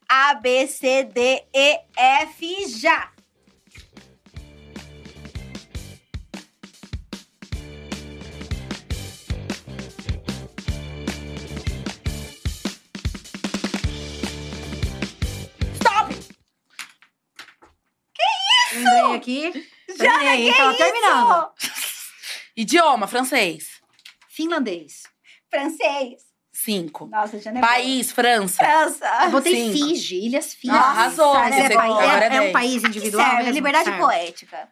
A, B, C, D, E, F, já. Andrei aqui. Terminei, tava terminando. Idioma, francês. Finlandês. Francês. 5. Nossa, já não é país, boa. França. Eu botei 5. Fiji, Ilhas Fiji. Nossa, arrasou. É um país individual. Serve, liberdade poética.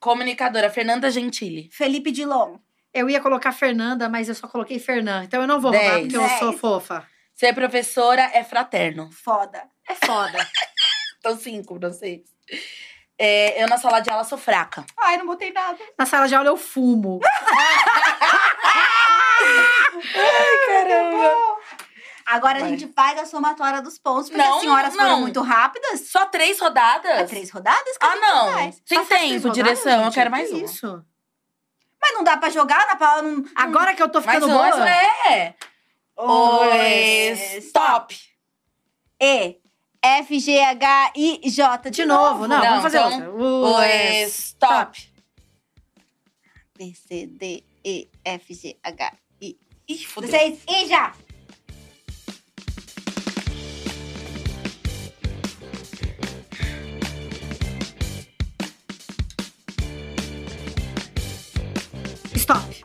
Comunicadora, Fernanda Gentili. Felipe Dilon. Eu ia colocar Fernanda, mas eu só coloquei Fernanda. Então eu não vou roubar, porque eu sou fofa. Ser professora é fraterno. Foda. É foda. Então 5, não sei. Eu na sala de aula sou fraca. Ai, não botei nada. Na sala de aula eu fumo. Ai, caramba. Agora a gente faz a somatória dos pontos, porque as senhoras foram muito rápidas. Só 3 rodadas? É 3 rodadas? Ah, não. Tem tempo, direção. Gente, eu quero mais uma. Isso. Mas não dá pra jogar, Ana Paula? Não... Agora que eu tô ficando boa. Mas stop. F, G, H, I, J. De novo. Não, vamos fazer outra. Stop. B, C, D, E, F, G, H, I. Ih, fudeu. Vocês, já. Stop.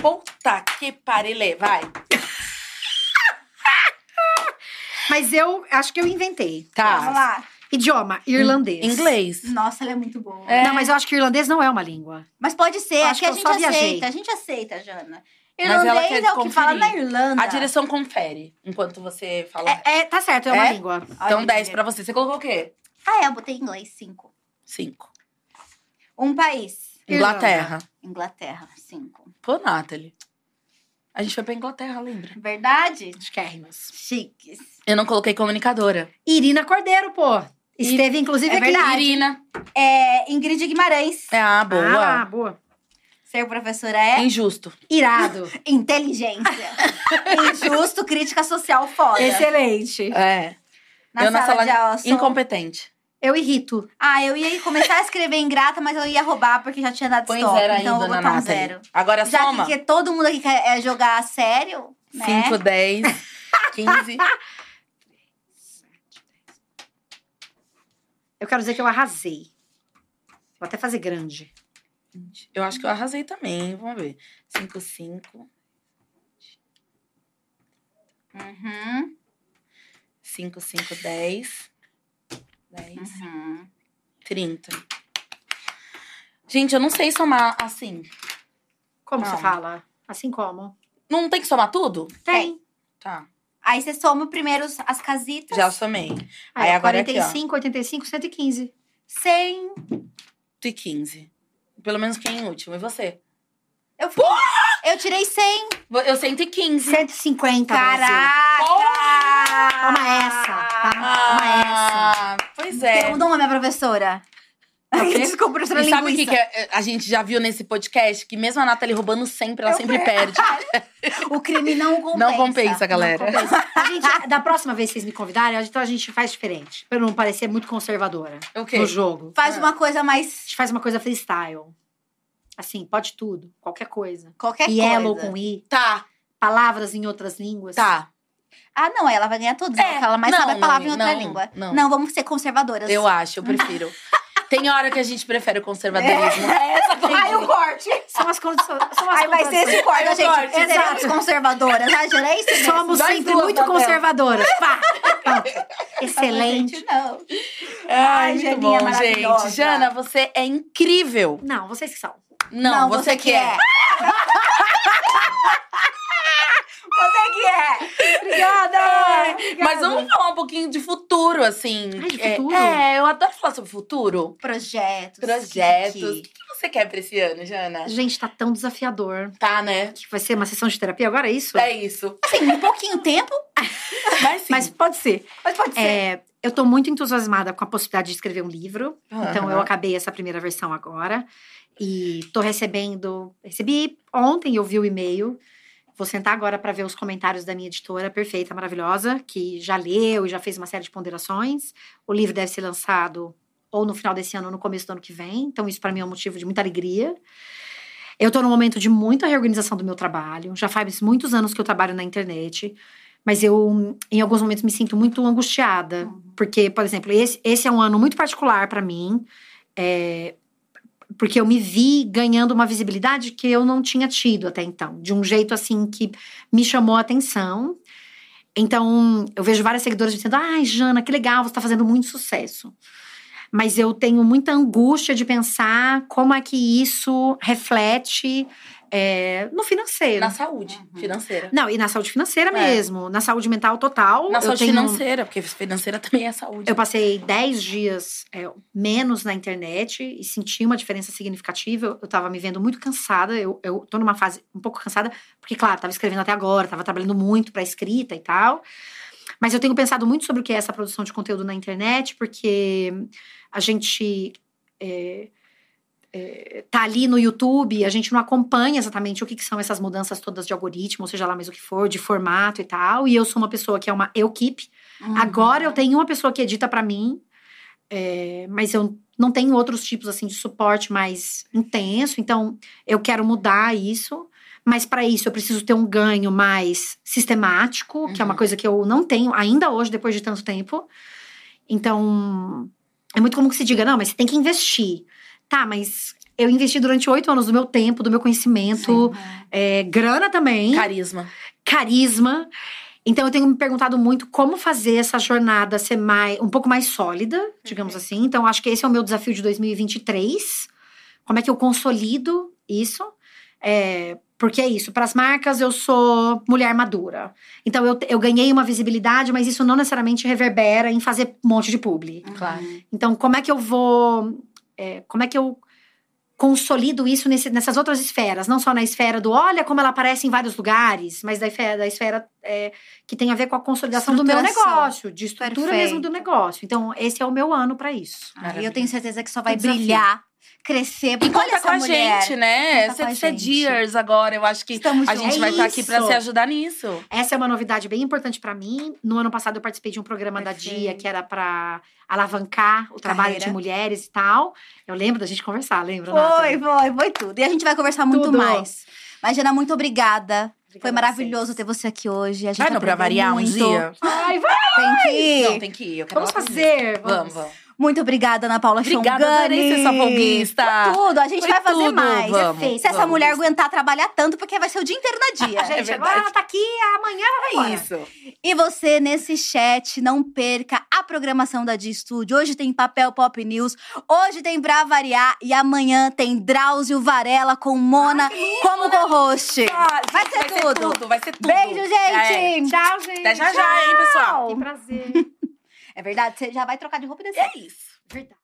Puta que parilê, vai. Mas eu acho que eu inventei. Tá. Vamos lá. Idioma, irlandês. Inglês. Nossa, ela é muito boa. Não, mas eu acho que irlandês não é uma língua. Mas pode ser, acho que a gente aceita. A gente aceita, Jana. Irlandês é o que fala na Irlanda. A direção confere, enquanto você fala. Tá certo, é uma língua. Então, 10 pra você. Você colocou o quê? Ah, eu botei inglês, 5. 5. Um país. Inglaterra. Inglaterra, 5. Pô, Nátaly. A gente foi pra Inglaterra, lembra? Verdade? Chiquérrimas. Chiques. Eu não coloquei comunicadora. Irina Cordeiro, pô. Esteve, inclusive, aqui. É verdade. Irina. É Ingrid Guimarães. Ah, boa. Ah, boa. Ser professora é... Injusto. Irado. Inteligência. Injusto, crítica social foda. Excelente. É. Na eu sala de aula sou... Incompetente. Eu irrito. Ah, eu ia começar a escrever ingrata, mas eu ia roubar porque já tinha dado stop. Então ainda, eu vou botar um 0. Agora já soma. Já que todo mundo aqui quer jogar a sério, né? 5, 10, 15... Eu quero dizer que eu arrasei. Vou até fazer grande. Eu acho que eu arrasei também, vamos ver. 5, 5. Uhum. 5, 5, 10. 10. Uhum. 30. Gente, eu não sei somar assim. Como você fala? Assim como? Não tem que somar tudo? Tem. Tá. Aí você soma primeiro as casitas. Já somei. Aí agora 45, aqui, ó. 85, 115. 115. Pelo menos quem é em último. E você? Eu fui. Eu tirei 100. Eu 115. 150. Caraca! Toma essa. Toma essa. Pois é. Pergunta uma minha professora. Desculpa, professora linguista. Sabe o que a gente já viu nesse podcast? Que mesmo a Nátaly roubando sempre, ela sempre perde. O crime não compensa. Não compensa, galera. Não compensa. Gente, da próxima vez que vocês me convidarem, então a gente faz diferente. Pra não parecer muito conservadora no jogo. Faz uma coisa mais... A gente faz uma coisa freestyle. Assim, pode tudo. Qualquer coisa. Qualquer coisa. Yellow com I. Tá. Palavras em outras línguas. Tá. Ah, não, ela vai ganhar todas. Ela mais sabe a palavra em outra língua. Não, vamos ser conservadoras. Eu acho, eu prefiro. Tem hora que a gente prefere o conservadorismo. Aí o corte. São as condições. Aí vai ser esse corte, gente. Corte. Exato. Seremos conservadoras. A gerência somos sempre muito conservadoras. Pá. Excelente. Gente, não. Ai, muito bom, gente. Jana, você é incrível. Não, vocês que são. Não, você que é. Você que é! Obrigada! Mas vamos falar um pouquinho de futuro, assim. Ai, de futuro? Eu adoro falar sobre futuro. Projetos. O que você quer pra esse ano, Jana? Gente, tá tão desafiador. Tá, né? Que vai ser uma sessão de terapia agora, é isso? É isso. Sim, um pouquinho tempo. Mas sim. Mas pode ser. Eu tô muito entusiasmada com a possibilidade de escrever um livro. Uhum. Então, eu acabei essa primeira versão agora. E tô recebendo... Recebi ontem, eu vi o e-mail... Vou sentar agora para ver os comentários da minha editora perfeita, maravilhosa, que já leu e já fez uma série de ponderações. O livro deve ser lançado ou no final desse ano ou no começo do ano que vem. Então, isso para mim é um motivo de muita alegria. Eu estou num momento de muita reorganização do meu trabalho. Já faz muitos anos que eu trabalho na internet. Mas eu, em alguns momentos, me sinto muito angustiada. Porque, por exemplo, esse é um ano muito particular para mim. Porque eu me vi ganhando uma visibilidade que eu não tinha tido até então. De um jeito, assim, que me chamou a atenção. Então, eu vejo várias seguidoras dizendo: ai, Jana, que legal, você está fazendo muito sucesso. Mas eu tenho muita angústia de pensar como é que isso reflete no financeiro. Na saúde financeira. Não, e na saúde financeira mesmo. Na saúde mental total. Na saúde financeira, porque financeira também é saúde. Eu passei 10 dias menos na internet e senti uma diferença significativa. Eu tava me vendo muito cansada. Eu tô numa fase um pouco cansada, porque, claro, tava escrevendo até agora, tava trabalhando muito pra escrita e tal. Mas eu tenho pensado muito sobre o que é essa produção de conteúdo na internet, porque a gente tá ali no YouTube, a gente não acompanha exatamente o que são essas mudanças todas de algoritmo, ou seja lá mais o que for, de formato e tal. E eu sou uma pessoa que é uma equipe. Agora eu tenho uma pessoa que edita pra mim, mas eu não tenho outros tipos assim de suporte mais intenso. Então, eu quero mudar isso. Mas para isso eu preciso ter um ganho mais sistemático, que é uma coisa que eu não tenho ainda hoje, depois de tanto tempo. Então, é muito comum que se diga, não, mas você tem que investir. Tá, mas eu investi durante 8 anos do meu tempo, do meu conhecimento, grana também. Carisma. Então, eu tenho me perguntado muito como fazer essa jornada ser um pouco mais sólida, digamos assim. Então, acho que esse é o meu desafio de 2023. Como é que eu consolido isso? Porque é isso, para as marcas eu sou mulher madura. Então eu ganhei uma visibilidade, mas isso não necessariamente reverbera em fazer um monte de publi. Claro. Então como é que eu vou... como é que eu consolido isso nessas outras esferas? Não só na esfera do olha como ela aparece em vários lugares, mas da esfera que tem a ver com a consolidação do meu negócio, de estrutura mesmo do negócio. Então esse é o meu ano para isso. E eu tenho certeza que só vai brilhar, crescer. E conta com a gente, né? Você é Dears agora. Eu acho que a gente vai estar aqui pra se ajudar nisso. Essa é uma novidade bem importante pra mim. No ano passado, eu participei de um programa da Dia, que era pra alavancar o trabalho de mulheres e tal. Eu lembro da gente conversar, lembra, Nátaly? Foi tudo. E a gente vai conversar muito mais. Mas, Jana, muito obrigada. Foi maravilhoso ter você aqui hoje. A gente vai pra variar um dia? Ai, vai! Tem que ir. Não, tem que ir. Vamos fazer. Vamos. Muito obrigada, Ana Paula Xongani. Obrigada, adorei ser sua folguista. Tudo, a gente vai fazer mais. Se essa mulher aguentar trabalhar tanto, porque vai ser o dia inteiro na Dia. Gente, agora ela tá aqui, amanhã ela vai embora. Isso. E você, nesse chat, não perca a programação da Dia Estúdio. Hoje tem Papel Pop News, hoje tem Pra Variar e amanhã tem Drauzio Varella com Mona como co-host. Vai ser tudo. Beijo, gente. Tchau, gente. Até já, hein, pessoal. Que prazer. É verdade, você já vai trocar de roupa e descer. É isso. Verdade.